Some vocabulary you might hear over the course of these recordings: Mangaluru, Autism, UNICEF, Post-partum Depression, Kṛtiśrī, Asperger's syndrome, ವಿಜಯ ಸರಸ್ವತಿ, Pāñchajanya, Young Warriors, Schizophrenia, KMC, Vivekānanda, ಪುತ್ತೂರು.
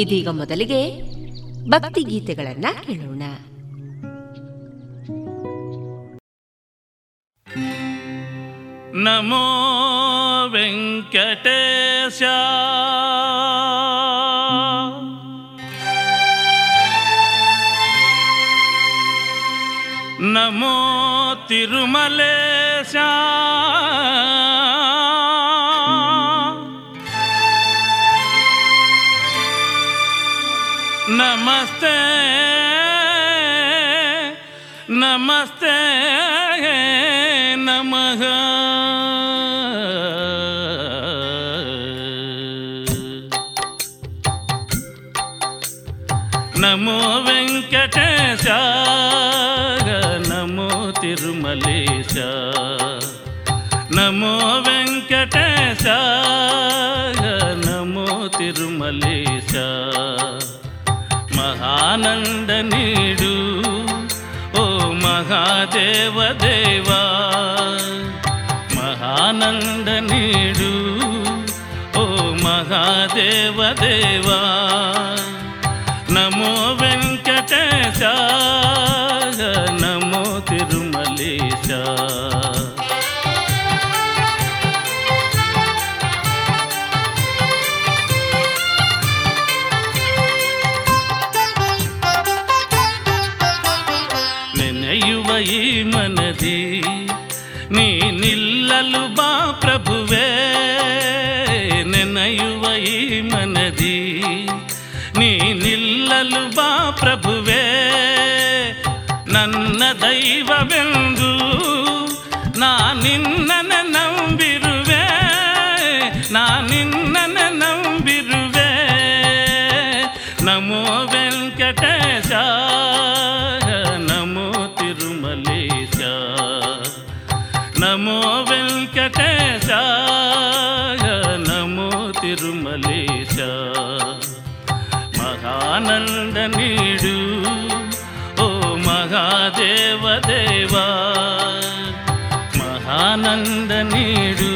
ಇದೀಗ ಮೊದಲಿಗೆ ಭಕ್ತಿಗೀತೆಗಳನ್ನ ಕೇಳೋಣ. ನಮೋ ವೆಂಕಟೇಶ ನಮೋ ತಿರುಮಲೇಶ ನಮಸ್ತೆ ನಮಸ್ತೆ ನಮಃ. ನಮೋ ವೆಂಕಟೇಶ ನಮೋ ತಿರುಮಲೇಶ ನಮೋ ವೆಂಕಟೇಶ ನಮೋ ತಿರುಮಲೇಶ. ಆನಂದ ನೀಡು ಓ ಮಹಾದೇವ ದೇವಾ, ಮಹಾನಂದ ನೀಡು ಓ ಮಹಾದೇವ ದೇವಾ. ನಮೋ ವೆಂಕಟೇಶ ನಮೋ ತಿರುಮಲೇಶ. ಮನದಿ ನೀ ನಿಲ್ಲಲು ಬಾ ಪ್ರಭುವೇ, ನೆನೆಯುವ ಈ ಮನದಿ ನೀ ನಿಲ್ಲಲು ಬಾ ಪ್ರಭುವೇ. ನನ್ನ ದೈವವೆಂದು ನಾ ನಿನ್ನನ್ನು ನಂಬಿರುವೆ, ನಾ ನಿನ್ನನ್ನು ನಂಬಿರುವೆ. ನಮೋ ವೆಂಕಟೇಶ ನಮೋ ವೆಂಕಟೇಶ ನಮೋ ತಿರುಮಲೇಶ. ಮಹಾನಂದ ನೀಡು ಓ ಮಹಾದೇವ ದೇವ, ಮಹಾನಂದ ನೀಡು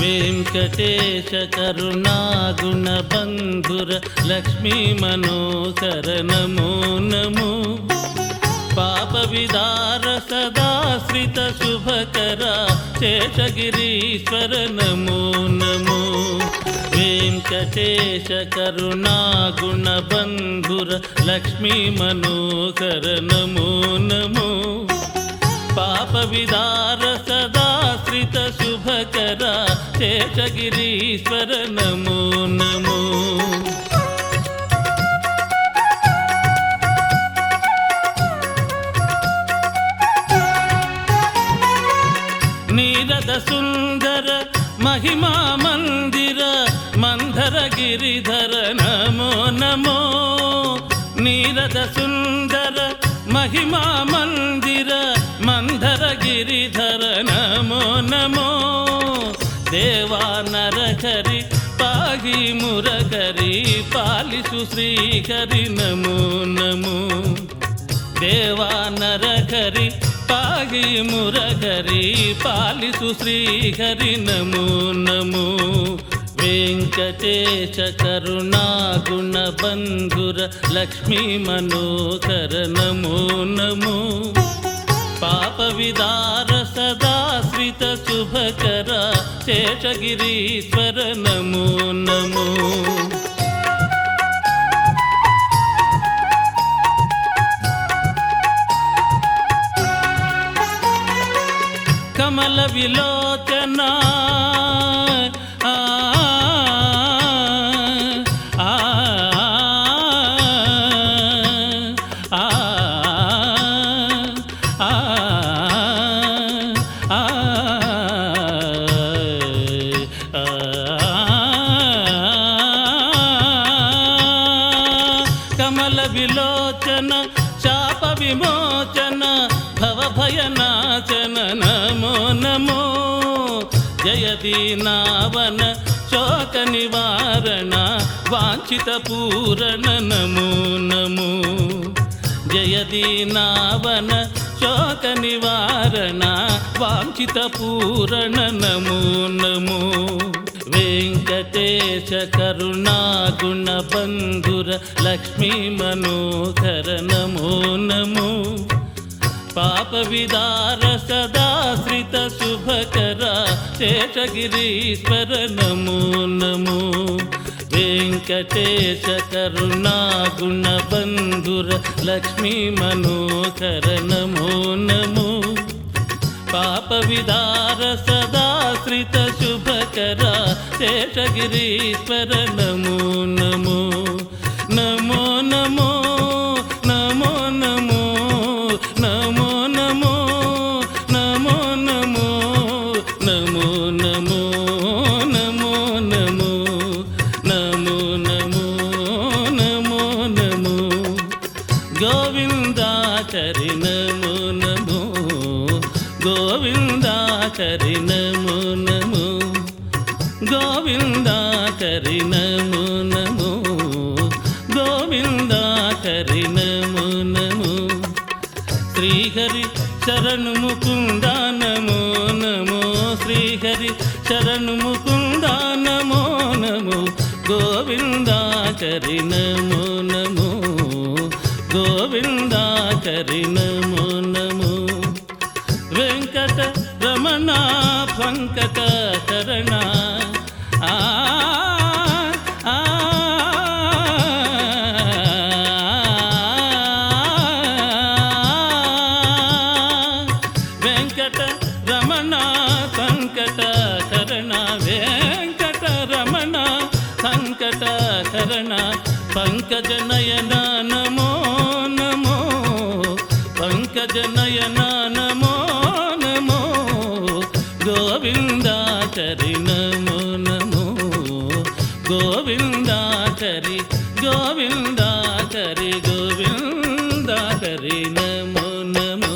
ವೆಂಕಟೇಶ ಕರುಣಾ ಗುಣ ಬಂಧುರ ಲಕ್ಷ್ಮೀ ಮನೋಕರ ನಮೋ ನಮೋ. ಪಾಪ ವಿದಾರ ಸದಾ ಶ್ರಿತ ಶುಭಕರ ಶೇಷಗಿರೀಶ್ವರ ನಮೋ ನಮೋ. ವೆಂಕಟೇಶ ಕರುಣಾ ಗುಣ ಬಂಧುರ ಲಕ್ಷ್ಮೀ ಮನೋಕರ ನಮೋ ನಮೋ. ಪಾಪ ವಿದಾರ ಸದಾ ಶ್ರಿತ ಶುಭಕರ ಶೇಷಗಿರೀಶ್ವರ ನಮೋ ನಮೋ. ನೀರದ ಸುಂದರ ಮಹಿಮಾ ಮಂದಿರ ಮಂಧರ ಗಿರಿಧರ ನಮೋ ನಮೋ. ನೀರದ ಸುಂದರ ಮಹಿಮಾ ಮಂದಿರ ಮಂಧರ ಗಿರಿಧರ ನಮೋ ನಮೋ. ದೇವಾನರ ಕರಿ ಪಾಗಿ ಮುರಕರಿ ಪಾಲಿಸು ಶ್ರೀಕರಿ ನಮೋ ನಮೋ. ದೇವಾನರ ಕರಿ ಪಾಗಿ ಮುರಕರಿ ಪಾಲಿಸು ಶ್ರೀಕರಿ ನಮೋ ನಮೋ. ವೆಂಕಟೇಶ ಕರುಣಾ ಗುಣ ಬಂಧುರ ಲಕ್ಷ್ಮೀ ಮನೋಕರ ನಮೋ ನಮೋ. ಪಾಪ ವಿದಾರ ಸದಾ ಶ್ರಿತ ಶುಭಕರ ಶೇಷಗಿರೀಶ್ವರ ನಮೋ ನಮೋ. ಕಮಲ ವಿಲೋಚನ ದೀನಾವನ ಶೋಕ ನಿವಾರಣ ವಾಂಛಿತ ಪೂರಣ ನಮೋ ನಮೋ. ಜಯ ದೀನಾವನ ಶೋಕ ನಿವಾರಣ ವಾಂಛಿತ ಪೂರಣ ನಮೋ ನಮೋ. ವೆಂಕಟೇಶ ಕರುಣಾ ಗುಣ ಬಂಧುರ ಲಕ್ಷ್ಮೀ ಮನೋಕರ ನಮೋ ನಮೋ. ಪಾಪ ವಿದಾರ ಸದಾ ಶ್ರಿತ ಶುಭಕರ ಶೇಷಗಿರೀಶ್ವರ ನಮೋ ನಮೋ. ವೆಂಕಟೇಶ ಕರುಣಾ ಗುಣ ಬಂಧುರ ಲಕ್ಷ್ಮೀ ಮನೋಕರ ನಮೋ ನಮೋ. ಪಾಪ ವಿದಾರ ಸದಾ ಶ್ರಿತ ಶುಭಕರ ಶೇಷಗಿರೀಶ್ವರ ನಮೋ ನಮೋ. ನಮೋ ನಮೋ ನಮೋ ನಮೋ ನಮೋ ಕರಿ ನಮೋ ನಮೋ ಗೋವಿಂದ ಕರಿ ನಮೋ ನಮೋ ಗೋವಿಂದ ಕರಿ ನಮೋ ನಮೋ. ಶ್ರೀಹರಿ ಶರಣು ಮುಕುಂದ ನಮೋ ನಮೋ. ಶ್ರೀಹರಿ ಶರಣು ಮುಕುಂದ ನಮೋ ನಮೋ ಗೋವಿಂದ ಕರಿ ನಮೋ ನಮೋ ಗೋವಿಂದ ಕರಿ ನಮೋ ನಮೋ ವೆಂಕಟ ರಮಣ ಪಂಕಟ ಕರಣ ಆ ಪಂಕಜನಯನ ನಮೋ ನಮೋ ಪಂಕಜನಯನ ನಮೋ ನಮೋ ಗೋವಿಂದಾಚಾರಿ ನಮೋ ನಮೋ ಗೋವಿಂದಾಚಾರಿ ಗೋವಿಂದಾಚಾರಿ ಗೋವಿಂದಾಚಾರಿ ನಮೋ ನಮೋ.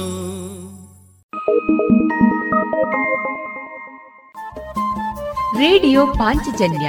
ರೇಡಿಯೋ ಪಾಂಚಜನ್ಯ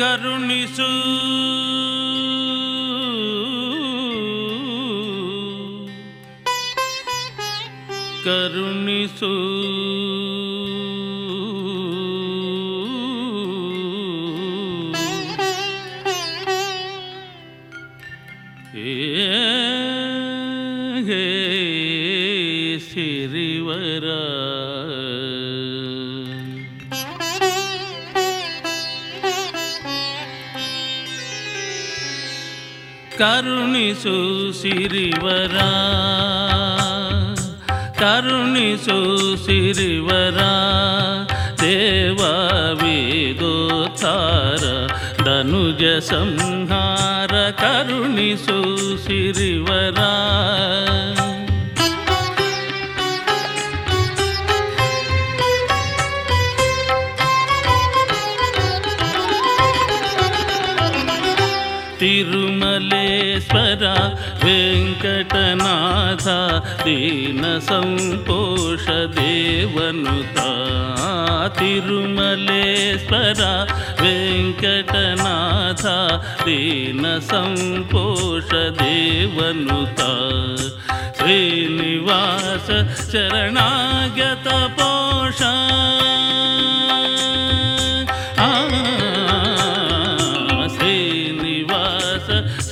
ಕರುಣಿಸು ಕರುಣಿಸು ಹೇ ಸಿರಿವರ ಕರುಣಿಸು ಸಿರಿವರ ಕರುಣಿಸು ಸಿರಿವರ ದೇವವೇಗೋತ್ತಾರ ಧನುಜ ಸಂಹಾರ ಕರುಣಿಸು ಸಿರಿವರ ತಿರುಮಲೇಶ್ವರ ವೆಂಕಟನಾಥ ದೀನ ಸಂತೋಷ ದೇವನುತ ತಿರುಮಲೇಶ್ವರ ವೆಂಕಟನಾಥ ದೀನ ಸಂತೋಷ ದೇವನುತ ಶ್ರೀನಿವಾಸ ಶರಣಾಗತ ಪೋಷ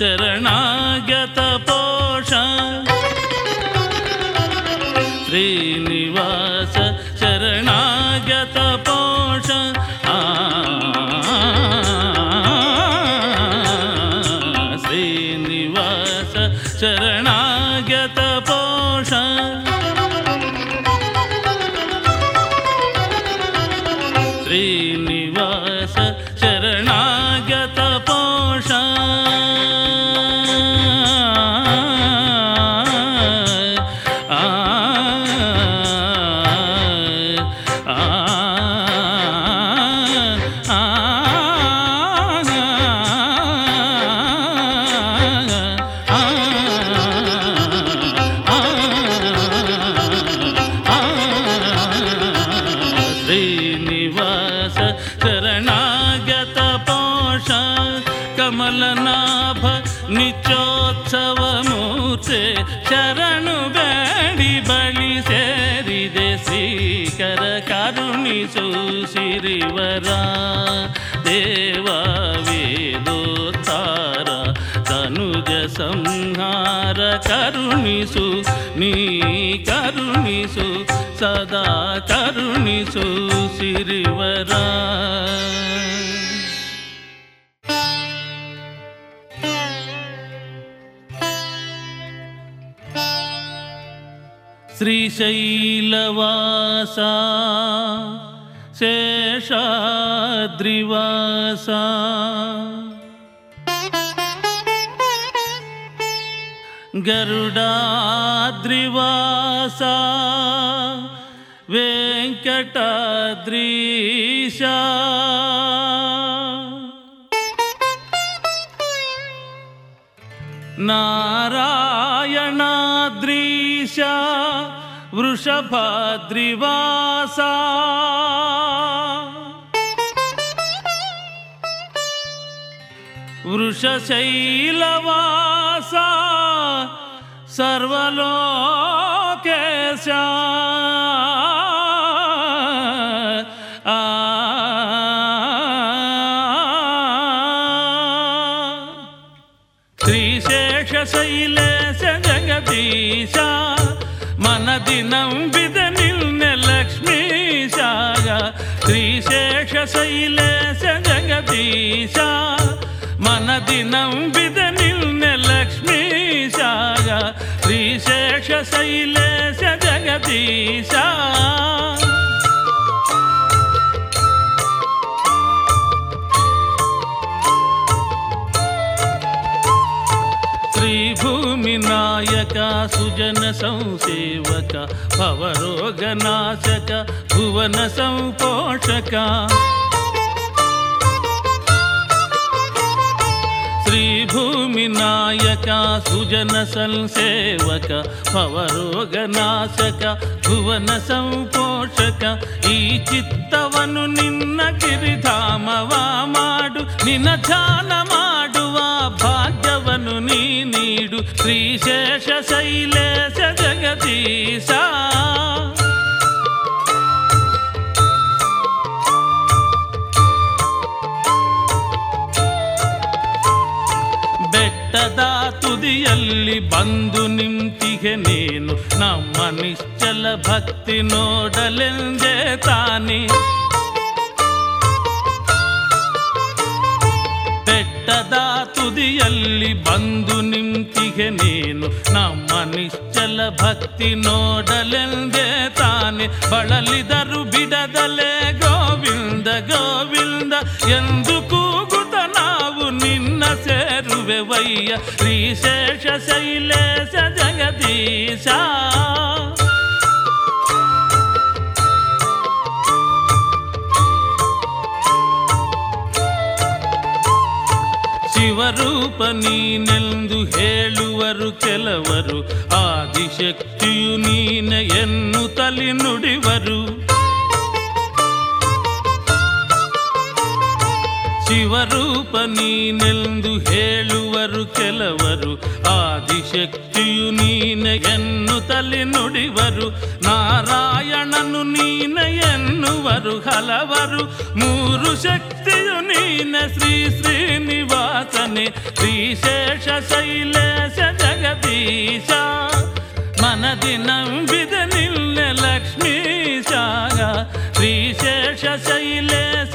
ಶರಣಾಗತ ಪೋಷ ಶ್ರೀನಿವಾಸ ಶರಣಾಗತ ಪೋಷ ಶ್ರೀನಿವಾಸ ಶರಣಾಗತ ಪೋಷ ಶ್ರೀನಿವಾಸ ಶರಣಾಗತ ಪೋಷ ಶರಣು ಬೇಡಿ ಬಳಿ ಸೇರಿದೆ ಶ್ರೀಕರ ಕರುಣಿಸು ಸಿರಿವರ ದೇವ ವೇದೋತ್ತಾರ ತನುಜ ಸಂಹಾರ ಕರುಣಿಸು ನೀ ಕರುಣಿಸು ಸದಾ ಕರುಣಿಸು ಸಿರಿವರ. ಶ್ರೀಶೈಲವಾಸ ಶೇಷಾದ್ರಿವಾಸ ಗರುಡಾದ್ರಿವಾಸ ವೆಂಕಟಾದ್ರೀಶ ನಾರಾಯಣಾದ್ರೀಶ ವೃಷಭದ್ರಿವಾಸ. ವೃಷಶೈಲವಾಸ ಸರ್ವಲೋಕೇಶ. ಶ್ರೀಶೇಷಶೈಲೇಶ ಜಗದೀಶ ಮನದಿ ನಂಬಿದ ನಿನ್ನೆ ಲಕ್ಷ್ಮೀಶ. ಶ್ರೀಶೇಷಶೈಲೇಶ ಜಗದೀಶ ಮನದಿ ನಂಬಿದ ನಿನ್ನೆ ಲಕ್ಷ್ಮೀಶ. ಶ್ರೀಶೇಷಶೈಲೇಶ ಜಗದೀಶ. ತ್ರಿಭೂಮಿನಾಯಕ ಸುಜನ ಸಂಸೇವಕ ಭವರೋಗನಾಶಕ ಭುವನ ಸಂಪೋಷಕ. ಶ್ರೀಭೂಮಿನಾಯಕ ಸುಜನ ಸಂಸೇವಕ ಭವರೋಗನಾಶಕ ಭುವನ ಸಂಪೋಷಕ. ಈ ಚಿತ್ತವನ್ನು ನಿನ್ನ ಗಿರಿಧಾಮವ ಮಾಡು, ನಿನ್ನ ಧ್ಯಾನ ಮಾಡುವ ಭಾಗ್ಯವನ್ನು ನೀ ನೀಡು. ಶ್ರೀಶೇಷ ಶೈಲೇಶ ಜಗದೀಶ. ಬೆಟ್ಟದ ತುದಿಯಲ್ಲಿ ಬಂದು ನಿಂತಿಗೆ ನೀನು, ನಮ್ಮ ನಿಶ್ಚಲ ಭಕ್ತಿ ನೋಡಲೆಂದೇ ತಾನೆ. ಬೆಟ್ಟದ ತುದಿಯಲ್ಲಿ ಬಂದು ನಿಂತಿಗೆ ನೀನು, ನಮ್ಮ ನಿಶ್ಚಲ ಭಕ್ತಿ ನೋಡಲೆಂದೇ ತಾನೆ. ಬಳಲಿದರು ಬಿಡದಲೇ ಗೋವಿಂದ ಗೋವಿಂದ ಎಂದು ಕೂಗುತ್ತ ನಾವು ನಿನ್ನ ಸೇರುವೆವಯ್ಯ. ಶ್ರೀಶೇಷ ಶೈಲೇಶ ಜಗದೀಶ. ಶಿವರೂಪ ನೀನೆಂದು ಹೇಳುವರು ಕೆಲವರು, ಆದಿಶಕ್ತಿಯು ನೀನೆ ಎನ್ನು ತಲೆ ನುಡಿವರು. ಶಿವರೂಪ ನೀನೆಂದು ಹೇಳುವರು ಕೆಲವರು, ಆದಿಶಕ್ತಿಯು ನೀನೆ ಎನ್ನು ತಲೆ ನುಡಿವರು. ನಾರಾಯಣನು ನೀನೆ ಎನ್ನುವರು ಹಲವರು, ಮೂರು ಶಕ್ತಿಯು ನೀನೆ ಶ್ರೀ ಶ್ರೀನಿವಾಸನೆ. ಶ್ರೀಶೇಷ ಶೈಲೇಶ ಜಗದೀಶ ಮನದಿ ನಂಬಿದ ನಿನ್ನೆ ಲಕ್ಷ್ಮೀಶ. ಶ್ರೀಶೇಷ ಶೈಲೇಶ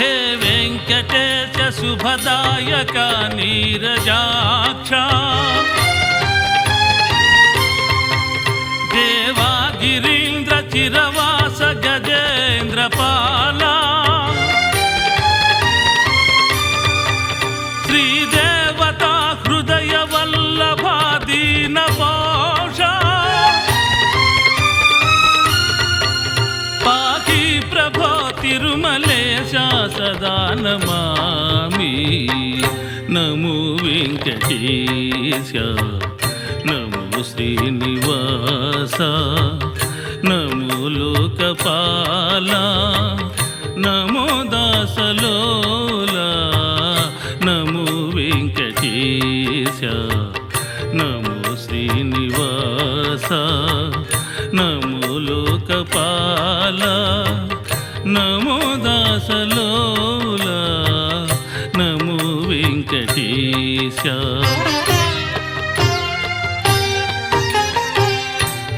ಹೇ ವೆಂಕಟೇಶ ಶುಭದಾಯಕ ನೀರಜಾಕ್ಷ, ದೇವಾ ಗಿರೀಂದ್ರ ಚಿರವಾಸ ಗಜೇಂದ್ರ ಪಾಲ, ಶ್ರೀದೇವತಾ ಹೃದಯ ವಲ್ಲಭಾದೀನ ಪೋಷ, ಪಾಹಿ ಪ್ರಭೋ ತಿರುಮಲೇಶ ಸದಾ ನಮಾಮಿ. ನಮೋ ವೆಂಕಟೇಶ, ನಮೋ ಶ್ರೀನಿವಾಸ, ನಮೋ ಲೋಕಪಾಲ, ನಮೋ ದಾಸಲೋಲ. ನಮೋ ವೆಂಕಟೇಶ, ನಮೋ ಶ್ರೀನಿವಾಸ, ನಮೋ ಲೋಕಪಾಲ, ನಮೋ ದಾಸಲೋಲ. ನಮೋ ವೆಂಕಟೇಶ.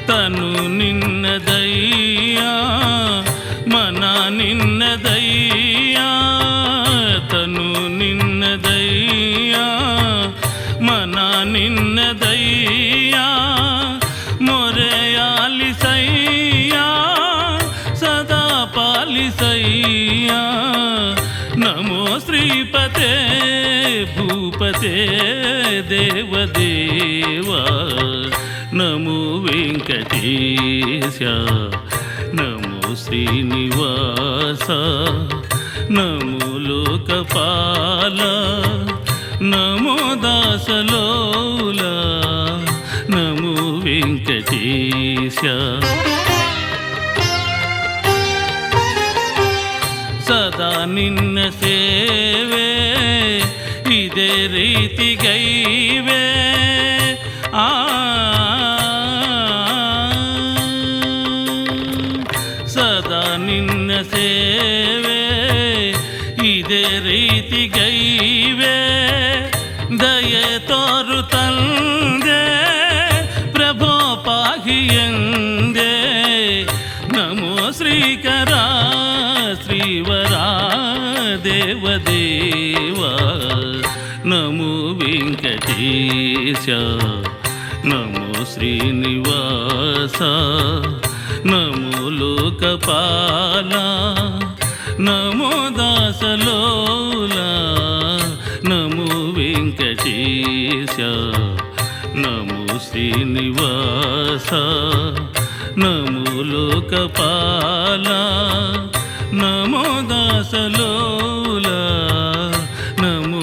ತನು ನಿನ್ನದಯ್ಯ ದೇವದೇವಾ ನಮೋ ವೆಂಕಟೇಶ ನಮೋ ಶ್ರೀನಿವಾಸ ನಮೋ ಲೋಕಪಾಲ ನಮೋ ದಾಸಲೋಲ ನಮೋ ವೆಂಕಟೇಶ ಸದಾ ನಿನ್ನ ಸೇವೆ ಇದೇ ರೀತಿ ಗೈವೆ ಆ ಸದಾ ನಿನ್ನ ಸೇವೆ ಇದೇ ರೀತಿ ಗೈವೆ ದಯೆ ತೋರು ತಂದೆ ಪ್ರಭೋ ಪಾಹಿಯಂದೆ ನಮೋ ಶ್ರೀಕರ ಶ್ರೀವರ ದೇವದೇವಾ ನಮೋ ವೆಂಕಟೇಶ ನಮೋ ಶ್ರೀನಿವಾಸ ನಮೋ ಲೋಕಪಾಲ ನಮೋ ದಾಸಲೋಲ ನಮೋ ವೆಂಕಟೇಶ ನಮೋ ಶ್ರೀನಿವಾಸ ನಮೋ ಲೋಕಪಾಲ ನಮೋ ದಾಸಲೋಲ ನಮೋ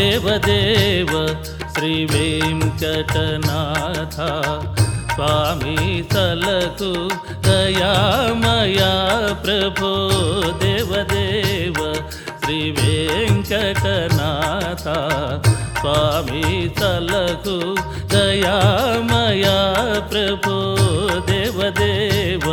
ದೇವದೇವ ಶ್ರೀ ವೆಂಕಟನಾಥ ಸ್ವಾಮಿ ಸಲಕು ದಯಾಮಯ ಪ್ರಭೋ. ದೇವದೇವ ಶ್ರೀ ವೆಂಕಟನಾಥ ಸ್ವಾಮಿ ಸಲಕು ದಯಾಮಯ ಪ್ರಭೋ. ದೇವದೇವ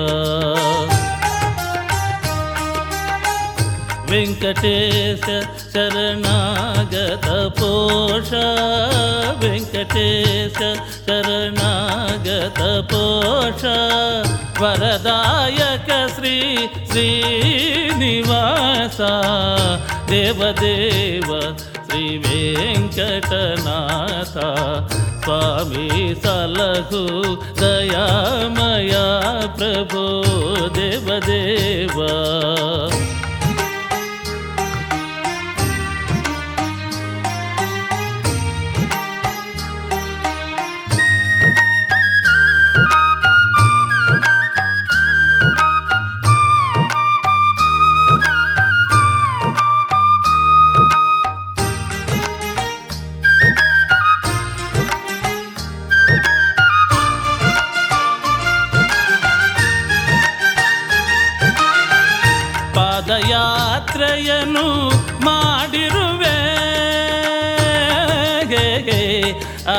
ವೆಂಕಟೇಶ ಶರಣಾಗತ ಪೋಷ ವೆಂಕಟೇಶ ಶರಣಾಗತ ಪೋಷ ವರದಾಯಕ ಶ್ರೀ ಶ್ರೀನಿವಾಸ. ದೇವದೇವ ಶ್ರೀ ವೆಂಕಟನಾಥ ಸ್ವಾಮಿ ಸಲಹು ದಯಾಮಯ ಪ್ರಭೋ. ದೇವದೇವ ಯಾತ್ರೆಯನ್ನು ಮಾಡಿರುವೆ ಆ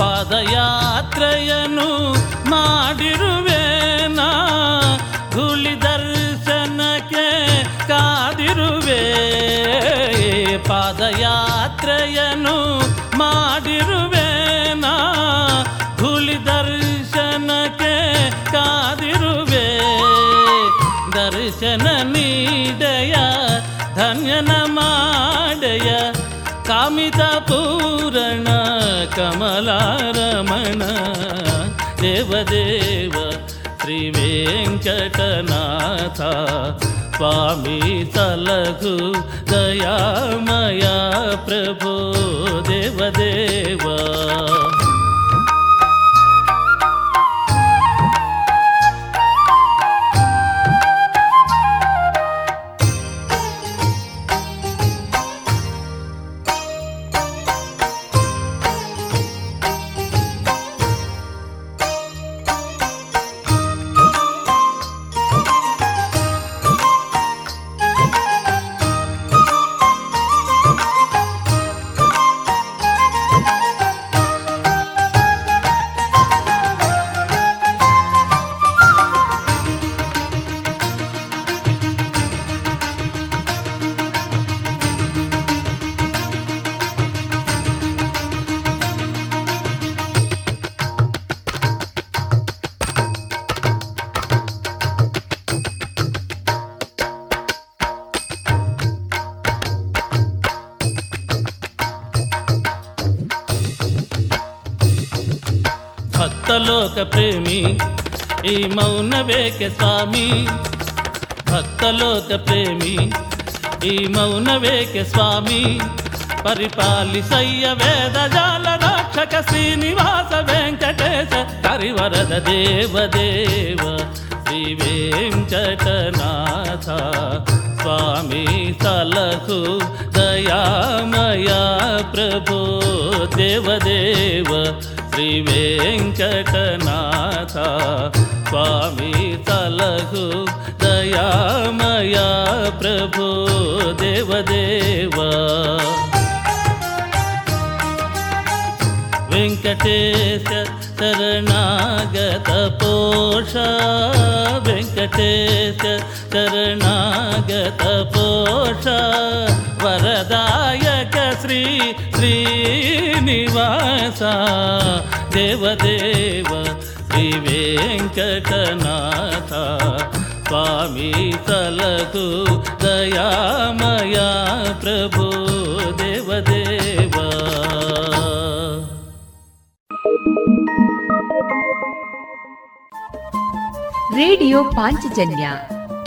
ಪಾದಯಾತ್ರೆಯನ್ನು ಮಾಡಿರುವೆನ ಧೂಳಿ ದರ್ಶನಕ್ಕೆ ಕಾದಿರುವೆ. ಪಾದಯಾತ್ರೆಯನ್ನು ಮಾಡಿರುವೆನ ಧೂಳಿ ದರ್ಶನಕ್ಕೆ ಕಾದಿರುವೆ. ದರ್ಶನ ನೀಡಯ ಧನ್ಯನ ಮಾಡಯ ಕಾಮಿತ ಪೂರಣ ಕಮಲಾರಮಣ. ದೇವದೇವ ಶ್ರೀ ವೆಂಕಟನಾಥ ಸ್ವಾಮಿ ಸಲಹು ದಯಾಮಯ ಪ್ರಭೋ. ದೇವದೇವ ಭಕ್ತಲೋಕ ಪ್ರೇಮಿ ಈ ಮೌನ ಬೇಕೆ ಸ್ವಾಮಿ, ಭಕ್ತಲೋಕ ಪ್ರೇಮಿ ಈ ಮೌನ ಬೇಕೆ ಸ್ವಾಮಿ, ಪರಿಪಾಲಿಸಯ್ಯ ವೇದ ಜಾಲ ರಕ್ಷಕ ಶ್ರೀನಿವಾಸ ವೆಂಕಟೇಶ, ಕರಿವರದ ದೇವದೇವ ಶ್ರೀ ವೆಂಕಟನಾಥ ಸ್ವಾಮಿ, ಸಲಹು ದಯಾಮಯ ಪ್ರಭೋ ದೇವದೇವ ಶ್ರೀ ವೆಂಕಟನಾಥ ಸ್ವಾಮಿ, ಸಲಹು ದಯಾಮಯ ಪ್ರಭೋ ದೇವದೇವ. ವೆಂಕಟೇಶ ಶರಣಾಗತ ಪೋಷ, ವೆಂಕಟೇಶ ಶರಣಾಗತ ಪೋಷ, ವರದಾಯಕ ಶ್ರೀ ಶ್ರೀನಿವಾಸ ದೇವದೇವ ಶ್ರೀ ವೆಂಕಟನಾಥ ಸ್ವಾಮಿ, ಸಲಹು ದಯಾಮಯ ಪ್ರಭು ದೇವದೇವ. ರೇಡಿಯೋ ಪಾಂಚಜನ್ಯ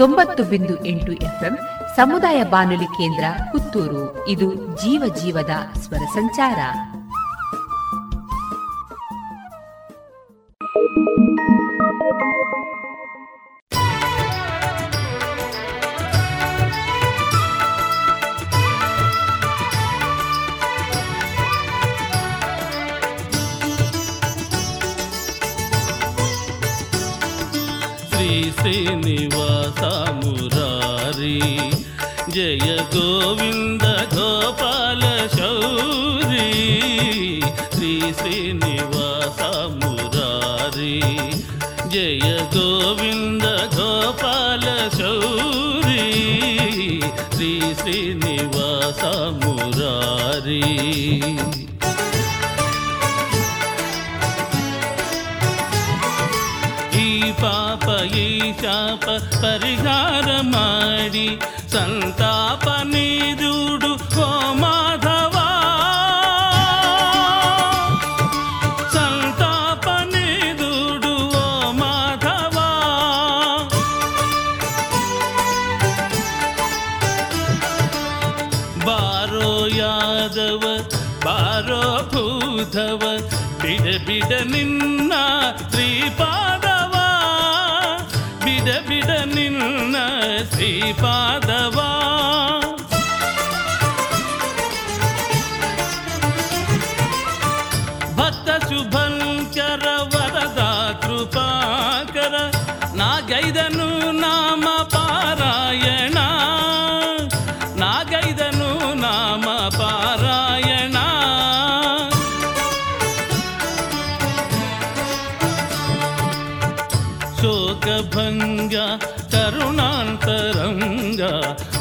90.8 FM ಸಮುದಾಯ ಬಾನುಲಿ ಕೇಂದ್ರ ಪುತ್ತೂರು. ಇದು ಜೀವ ಜೀವದ ಸ್ವರ ಸಂಚಾರ. ಶ್ರೀನಿವಾಸ ಮುರಾರಿ ಜಯ ಗೋವಿಂದ ಗೋಪಾಲ ಶೌರಿ, ಶ್ರೀ ಶ್ರೀನಿವಾಸ ಮುರಾರಿ ಜಯ ಗೋವಿಂದ ಗೋಪಾಲ ಶೌರಿ, ಶ್ರೀ ಶ್ರೀನಿವಾಸ ಮುರಾರಿ. ಈ ಶಾಪ ಪರಿಹಾರ ಮಾಡಿ ಸಂತಾಪ ನೀಡುಡು ಓ ಮಾಧವ, ಸಂತಾಪ ನೀಡುಡು ಓ ಮಾಧವ, ಬಾರೋ ಯಾದವ ಬಾರೋ ಭೂಧವ ಬಿಡ ಬಿಡ ನಿನ್ನ ಶ್ರೀಪಾದವ, ಬಿಡ ಬಿಡ ನಿನ್ನ ಶ್ರೀಪಾದವ, ಭಕ್ತ ಶುಭಂಕರ ವರದ ಕೃಪಾಕರ, ನಾಗೈದನು ನಾಮ ಪಾರಾಯಣ, ನಾಗೈದನು ನಾಮ ಪಾರಾಯಣ, ಶೋಕಭಂಗ ಕರುಣಾಂತರಂಗ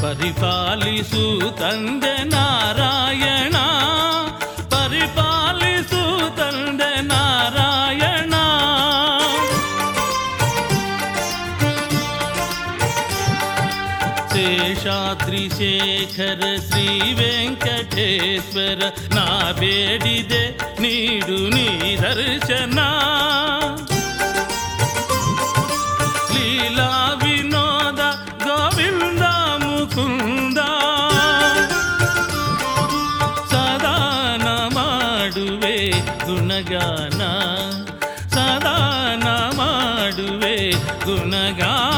ಪರಿಪಾಲಿಸು ತಂದೆ ನಾರಾಯಣ, ಪರಿಪಾಲಿಸು ತಂದೆ ನಾರಾಯಣ, ಶೇಷಾದ್ರಿಶೇಖರ ಶ್ರೀ ವೆಂಕಟೇಶ್ವರ, ನಾ ಬೇಡಿದೆ ನೀಡು ನೀ ದರ್ಶನ, ಲೀಲಾ ವಿನೋದ ಗೋವಿಂದ ಮುಕುಂದ ಸದಾನ ಮಾಡುವೆ ಗುಣಗಾನ, ಸದಾನ ಮಾಡುವೆ ಗುಣಗಾನ.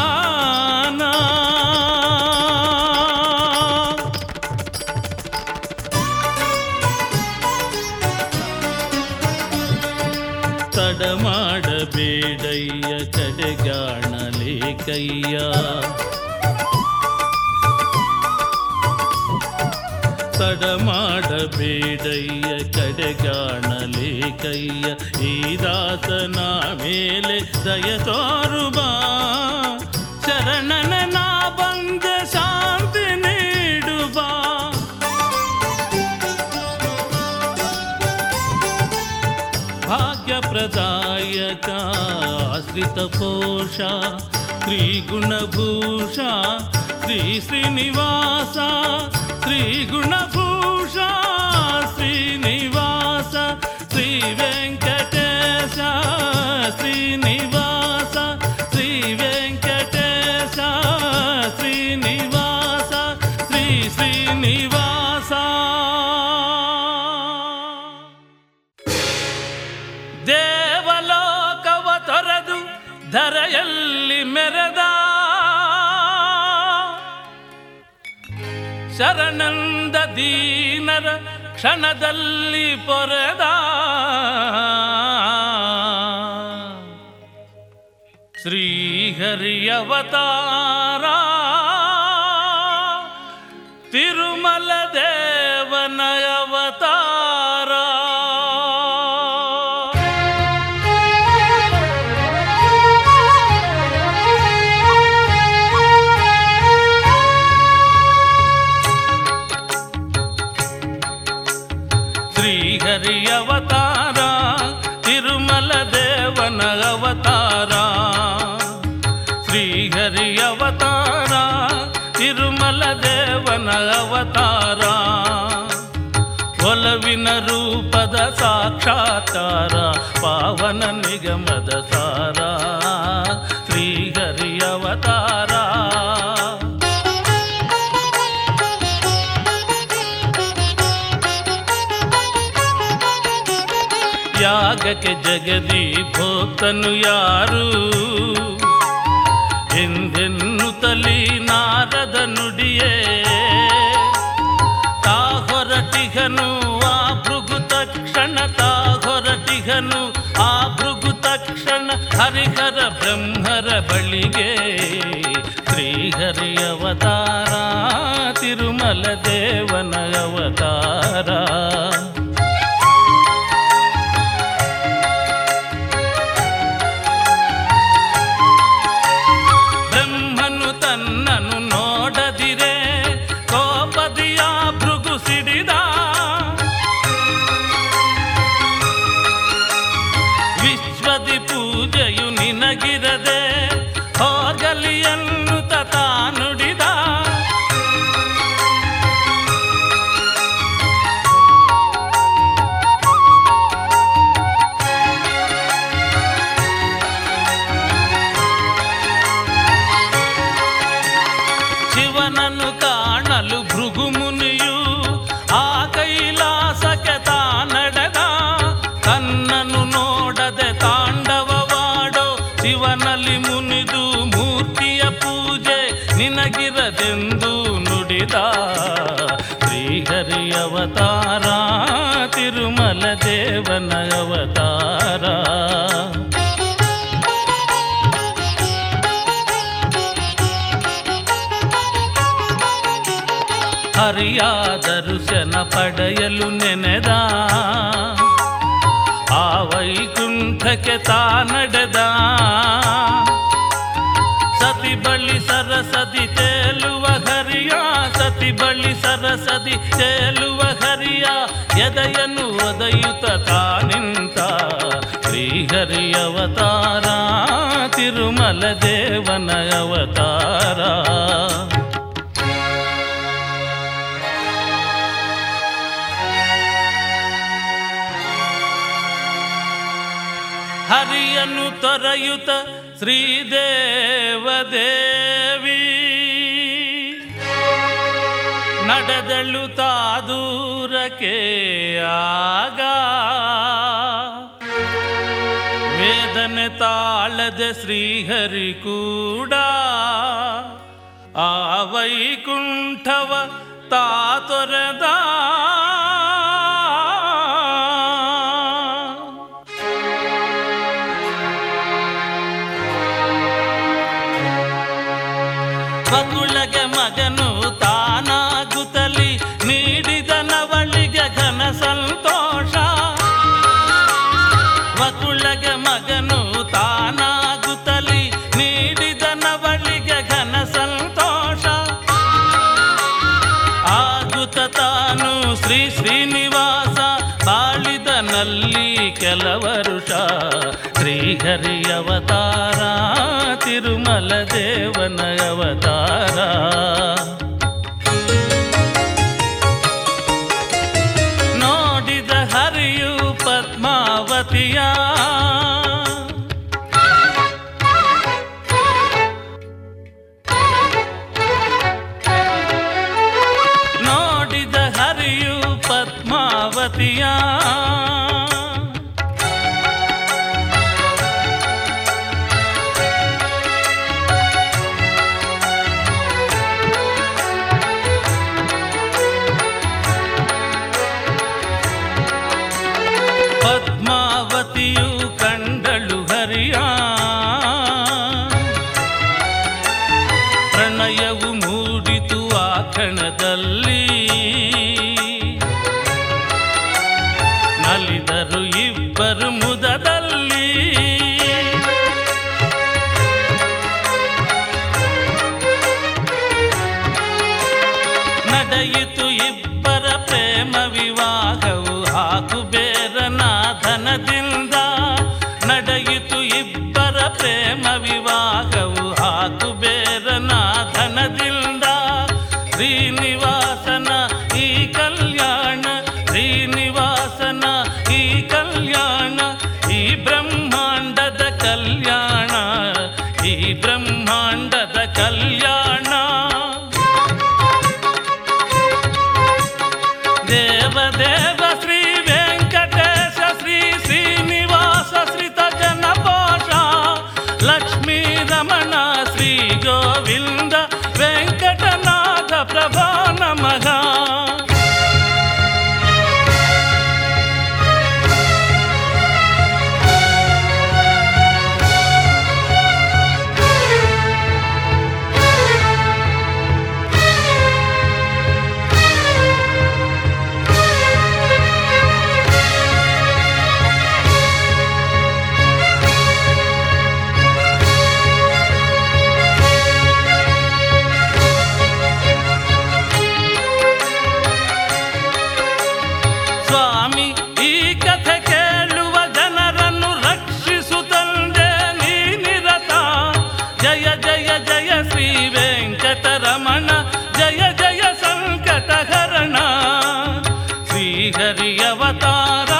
ತಡಮಾಡಬೇಡಯ್ಯ ಕಡೆಗಾಣ ಕೈಯ, ತಡಮಾಡಬೇಡಯ್ಯ ಕಡೆಗಾಣಲೇ ಕೈಯ, ಈ ದಾಸನ ಮೇಲೆ ದಯ ತೋರುವ, ಶರಣನ ನಾ ಬಂದ ಶಾಂತಿ ನೀಡುವ, ಭಾಗ್ಯ ಪ್ರದಾಯಕ ಆಶ್ರಿತ ಪೋಷ ಶ್ರೀ ಗುಣಭೂಷಾ ಶ್ರೀ ಶ್ರೀನಿವಾಸ, ಶ್ರೀ ಗುಣಭೂಷಾ ಶ್ರೀನಿವಾಸ ಶ್ರೀ ವೆಂಕಟೇಶ ನಿವಾಸ. ದೇವಲೋಕವ ತೊರೆದು ಧರೆಯಲ್ಲಿ ಮೆರೆದ ಶರಣಂದ ದೀನರ ಕ್ಷಣದಲ್ಲಿ ಪೊರೆದ ಶ್ರೀಹರಿಯವತಾರ ತಿರುಮಲ ದೇವನಯವತಾರ. ಶ್ರೀಹರಿಯವತಾರ ತಿರುಮಲ ದೇವನಯವತಾರ ಶ್ರೀಹರಿಯವತಾರ ತಿರುಮಲ ದೇವನ ಅವತಾರ ಒಲವಿನ ರೂಪದ ಸಾಕ್ಷಾತ್ಕಾರ ಪಾವನ ನಿಗಮದ ಸಾರ ಶ್ರೀಹರಿಯವತಾರ. ಯಾಗಕ್ಕೆ ಜಗದಿ ಭೋಕ್ತನು ಯಾರು ಎಂದೆನ್ನುತ್ತಲಿ ನಾರದ ನುಡಿಯೇ ತಾ ಹೊರಟಿಗನು ಆ ಭೃಗು ತಕ್ಷಣ ತಾ ಹೊರಟಿಗನು ಆ ಭೃಗು ತಕ್ಷಣ ಹರಿಹರ ಬ್ರಹ್ಮರ ಬಳಿಗೆ ಶ್ರೀಹರಿ ಅವತಾರ ತಿರುಮಲ ದೇವನ ಅವತಾರ. ಗಿರದೆಂದು ನುಡಿದ ಶ್ರೀಹರಿ ಅವತಾರ ತಿರುಮಲ ದೇವನ ಅವತಾರ. ಹರಿಯಾದ ಋಷನ ಪಡೆಯಲು ನೆನೆದ ಆ ವೈಕುಂಠಕ್ಕೆ ತಾ ನಡೆದ ಸತಿ ಬಳಿ ಸರಸದಿ ತೇಲುವ ಹರಿಯ ಸತಿ ಬಳಿ ಸರಸದಿ ತೇಲುವ ಹರಿಯ ಎದೆಯನ್ನು ಒದೆಯುತ ತಾ ನಿಂತ ಶ್ರೀಹರಿ ಅವತಾರ ತಿರುಮಲ ದೇವನ ಅವತಾರ. ಹರಿಯನ್ನು ತೊರೆಯುತ ಶ್ರೀದೇವದೇವಿ ನಡೆದಳು ತಾದೂರಕ್ಕೆ ಆಗ ವೇದನೆ ತಾಳದೆ ಶ್ರೀಹರಿ ಕೂಡ ಆ ವೈಕುಂಠವ ತಾ ತೊರೆದ ಮಗುಳಗೆ ಮಗನು ತಾನಾಗುತ್ತಲಿ ನೀಡಿದನವಳಿಗೆ ಘನ ಸಂತೋಷ ಮಗುಳಗೆ ಮಗನು ತಾನಾಗುತ್ತಲಿ ನೀಡಿದನವಳಿಗೆ ಘನ ಸಂತೋಷ ಆಗುತ್ತ ತಾನು ಶ್ರೀ ಶ್ರೀನಿವಾಸ ಬಾಳಿದನಲ್ಲಿ ಕೆಲವರುಷ ಶ್ರೀಹರಿ ಅವತಾರ ತಿರುಮಲ ದೇವನ ಅವತಾರ. ನೋಡಿದ ಹರಿಯು ಪದ್ಮಾವತಿಯ ಇಬ್ಬರ ಪ್ರೇಮ ವಿವಾಹವು ಆ ಕುಬೇರನ ಧನದಿಂದ ನಡೆಯಿತು. ಇಬ್ಬರ ಪ್ರೇಮ ವಿವಾಹವು ಆ ಕುಬೇರನ ಧನದಿಂದ. ಶ್ರೀನಿವಾಸನ ಈ ಕಲ್ಯಾಣ, ಶ್ರೀನಿವಾಸನ ಈ ಕಲ್ಯಾಣ, ಈ ಬ್ರಹ್ಮಾಂಡದ ಕಲ್ಯಾಣ, ಈ ಬ್ರಹ್ಮಾಂಡದ ಕಲ್ಯಾಣ. ದೇವದೇವ ಶ್ರೀ ವೆಂಕಟೇಶ ಶ್ರೀ ಶ್ರೀನಿವಾಸ ಶ್ರಿತ ಜನಪಾಶ ಲಕ್ಷ್ಮೀ ರಮಣ ಶ್ರೀ ಗೋವಿಂದ ವೆಂಕಟನಾಥ ಪ್ರಭಾ ನಮಃ. ಅವತಾರ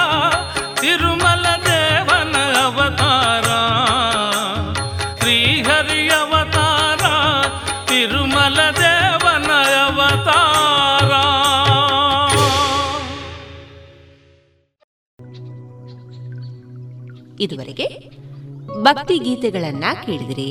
ತಿರುಮಲ ದೇವನ ಅವತಾರ, ಶ್ರೀಹರಿ ಅವತಾರ ತಿರುಮಲ ದೇವನ ಅವತಾರ. ಇದುವರೆಗೆ ಭಕ್ತಿ ಗೀತೆಗಳನ್ನ ಕೇಳಿದಿರಿ.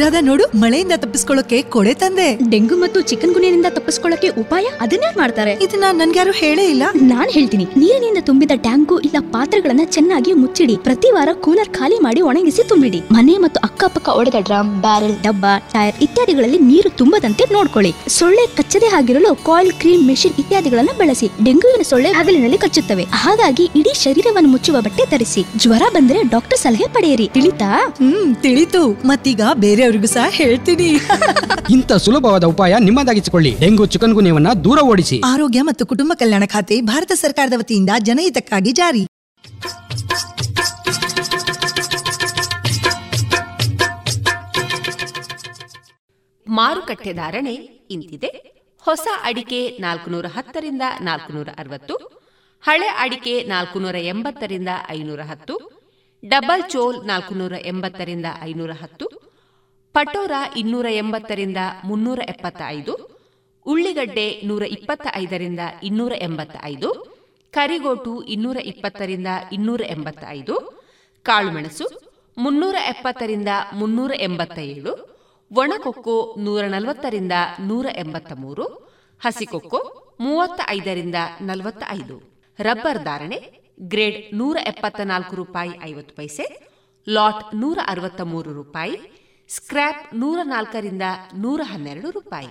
ರಾಧಾ, ನೋಡು, ಮಳೆಯಿಂದ ತಪ್ಪಿಸ್ಕೊಳ್ಳೋಕೆ ಕೊಡೆ ತಂದೆ. ಡೆಂಗು ಮತ್ತು ಚಿಕನ್ ಗುನಿಯಿಂದ ತಪ್ಪಿಸ್ಕೊಳ್ಳೋಕೆ ಉಪಾಯ ಅದನ್ನೇ ಮಾಡ್ತಾರೆ. ಇದನ್ನ ನನ್ಗ್ಯಾರು ಹೇಳೇ ಇಲ್ಲ. ನಾನ್ ಹೇಳ್ತೀನಿ. ನೀರಿನಿಂದ ತುಂಬಿದ ಟ್ಯಾಂಕು ಇಲ್ಲ ಪಾತ್ರೆಗಳನ್ನ ಚೆನ್ನಾಗಿ ಮುಚ್ಚಿಡಿ. ಪ್ರತಿ ವಾರ ಕೂಲರ್ ಖಾಲಿ ಮಾಡಿ ಒಣಗಿಸಿ ತುಂಬಿಡಿ. ಮನೆ ಮತ್ತು ಅಕ್ಕಪಕ್ಕ ಒಡೆದ ಡ್ರಮ್, ಬ್ಯಾರೆಲ್, ಡಬ್ಬ, ಟೈರ್ ಇತ್ಯಾದಿಗಳಲ್ಲಿ ನೀರು ತುಂಬದಂತೆ ನೋಡ್ಕೊಳ್ಳಿ. ಸೊಳ್ಳೆ ಕಚ್ಚದೆ ಆಗಿರಲು ಕಾಯಿಲ್, ಕ್ರೀಮ್, ಮೆಷಿನ್ ಇತ್ಯಾದಿಗಳನ್ನ ಬಳಸಿ. ಡೆಂಗುವಿನ ಸೊಳ್ಳೆ ಹಗಲಿನಲ್ಲಿ ಕಚ್ಚುತ್ತವೆ, ಹಾಗಾಗಿ ಇಡೀ ಶರೀರವನ್ನು ಮುಚ್ಚುವ ಬಟ್ಟೆ ಧರಿಸಿ. ಜ್ವರ ಬಂದ್ರೆ ಡಾಕ್ಟರ್ ಸಲಹೆ ಪಡೆಯಿರಿ. ತಿಳಿತಾ? ತಿಳಿತು. ಮತ್ತೀಗ ಬೇರೆ ಸಹ ಹೇಳ್ತೀನಿ. ಇಂಥ ಸುಲಭವಾದ ಉಪಾಯ ನಿಮ್ಮದಾಗಿಸಿಕೊಳ್ಳಿ. ಡೆಂಗು ಚಿಕನ್ ಗುನ್ಯವನ್ನ ದೂರ ಓಡಿಸಿ. ಆರೋಗ್ಯ ಮತ್ತು ಕುಟುಂಬ ಕಲ್ಯಾಣ ಖಾತೆ, ಭಾರತ ಸರ್ಕಾರದ ವತಿಯಿಂದ ಜನಹಿತಕ್ಕಾಗಿ ಜಾರಿ. ಮಾರುಕಟ್ಟೆ ಧಾರಣೆ ಇಂತಿದೆ. ಹೊಸ ಅಡಿಕೆ 410 ರಿಂದ 460, ಹಳೆ ಅಡಿಕೆ 480 ರಿಂದ 510, ಡಬಲ್ ಚೋಲ್ 480 ರಿಂದ 510, ಪಟೋರ 280 ರಿಂದ 375, ಉಳ್ಳಿಗಡ್ಡೆ 125 ರಿಂದ 285, ಕರಿಗೋಟು 220 ರಿಂದ 285, ಕಾಳುಮೆಣಸು 370 ರಿಂದ 387, ಒಣಕೊಕ್ಕೋ 140 ರಿಂದ 183, ಹಸಿಕೊಕ್ಕೋ 35 ರಿಂದ 45. ರಬ್ಬರ್ ಧಾರಣೆ ಗ್ರೇಡ್ ₹174.50, ಲಾಟ್ ₹163, ಸ್ಕ್ರಾಪ್ ₹104 ರಿಂದ 112.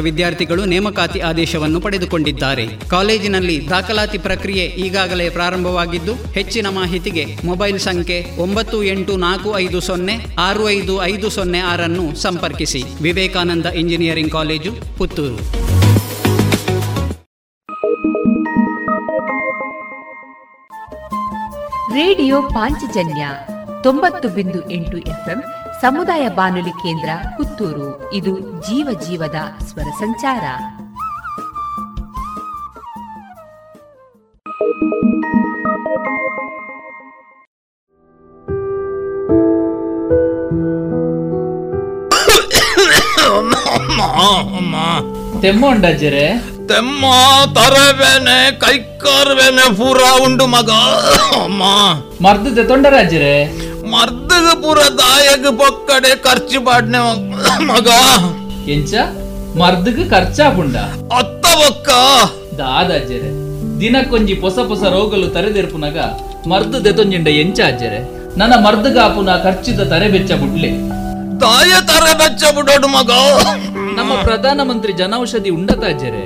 ವಿದ್ಯಾರ್ಥಿಗಳು ನೇಮಕಾತಿ ಆದೇಶವನ್ನು ಪಡೆದುಕೊಂಡಿದ್ದಾರೆ. ಕಾಲೇಜಿನಲ್ಲಿ ದಾಖಲಾತಿ ಪ್ರಕ್ರಿಯೆ ಈಗಾಗಲೇ ಪ್ರಾರಂಭವಾಗಿದ್ದು, ಹೆಚ್ಚಿನ ಮಾಹಿತಿಗೆ ಮೊಬೈಲ್ ಸಂಖ್ಯೆ 984450655606 ಸಂಪರ್ಕಿಸಿ. Vivekananda engineering college, ಪುತ್ತೂರು. Radio Panchajanya 90.8 FM ಸಮುದಾಯ ಬಾನುಲಿ ಕೇಂದ್ರ ಪುತ್ತೂರು. ಇದು ಜೀವ ಜೀವದ ಸ್ವರ ಸಂಚಾರ. ತೆಮ್ಮ ಉಂಡಜ್ಜರೆ? ತೆಮ್ಮ ತರವೇನೆ, ಕೈ ಕಾರ್ವೇನೆ ಪೂರ ಉಂಡು ಮಗ. ಮರ್ದದೆ ತೊಂಡರಾಜ್ಜರೆ? ಮರ್ದಗ ಪೂರ ದಾಯಗ ಪೊಕ್ಕಡೆ ಖರ್ಚು ಪಾಡ್ನೆ ಮಗ. ಎಂಚ ಮರ್ದಗ ಖರ್ಚಾ ಪುಂಡ ಅತ್ತ ಒಕ್ಕ ದಾದಾಜ್ಜರೆ? ದಿನಕ್ಕೊಂಜಿ ಹೊಸ ಹೊಸ ರೋಗಲು ತರೆದೆರ್ಪುನಾಗ ಮರ್ದದೆ ತೊಂಜಿಂಡ ಎಂಚ ಅಜ್ಜರೆ? ನನ್ನ ಮರ್ದಗ ಆಪುನ ಖರ್ಚಿದ ತರೆ ಬೆಚ್ಚ ಬುಡ್ಲೆ ತಾಯ ತರೆ ಬೆಚ್ಚ ಬುಡೋಡು ಮಗ. ನಮ್ಮ ಪ್ರಧಾನ ಮಂತ್ರಿ ಜನೌಷಧಿ ಉಂಡತಾಜ್ಜರೆ?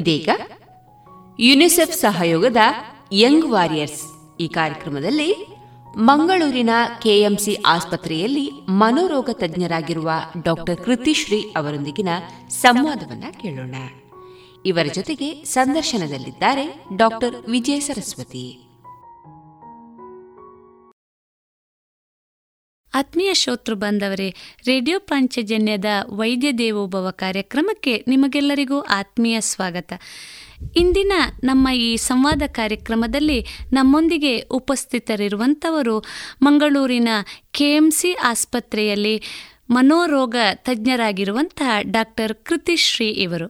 ಇದೀಗ ಯುನಿಸೆಫ್ ಸಹಯೋಗದ ಯಂಗ್ ವಾರಿಯರ್ಸ್ ಈ ಕಾರ್ಯಕ್ರಮದಲ್ಲಿ ಮಂಗಳೂರಿನ KMC ಆಸ್ಪತ್ರೆಯಲ್ಲಿ ಮನೋರೋಗ ತಜ್ಞರಾಗಿರುವ ಡಾಕ್ಟರ್ ಕೃತಿಶ್ರೀ ಅವರೊಂದಿಗಿನ ಸಂವಾದವನ್ನು ಕೇಳೋಣ. ಇವರ ಜೊತೆಗೆ ಸಂದರ್ಶನದಲ್ಲಿದ್ದಾರೆ ಡಾಕ್ಟರ್ ವಿಜಯ ಸರಸ್ವತಿ. ಆತ್ಮೀಯ ಶ್ರೋತೃ ಬಾಂಧವರೇ, ರೇಡಿಯೋ ಪಾಂಚಜನ್ಯದ ವೈದ್ಯ ದೇವೋಭವ ಕಾರ್ಯಕ್ರಮಕ್ಕೆ ನಿಮಗೆಲ್ಲರಿಗೂ ಆತ್ಮೀಯ ಸ್ವಾಗತ. ಇಂದಿನ ನಮ್ಮ ಈ ಸಂವಾದ ಕಾರ್ಯಕ್ರಮದಲ್ಲಿ ನಮ್ಮೊಂದಿಗೆ ಉಪಸ್ಥಿತರಿರುವಂಥವರು ಮಂಗಳೂರಿನ KMC ಆಸ್ಪತ್ರೆಯಲ್ಲಿ ಮನೋರೋಗ ತಜ್ಞರಾಗಿರುವಂತಹ ಡಾಕ್ಟರ್ ಕೃತಿಶ್ರೀ ಇವರು.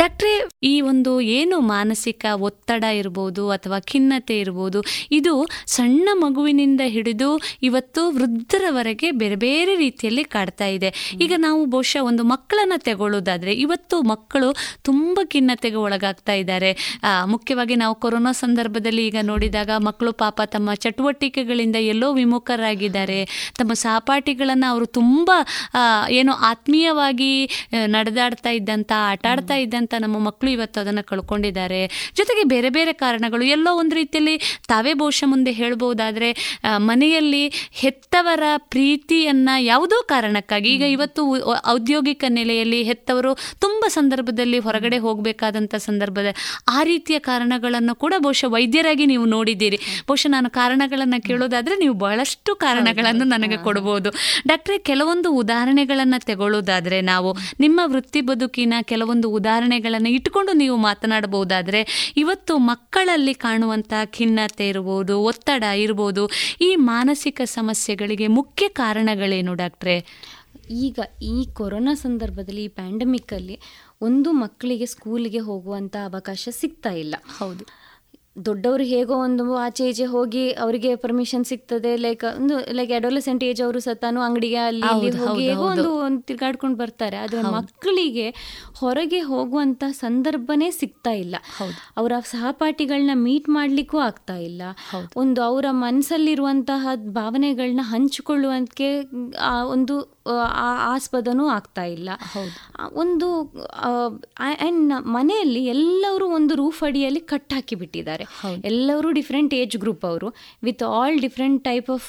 ಡಾಕ್ಟ್ರೇ, ಈ ಒಂದು ಏನು ಮಾನಸಿಕ ಒತ್ತಡ ಇರ್ಬೋದು ಅಥವಾ ಖಿನ್ನತೆ ಇರ್ಬೋದು, ಇದು ಸಣ್ಣ ಮಗುವಿನಿಂದ ಹಿಡಿದು ಇವತ್ತು ವೃದ್ಧರವರೆಗೆ ಬೇರೆ ಬೇರೆ ರೀತಿಯಲ್ಲಿ ಕಾಡ್ತಾ ಇದೆ. ಈಗ ನಾವು ಬಹುಶಃ ಒಂದು ಮಕ್ಕಳನ್ನು ತಗೊಳ್ಳೋದಾದರೆ, ಇವತ್ತು ಮಕ್ಕಳು ತುಂಬ ಖಿನ್ನತೆಗೆ ಒಳಗಾಗ್ತಾ ಇದ್ದಾರೆ. ಮುಖ್ಯವಾಗಿ ನಾವು ಕೊರೋನಾ ಸಂದರ್ಭದಲ್ಲಿ ಈಗ ನೋಡಿದಾಗ ಮಕ್ಕಳು ಪಾಪ ತಮ್ಮ ಚಟುವಟಿಕೆಗಳಿಂದ ಎಲ್ಲೋ ವಿಮುಖರಾಗಿದ್ದಾರೆ. ತಮ್ಮ ಸಹಪಾಠಿಗಳನ್ನು ಅವರು ತುಂಬ ಏನೋ ಆತ್ಮೀಯವಾಗಿ ನಡೆದಾಡ್ತಾ ಇದ್ದಂಥ, ಆಟ ಆಡ್ತಾ ಅಂತ ನಮ್ಮ ಮಕ್ಕಳು ಇವತ್ತು ಅದನ್ನು ಕಳ್ಕೊಂಡಿದ್ದಾರೆ. ಜೊತೆಗೆ ಬೇರೆ ಬೇರೆ ಕಾರಣಗಳು, ಎಲ್ಲೋ ಒಂದು ರೀತಿಯಲ್ಲಿ ತಾವೇ ಬಹುಶಃ ಮುಂದೆ ಹೇಳ್ಬೋದಾದರೆ ಮನೆಯಲ್ಲಿ ಹೆತ್ತವರ ಪ್ರೀತಿಯನ್ನು ಯಾವುದೋ ಕಾರಣಕ್ಕಾಗಿ, ಈಗ ಇವತ್ತು ಔದ್ಯೋಗಿಕ ನೆಲೆಯಲ್ಲಿ ಹೆತ್ತವರು ತುಂಬ ಸಂದರ್ಭದಲ್ಲಿ ಹೊರಗಡೆ ಹೋಗಬೇಕಾದಂಥ ಸಂದರ್ಭದಲ್ಲಿ ಆ ರೀತಿಯ ಕಾರಣಗಳನ್ನು ಕೂಡ ಬಹುಶಃ ವೈದ್ಯರಾಗಿ ನೀವು ನೋಡಿದ್ದೀರಿ. ಬಹುಶಃ ನಾನು ಕಾರಣಗಳನ್ನು ಕೇಳೋದಾದರೆ ನೀವು ಬಹಳಷ್ಟು ಕಾರಣಗಳನ್ನು ನನಗೆ ಕೊಡ್ಬೋದು. ಡಾಕ್ಟ್ರೇ, ಕೆಲವೊಂದು ಉದಾಹರಣೆಗಳನ್ನು ತಗೊಳ್ಳೋದಾದರೆ, ನಾವು ನಿಮ್ಮ ವೃತ್ತಿ ಬದುಕಿನ ಕೆಲವೊಂದು ಉದಾಹರಣೆಗಳನ್ನು ಇಟ್ಕೊಂಡು ನೀವು ಮಾತನಾಡಬಹುದಾದರೆ, ಇವತ್ತು ಮಕ್ಕಳಲ್ಲಿ ಕಾಣುವಂಥ ಖಿನ್ನತೆ ಇರ್ಬೋದು, ಒತ್ತಡ ಇರ್ಬೋದು, ಈ ಮಾನಸಿಕ ಸಮಸ್ಯೆಗಳಿಗೆ ಮುಖ್ಯ ಕಾರಣಗಳೇನು ಡಾಕ್ಟ್ರೇ? ಈಗ ಈ ಕೊರೋನಾ ಸಂದರ್ಭದಲ್ಲಿ, ಈ ಪ್ಯಾಂಡಮಿಕ್ಕಲ್ಲಿ ಒಂದು ಮಕ್ಕಳಿಗೆ ಸ್ಕೂಲಿಗೆ ಹೋಗುವಂಥ ಅವಕಾಶ ಸಿಗ್ತಾ ಇಲ್ಲ. ಹೌದು, ದೊಡ್ಡವರು ಹೇಗೋ ಒಂದು ಆಚೆ ಈಚೆ ಹೋಗಿ ಅವರಿಗೆ ಪರ್ಮಿಷನ್ ಸಿಗ್ತದೆ. ಲೈಕ್ ಅಡೋಲೆಸೆಂಟ್ ಏಜ್ ಅವರು ಸತಾನು ಅಂಗಡಿಗೆ ಅಲ್ಲಿ ಹೋಗಿ ಹೇಗೋ ಒಂದು ತಿರ್ಗಾಡ್ಕೊಂಡು ಬರ್ತಾರೆ. ಆದರೆ ಮಕ್ಕಳಿಗೆ ಹೊರಗೆ ಹೋಗುವಂಥ ಸಂದರ್ಭನೇ ಸಿಗ್ತಾ ಇಲ್ಲ. ಅವರ ಸಹಪಾಠಿಗಳನ್ನ ಮೀಟ್ ಮಾಡಲಿಕ್ಕೂ ಆಗ್ತಾ ಇಲ್ಲ. ಒಂದು ಅವರ ಮನಸ್ಸಲ್ಲಿರುವಂತಹ ಭಾವನೆಗಳನ್ನ ಹಂಚಿಕೊಳ್ಳುವಂತೆ ಒಂದು ಆಸ್ಪದನೂ ಆಗ್ತಾ ಇಲ್ಲ. ಒಂದು ಮನೆಯಲ್ಲಿ ಎಲ್ಲರೂ ಒಂದು ರೂಫ್ ಅಡಿಯಲ್ಲಿ ಕಟ್ಟಾಕಿ ಬಿಟ್ಟಿದ್ದಾರೆ. ಇದ್ದಾರೆ. ಎಲ್ಲರೂ ಡಿಫ್ರೆಂಟ್ ಏಜ್ ಗ್ರೂಪ್ ಅವರು, with all different type of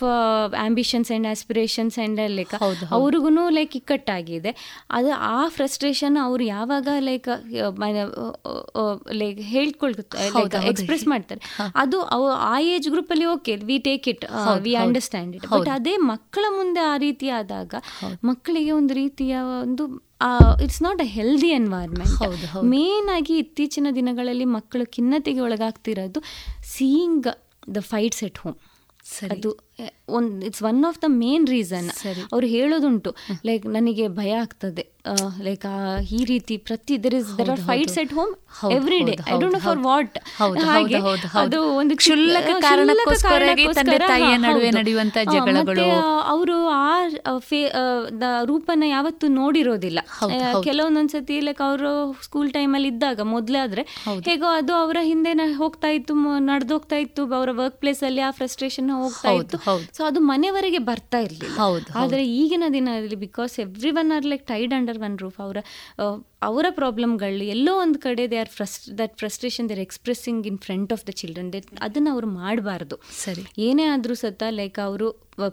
ambitions and aspirations and like ಅವ್ರಿಗೂ ಲೈಕ್ ಇಕ್ಕಟ್ಟಾಗಿದೆ. ಅದು ಆ ಫ್ರಸ್ಟ್ರೇಷನ್ ಅವ್ರು ಯಾವಾಗ ಲೈಕ್ ಲೈಕ್ ಹೇಳ್ಕೊಳ್ತಾರೆ, ಎಕ್ಸ್ಪ್ರೆಸ್ ಮಾಡ್ತಾರೆ, ಅದು ಆ ಏಜ್ ಗ್ರೂಪಲ್ಲಿ okay we take it, we understand it. But ಅದೇ ಮಕ್ಕಳ ಮುಂದೆ ಆ ರೀತಿ ಆದಾಗ ಮಕ್ಕಳಿಗೆ ಒಂದು ರೀತಿಯ ಒಂದು it's not a healthy environment. Main ಆಗಿ ಇತ್ತೀಚಿನ ದಿನಗಳಲ್ಲಿ ಮಕ್ಕಳು ಖಿನ್ನತೆಗೆ ಒಳಗಾಗ್ತಿರೋದು seeing the fights at home. ಅದು ಒಂದು it's one of the main reason. ಅವ್ರು ಹೇಳೋದುಂಟು ಲೈಕ್ ನನಗೆ ಭಯ ಆಗ್ತದೆ, ಲೈಕ್ ಈ ರೀತಿ ಪ್ರತಿ there are fights at home every day, I don't know for what. ಹಾಗೆ ಅದು ಒಂದು ಕ್ಷುಲ್ಲಕ ಕಾರಣಕ್ಕೋಸ್ಕರ ತಂದೆ ತಾಯಿಯ ನಡುವೆ ನಡೆಯುವಂತ ಜಗಳಗಳು ಅವರು ಆ ರೂಪನ ಯಾವತ್ತೂ ನೋಡಿರೋದಿಲ್ಲ. ಕೆಲವೊಂದೊಂದ್ಸತಿ ಲೈಕ್ ಅವರು ಸ್ಕೂಲ್ ಟೈಮಲ್ಲಿ ಇದ್ದಾಗ ಮೊದಲಾದ್ರೆ ಹೇಗೋ ಅದು ಅವರ ಹಿಂದೆ ಹೋಗ್ತಾ ಇತ್ತು, ನಡೆದೋಗ್ತಾ ಇತ್ತು, ಅವರ ವರ್ಕ್ ಪ್ಲೇಸ್ ಅಲ್ಲಿ ಆ ಫ್ರಸ್ಟ್ರೇಷನ್ ಹೋಗ್ತಾ ಇತ್ತು. ಸೊ ಅದು ಮನೆವರೆಗೆ ಬರ್ತಾ ಇರಲಿಲ್ಲ. ಆದರೆ ಈಗಿನ ದಿನದಲ್ಲಿ because everyone are like tied under one roof, ಅವರ ಪ್ರಾಬ್ಲಮ್ಗಳು ಎಲ್ಲೋ ಒಂದು ಕಡೆ they are that frustration they are expressing in front of the children. ಅದನ್ನು ಅವರು ಮಾಡಬಾರ್ದು. ಸರಿ, ಏನೇ ಆದರೂ ಸತ ಲೈಕ್ ಅವರು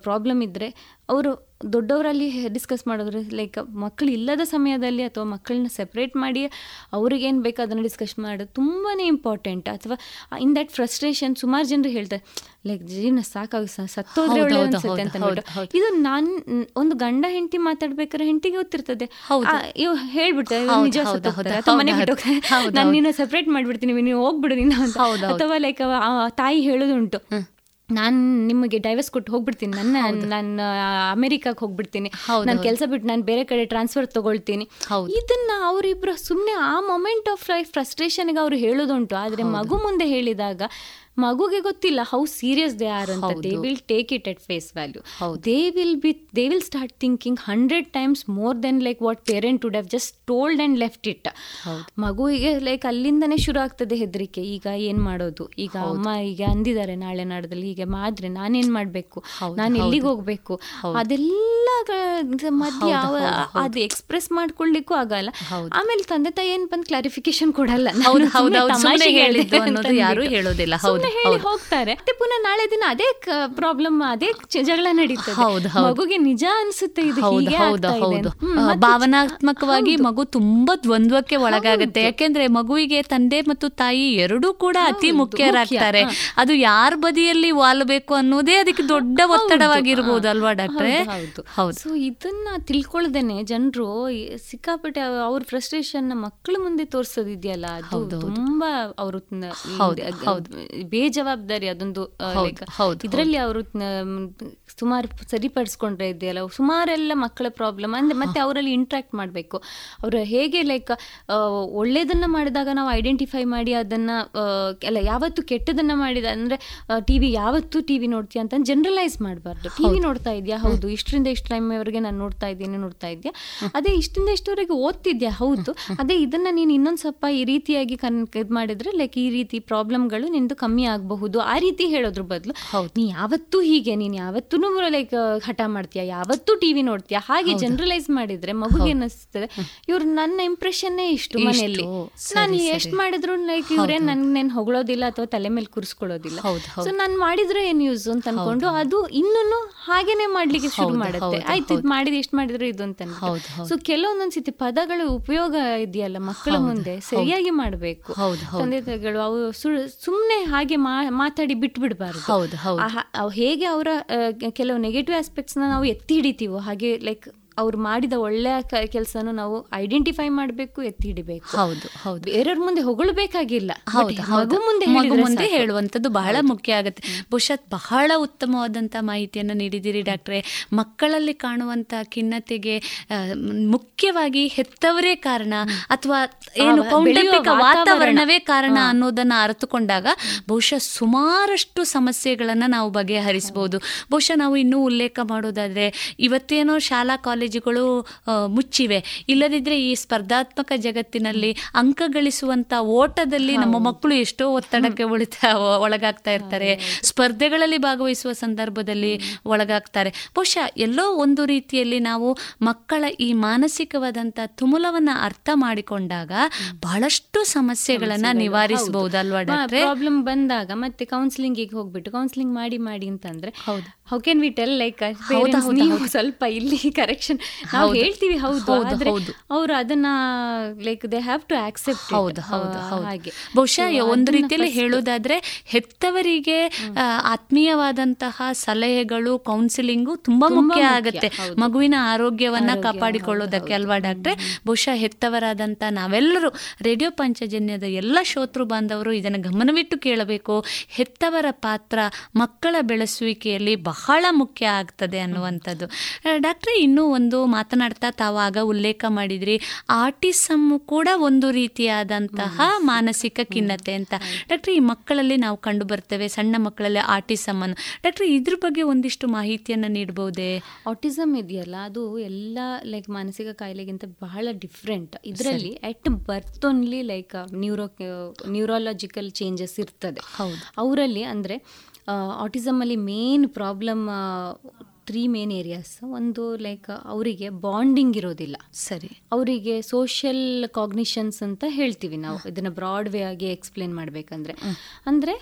ಪ್ರಾಬ್ಲಮ್ ಇದ್ದರೆ ಅವರು ದೊಡ್ಡವರಲ್ಲಿ ಡಿಸ್ಕಸ್ ಮಾಡೋದ್ರೆ ಲೈಕ್ ಮಕ್ಕಳು ಇಲ್ಲದ ಸಮಯದಲ್ಲಿ ಅಥವಾ ಮಕ್ಕಳನ್ನ ಸೆಪ್ರೇಟ್ ಮಾಡಿ ಅವ್ರಿಗೇನು ಬೇಕು ಅದನ್ನು ಡಿಸ್ಕಸ್ ಮಾಡೋದು ತುಂಬಾ ಇಂಪಾರ್ಟೆಂಟ್. ಅಥವಾ ಇನ್ ದ್ಯಾಟ್ ಫ್ರಸ್ಟ್ರೇಷನ್ ಸುಮಾರು ಜನರು ಹೇಳ್ತಾರೆ ಲೈಕ್ ಜೀವನ ಸಾಕಾಗಿ ಸತ್ತೋದ್ರೆ ಒಳ್ಳೆ ಅನ್ಸುತ್ತೆ ಅಂತ ಹೇಳ್ಬಿಟ್ಟು. ಇದು ನಾನು ಒಂದು ಗಂಡ ಹೆಂಡತಿ ಮಾತಾಡ್ಬೇಕಾದ್ರೆ ಹೆಂಡತಿಗೆ ಗೊತ್ತಿರ್ತದೆ, ಇವ್ ಹೇಳ್ಬಿಡ್ತಾರೆ ನಿಜ ಸತ್ತೋಗ್ತಾರೆ ಅಥವಾ ಮನೆ ಬಿಟ್ಟೋಗ್ತಾರೆ, ನಾನು ನಿನ್ನ ಸೆಪ್ರೇಟ್ ಮಾಡಿಬಿಡ್ತೀನಿ, ನೀವು ಹೋಗ್ಬಿಡು ನೀನು ಅಂತ. ಅಥವಾ ಲೈಕ್ ತಾಯಿ ಹೇಳೋದುಂಟು, ನಾನು ನಿಮಗೆ ಡೈವರ್ಸ್ ಕೊಟ್ಟು ಹೋಗ್ಬಿಡ್ತೀನಿ, ನಾನು ಅಮೆರಿಕಾಗೆ ಹೋಗ್ಬಿಡ್ತೀನಿ, ನಾನು ಕೆಲಸ ಬಿಟ್ಟು ನಾನು ಬೇರೆ ಕಡೆ ಟ್ರಾನ್ಸ್ಫರ್ ತಗೊಳ್ತೀನಿ. ಇದನ್ನ ಅವರಿಬ್ರು ಸುಮ್ಮನೆ ಆ ಮೊಮೆಂಟ್ ಆಫ್ ಲೈಫ್ ಫ್ರಸ್ಟ್ರೇಷನ್ಗೆ ಅವರು ಹೇಳೋದುಂಟು. ಆದರೆ ಮಗು ಮುಂದೆ ಹೇಳಿದಾಗ ಮಗುಗೆ ಗೊತ್ತಿಲ್ಲ ಹೌ ಸೀರಿಯಸ್ ದೇ ಆರ್ ಅಂತ. They will take it at face value. They will start thinking 100 times more then like what parent would have just told and left it. ಮಗುವಿಗೆ like ಅಲ್ಲಿಂದನೇ ಶುರು ಆಗ್ತದೆ ಹೆದರಿಕೆ. ಈಗ ಏನು ಮಾಡೋದು, ಈಗ ಅಮ್ಮ ಈಗ ಅಂದಿದ್ದಾರೆ ನಾಳೆ ನಾಡದಲ್ಲಿ ಹೀಗೆ ಮಾಡಿದ್ರೆ ನಾನೇನು ಮಾಡಬೇಕು, ನಾನು ಎಲ್ಲಿಗೆ ಹೋಗಬೇಕು, ಅದೆಲ್ಲ ಮಧ್ಯೆ ಅದು ಎಕ್ಸ್ಪ್ರೆಸ್ ಮಾಡ್ಕೊಳ್ಳಿಕ್ಕೂ ಆಗಲ್ಲ. ಆಮೇಲೆ ತಂದೆ ತಾಯಿ ಏನು ಬಂದು ಕ್ಲಾರಿಫಿಕೇಶನ್ ಕೊಡಲ್ಲ, ಯಾರು ಹೇಳೋದಿಲ್ಲ, ಹೋಗ್ತಾರೆ. ಮತ್ತೆ ಪುನಃ ನಾಳೆ ದಿನ ಅದೇ ಪ್ರಾಬ್ಲಮ್, ಅದೇ ಜಗಳ ನಡೀತದೆ. ಮಗುಗೆ ನಿಜ ಅನ್ಸುತ್ತೆ ಇದು ಹೀಗೆ ಆಗ್ತಾ ಇದೆ. ಭಾವನಾತ್ಮಕವಾಗಿ ಮಗು ತುಂಬಾ ದ್ವಂದ್ವಕ್ಕೆ ಒಳಗಾಗುತ್ತೆ. ಯಾಕೆಂದ್ರೆ ಮಗುವಿಗೆ ತಂದೆ ಮತ್ತು ತಾಯಿ ಎರಡೂ ಕೂಡ ಅತಿ ಮುಖ್ಯರಾಗ್ತಾರೆ. ಅದು ಯಾರ ಬದಿಯಲ್ಲಿ ವಾಲಬೇಕು ಅನ್ನೋದೇ ಅದಕ್ಕೆ ದೊಡ್ಡ ಒತ್ತಡವಾಗಿರ್ಬೋದು ಅಲ್ವಾ ಡಾಕ್ಟ್ರೆ? ಹೌದು. ಸೊ ಇದನ್ನ ತಿಳ್ಕೊಳ್ಳದೇನೆ ಜನರು ಸಿಕ್ಕಾಪಟ್ಟೆ ಅವ್ರ ಫ್ರಸ್ಟ್ರೇಷನ್ ಮಕ್ಕಳ ಮುಂದೆ ತೋರಿಸೋದಿದೆಯಲ್ಲ, ಅದು ತುಂಬಾ ಅವರು ಬೇಜವಾಬ್ದಾರಿ. ಅದೊಂದು ಇದರಲ್ಲಿ ಅವರು ಸುಮಾರು ಸರಿಪಡಿಸ್ಕೊಂಡ್ರೆ ಇದೆಯಲ್ಲ, ಸುಮಾರೆಲ್ಲ ಮಕ್ಕಳ ಪ್ರಾಬ್ಲಮ್ ಅಂದ್ರೆ ಮತ್ತೆ ಅವರಲ್ಲಿ ಇಂಟ್ರಾಕ್ಟ್ ಮಾಡಬೇಕು. ಅವರು ಹೇಗೆ ಲೈಕ್ ಒಳ್ಳೇದನ್ನ ಮಾಡಿದಾಗ ನಾವು ಐಡೆಂಟಿಫೈ ಮಾಡಿ ಅದನ್ನ ಎಲ್ಲ, ಯಾವತ್ತು ಕೆಟ್ಟದನ್ನ ಮಾಡಿದ ಅಂದ್ರೆ ಟಿವಿ, ಯಾವತ್ತು ಟಿವಿ ನೋಡ್ತೀಯ ಅಂತ ಜನರಲೈಸ್ ಮಾಡಬಾರ್ದು. ಟಿವಿ ನೋಡ್ತಾ ಇದೆಯಾ, ಹೌದು, ಇಷ್ಟರಿಂದ ಇಷ್ಟು ಟೈಮ್ ವರೆಗೆ ನಾನು ನೋಡ್ತಾ ಇದೆಯಾ, ಅದೇ ಇಷ್ಟರಿಂದ ಇಷ್ಟವರೆಗೆ ಓದ್ತಿದ್ಯಾ, ಹೌದು, ಅದೇ ಇದನ್ನ ನೀನು ಇನ್ನೊಂದು ಸ್ವಲ್ಪ ಈ ರೀತಿಯಾಗಿ ಇದು ಮಾಡಿದ್ರೆ ಲೈಕ್ ಈ ರೀತಿ ಪ್ರಾಬ್ಲಮ್ಗಳು ನಿಂದು ಕಮ್ಮಿ ಆಗಬಹುದು. ಆ ರೀತಿ ಹೇಳೋದ್ರ ಬದಲು ನೀ ಯಾವತ್ತೂ ಹೀಗೆ, ನೀನು ಯಾವತ್ತೂ ಲೈಕ್ ಹಠ ಮಾಡ್ತೀಯಾ, ಯಾವತ್ತೂ ಟಿವಿ ನೋಡ್ತೀಯಾ, ಹಾಗೆ ಜನರಲೈಸ್ ಮಾಡಿದ್ರೆ ಮಗುಗೆ ಅನಿಸ್ತದೆ ಇವ್ರು ನನ್ನ ಇಂಪ್ರೆಷನ್ನೇ ಇಷ್ಟು, ಮನೆಯಲ್ಲಿ ನಾನು ಎಷ್ಟು ಮಾಡಿದ್ರು ಲೈಕ್ ಇವ್ರೇನ್ ನನ್ನೇನು ಹೊಗಳೋದಿಲ್ಲ ಅಥವಾ ತಲೆ ಮೇಲೆ ಕೂರಿಸ್ಕೊಳ್ಳೋದಿಲ್ಲ, ಸೊ ನಾನು ಮಾಡಿದ್ರೆ ಏನ್ ಯೂಸ್ ಅಂತ ಅನ್ಕೊಂಡು ಅದು ಇನ್ನೂ ಹಾಗೇನೆ ಮಾಡ್ಲಿಕ್ಕೆ ಶುರು ಮಾಡುತ್ತೆ. ಆಯ್ತು, ಇದು ಮಾಡಿದ ಎಷ್ಟು ಮಾಡಿದ್ರು ಇದು ಅಂತ. ಸೊ ಕೆಲವೊಂದೊಂದ್ಸತಿ ಪದಗಳ ಉಪಯೋಗ ಇದೆಯಲ್ಲ ಮಕ್ಕಳ ಮುಂದೆ ಸರಿಯಾಗಿ ಮಾಡಬೇಕು. ತಂದೆ ತಾಯಿಗಳು ಅವು ಸುಮ್ಮನೆ ಹಾಗೆ ಮಾತಾಡಿ ಬಿಟ್ಬಿಡ್ಬಾರ್ದು. ಹೇಗೆ ಅವರ ಕೆಲವು ನೆಗೆಟಿವ್ ಆಸ್ಪೆಕ್ಟ್ಸ್ನ ನಾವು ಎತ್ತಿ ಹಿಡಿತೀವೋ ಹಾಗೆ ಲೈಕ್ ಅವ್ರು ಮಾಡಿದ ಒಳ್ಳೆಯ ಕೆಲಸನೂ ನಾವು ಐಡೆಂಟಿಫೈ ಮಾಡಬೇಕು, ಎತ್ತಿ ಹಿಡಿಬೇಕು. ಹೌದು, ಬೇರೆಯವ್ರ ಮುಂದೆ ಹೊಗಳಬೇಕಾಗಿಲ್ಲ, ಮುಂದೆ ಹೇಳುವಂಥದ್ದು ಬಹಳ ಮುಖ್ಯ ಆಗುತ್ತೆ. ಬಹುಶಃ ಬಹಳ ಉತ್ತಮವಾದಂಥ ಮಾಹಿತಿಯನ್ನು ನೀಡಿದ್ದೀರಿ ಡಾಕ್ಟ್ರೆ. ಮಕ್ಕಳಲ್ಲಿ ಕಾಣುವಂಥ ಖಿನ್ನತೆಗೆ ಮುಖ್ಯವಾಗಿ ಹೆತ್ತವರೇ ಕಾರಣ ಅಥವಾ ಏನು ಕೌಟುಂಬಿಕ ವಾತಾವರಣವೇ ಕಾರಣ ಅನ್ನೋದನ್ನು ಅರಿತುಕೊಂಡಾಗ ಬಹುಶಃ ಸುಮಾರಷ್ಟು ಸಮಸ್ಯೆಗಳನ್ನು ನಾವು ಬಗೆಹರಿಸಬಹುದು. ಬಹುಶಃ ನಾವು ಇನ್ನೂ ಉಲ್ಲೇಖ ಮಾಡೋದಾದರೆ ಇವತ್ತೇನೋ ಶಾಲಾ ಕಾಲೇಜ್ ಕಾಲೇಜುಗಳು ಮುಚ್ಚಿವೆ. ಇಲ್ಲದಿದ್ದರೆ ಈ ಸ್ಪರ್ಧಾತ್ಮಕ ಜಗತ್ತಿನಲ್ಲಿ ಅಂಕ ಗಳಿಸುವಂಥ ಓಟದಲ್ಲಿ ನಮ್ಮ ಮಕ್ಕಳು ಎಷ್ಟೋ ಒತ್ತಡಕ್ಕೆ ಒಳಗಾಗ್ತಾ ಇರ್ತಾರೆ, ಸ್ಪರ್ಧೆಗಳಲ್ಲಿ ಭಾಗವಹಿಸುವ ಸಂದರ್ಭದಲ್ಲಿ ಒಳಗಾಗ್ತಾರೆ. ಬಹುಶಃ ಎಲ್ಲೋ ಒಂದು ರೀತಿಯಲ್ಲಿ ನಾವು ಮಕ್ಕಳ ಈ ಮಾನಸಿಕವಾದಂಥ ತುಮುಲವನ್ನು ಅರ್ಥ ಮಾಡಿಕೊಂಡಾಗ ಬಹಳಷ್ಟು ಸಮಸ್ಯೆಗಳನ್ನು ನಿವಾರಿಸಬಹುದಲ್ವಾ ಡಾಕ್ಟ್ರೆ? ಪ್ರಾಬ್ಲಮ್ ಬಂದಾಗ ಮತ್ತೆ ಕೌನ್ಸಿಲಿಂಗಿಗೆ ಹೋಗ್ಬಿಟ್ಟು ಕೌನ್ಸಿಲಿಂಗ್ ಮಾಡಿ ಮಾಡಿ ಅಂತಂದ್ರೆ how can we tell, like ನೀವು ಸ್ವಲ್ಪ ಇಲ್ಲಿ ಕರೆಕ್ಷನ್ ನಾವು ಹೇಳ್ತೀವಿ ಹೌದು, ಆದರೆ ಅವರು ಅದನ್ನ like they have to accept. ಹೌದು ಹೌದು ಹಾಗೆ ಬಹುಶಃ ಒಂದು ರೀತಿಯಲ್ಲಿ ಹೇಳೋದಾದ್ರೆ ಹೆತ್ತವರಿಗೆ ಆತ್ಮೀಯವಾದಂತಹ ಸಲಹೆಗಳು, ಕೌನ್ಸಿಲಿಂಗು ತುಂಬಾ ಮುಖ್ಯ ಆಗುತ್ತೆ ಮಗುವಿನ ಆರೋಗ್ಯವನ್ನ ಕಾಪಾಡಿಕೊಳ್ಳೋದಕ್ಕೆ ಅಲ್ವಾ ಡಾಕ್ಟ್ರೆ? ಬಹುಶಃ ಹೆತ್ತವರಾದಂಥ ನಾವೆಲ್ಲರೂ ರೇಡಿಯೋ ಪಾಂಚಜನ್ಯದ ಎಲ್ಲ ಶ್ರೋತೃ ಬಾಂಧವರು ಇದನ್ನು ಗಮನವಿಟ್ಟು ಕೇಳಬೇಕು. ಹೆತ್ತವರ ಪಾತ್ರ ಮಕ್ಕಳ ಬೆಳೆಸುವಿಕೆಯಲ್ಲಿ ಬಹಳ ಮುಖ್ಯ ಆಗ್ತದೆ ಅನ್ನುವಂಥದ್ದು. ಡಾಕ್ಟ್ರೆ, ಇನ್ನೂ ಒಂದು ಮಾತನಾಡ್ತಾ ತಾವಾಗ ಉಲ್ಲೇಖ ಮಾಡಿದ್ರಿ ಆಟಿಸಮ್ ಕೂಡ ಒಂದು ರೀತಿಯಾದಂತಹ ಮಾನಸಿಕ ಖಿನ್ನತೆ ಅಂತ. ಡಾಕ್ಟ್ರೆ, ಈ ಮಕ್ಕಳಲ್ಲಿ ನಾವು ಕಂಡು ಬರ್ತೇವೆ, ಸಣ್ಣ ಮಕ್ಕಳಲ್ಲಿ ಆಟಿಸಮ್ ಅನ್ನು. ಡಾಕ್ಟ್ರೆ, ಇದ್ರ ಬಗ್ಗೆ ಒಂದಿಷ್ಟು ಮಾಹಿತಿಯನ್ನು ನೀಡಬಹುದೇ? ಆಟಿಸಮ್ ಇದೆಯಲ್ಲ, ಅದು ಎಲ್ಲ ಲೈಕ್ ಮಾನಸಿಕ ಕಾಯಿಲೆಗಿಂತ ಬಹಳ ಡಿಫ್ರೆಂಟ್. ಇದರಲ್ಲಿ at birth only like neurological changes ಇರ್ತದೆ. ಹೌದು, ಅವರಲ್ಲಿ ಅಂದರೆ ಆಟಿಸಮಲ್ಲಿ ಮೇನ್ ಪ್ರಾಬ್ಲಮ್ 3 ಮೇನ್ ಏರಿಯಾಸ್. ಒಂದು ಲೈಕ್ ಅವರಿಗೆ ಬಾಂಡಿಂಗ್ ಇರೋದಿಲ್ಲ, ಸರಿ, ಅವರಿಗೆ ಸೋಷಿಯಲ್ ಕಾಗ್ನಿಷನ್ಸ್ ಅಂತ ಹೇಳ್ತೀವಿ ನಾವು ಇದನ್ನು ಬ್ರಾಡ್ ವೇ ಆಗಿ ಎಕ್ಸ್ಪ್ಲೇನ್ ಮಾಡಬೇಕಂದ್ರೆ. ಅಂದರೆ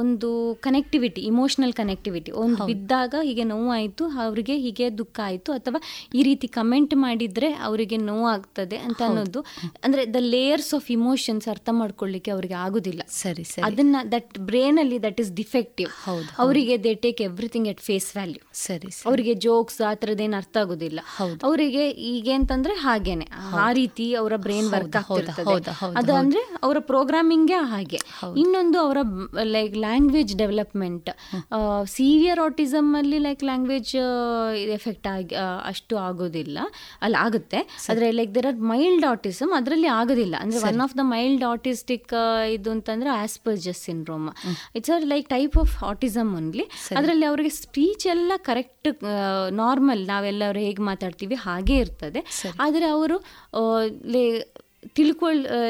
ಒಂದು ಕನೆಕ್ಟಿವಿಟಿ, ಇಮೋಷ್ನಲ್ ಕನೆಕ್ಟಿವಿಟಿ, ಒಂದು ಬಿದ್ದಾಗ ಹೀಗೆ ನೋವಾಯಿತು ಅವರಿಗೆ, ಹೀಗೆ ದುಃಖ ಆಯಿತು, ಅಥವಾ ಈ ರೀತಿ ಕಮೆಂಟ್ ಮಾಡಿದರೆ ಅವರಿಗೆ ನೋವಾಗ್ತದೆ ಅಂತ ಅನ್ನೋದು, ಅಂದರೆ ದ ಲೇಯರ್ಸ್ ಆಫ್ ಇಮೋಷನ್ಸ್ ಅರ್ಥ ಮಾಡ್ಕೊಳ್ಳಿಕ್ಕೆ ಅವರಿಗೆ ಆಗೋದಿಲ್ಲ. ಸರಿ ಸರಿ, ಅದನ್ನು ದಟ್ ಬ್ರೈನಲ್ಲಿ ದಟ್ ಈಸ್ ಡಿಫೆಕ್ಟಿವ್. ಹೌದು, ಅವರಿಗೆ they take everything at face value. ಸರಿ, ಅವರಿಗೆ ಜೋಕ್ಸ್ ಆ ಥರದ್ದೇನು ಅರ್ಥ ಆಗೋದಿಲ್ಲ. ಅವರಿಗೆ ಈಗೇಂತಂದ್ರೆ ಹಾಗೇನೆ ಆ ರೀತಿ ಅವರ ಬ್ರೈನ್ ವರ್ಕ್ ಆಗ್ತಿರ್ತದೆ. ಅದು ಅಂದ್ರೆ ಅವರ ಪ್ರೋಗ್ರಾಮಿಂಗೇ ಹಾಗೆ. ಇನ್ನೊಂದು ಅವರ like language development. Severe autism ಅಲ್ಲಿ ಲೈಕ್ ಲ್ಯಾಂಗ್ವೇಜ್ ಎಫೆಕ್ಟ್ ಆಗಿ ಅಷ್ಟು ಆಗೋದಿಲ್ಲ, ಅಲ್ಲಿ ಆಗುತ್ತೆ. ಆದರೆ like there are mild autism, ಅದರಲ್ಲಿ ಆಗೋದಿಲ್ಲ. ಅಂದರೆ one of the mild autistic ಇದು ಅಂತಂದ್ರೆ Asperger's syndrome. It's are like type of autism only. ಅದರಲ್ಲಿ ಅವರಿಗೆ ಸ್ಪೀಚ್ ಎಲ್ಲ ಕರೆಕ್ಟ್ ನಾರ್ಮಲ್ ನಾವೆಲ್ಲರೂ ಹೇಗೆ ಮಾತಾಡ್ತೀವಿ ಹಾಗೇ ಇರ್ತದೆ. ಆದರೆ ಅವರು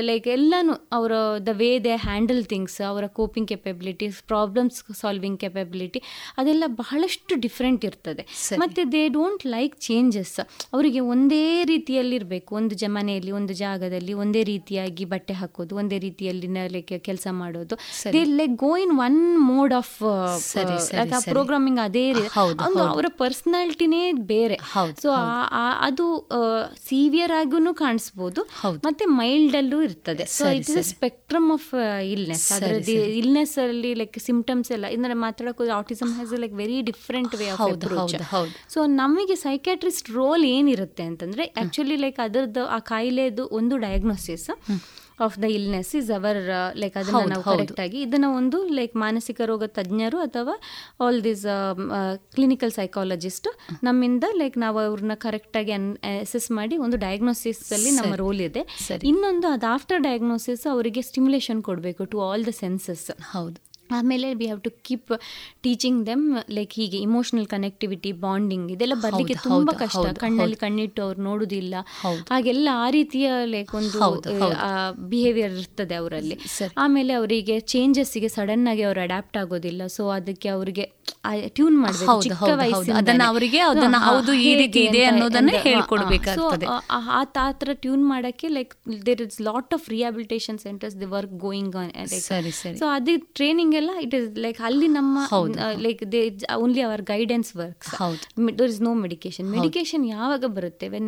ಲೈಕ್ ಎಲ್ಲನೂ ಅವರ the way they handle things, ಅವರ coping capabilities, problems solving capability, ಅದೆಲ್ಲ ಬಹಳಷ್ಟು ಡಿಫ್ರೆಂಟ್ ಇರ್ತದೆ. ಮತ್ತು ದೇ ಡೋಂಟ್ ಲೈಕ್ ಚೇಂಜಸ್. ಅವರಿಗೆ ಒಂದೇ ರೀತಿಯಲ್ಲಿರಬೇಕು, ಒಂದು ಮನೆಯಲ್ಲಿ ಒಂದು ಜಾಗದಲ್ಲಿ ಒಂದೇ ರೀತಿಯಾಗಿ ಬಟ್ಟೆ ಹಾಕೋದು, ಒಂದೇ ರೀತಿಯಲ್ಲಿ ಲೈಕ್ ಕೆಲಸ ಮಾಡೋದು. They like go in one mode of programming. ಅದೇ ಒಂದು ಅವರ ಪರ್ಸನಾಲಿಟಿನೇ ಬೇರೆ. ಸೊ ಅದು ಸೀವಿಯರ್ ಆಗೂ ಕಾಣಿಸ್ಬೋದು ಮತ್ತು ಮೈಲ್ಡ್ ಅಲ್ಲೂ ಇರ್ತದೆ. So it is a spectrum of illness. ಅದರಲ್ಲಿ ಇಲ್ನೆಸ್ ಅಲ್ಲಿ ಲೈಕ್ ಸಿಂಪ್ಟಮ್ಸ್ ಎಲ್ಲ ಇದನ್ನ ಮಾತಾಡೋಕೆ ಹೋದ್ರೆ autism has like very different way of approach. So ನಮಗೆ ಸೈಕ್ಯಾಟ್ರಿಸ್ಟ್ ರೋಲ್ ಏನಿರುತ್ತೆ ಅಂತಂದ್ರೆ ಆಕ್ಚುಲಿ ಲೈಕ್ ಅದರದ್ದು ಆ ಕಾಯಿಲೆದು ಒಂದು diagnosis of the illness is our like ಅದನ್ನು ನಾವು ಕರೆಕ್ಟ್ ಆಗಿ ಇದನ್ನು ಒಂದು ಲೈಕ್ ಮಾನಸಿಕ ರೋಗ ತಜ್ಞರು ಅಥವಾ ಆಲ್ ದೀಸ್ ಕ್ಲಿನಿಕಲ್ ಸೈಕಾಲಜಿಸ್ಟ್ ನಮ್ಮಿಂದ ಲೈಕ್ ನಾವು ಅವ್ರನ್ನ ಕರೆಕ್ಟಾಗಿ ಅಸೆಸ್ ಮಾಡಿ ಒಂದು ಡಯಾಗ್ನೋಸಿಸ್ ಅಲ್ಲಿ ನಮ್ಮ ರೋಲ್ ಇದೆ. ಇನ್ನೊಂದು ಅದು ಆಫ್ಟರ್ ಡಯಾಗ್ನೋಸಿಸ್ ಅವರಿಗೆ ಸ್ಟಿಮ್ಯುಲೇಷನ್ ಕೊಡಬೇಕು ಟು ಆಲ್ ದ ಸೆನ್ಸಸ್. ಹೌದು, ಆಮೇಲೆ we have to keep teaching them like ಹೀಗೆ ಇಮೋಷನಲ್ ಕನೆಕ್ಟಿವಿಟಿ, ಬಾಂಡಿಂಗ್ ಇದೆಲ್ಲ ಬರಲಿಕ್ಕೆ ತುಂಬ ಕಷ್ಟ. ಕಣ್ಣಲ್ಲಿ ಕಣ್ಣಿಟ್ಟು ಅವ್ರು ನೋಡುವುದಿಲ್ಲ, ಹಾಗೆಲ್ಲ ಆ ರೀತಿಯ ಲೈಕ್ ಒಂದು ಬಿಹೇವಿಯರ್ ಇರ್ತದೆ ಅವರಲ್ಲಿ. ಆಮೇಲೆ ಅವರಿಗೆ ಚೇಂಜಸ್ಸಿಗೆ ಸಡನ್ ಆಗಿ ಅವ್ರು ಅಡ್ಯಾಪ್ಟ್ ಆಗೋದಿಲ್ಲ. ಸೊ ಅದಕ್ಕೆ ಅವರಿಗೆ ಟ್ಯೂನ್ ಮಾಡಬೇಕು ಚಿಕ್ಕ ವಯಸ್ಸಿನಲ್ಲಿ. ಆ ಥರ ಟ್ಯೂನ್ ಮಾಡೋಕ್ಕೆ like there is lot of rehabilitation centres the work going on. So ಅದು training it is like only our guidance works. There is no medication. Medication ಯಾವಾಗ ಬರುತ್ತೆ? When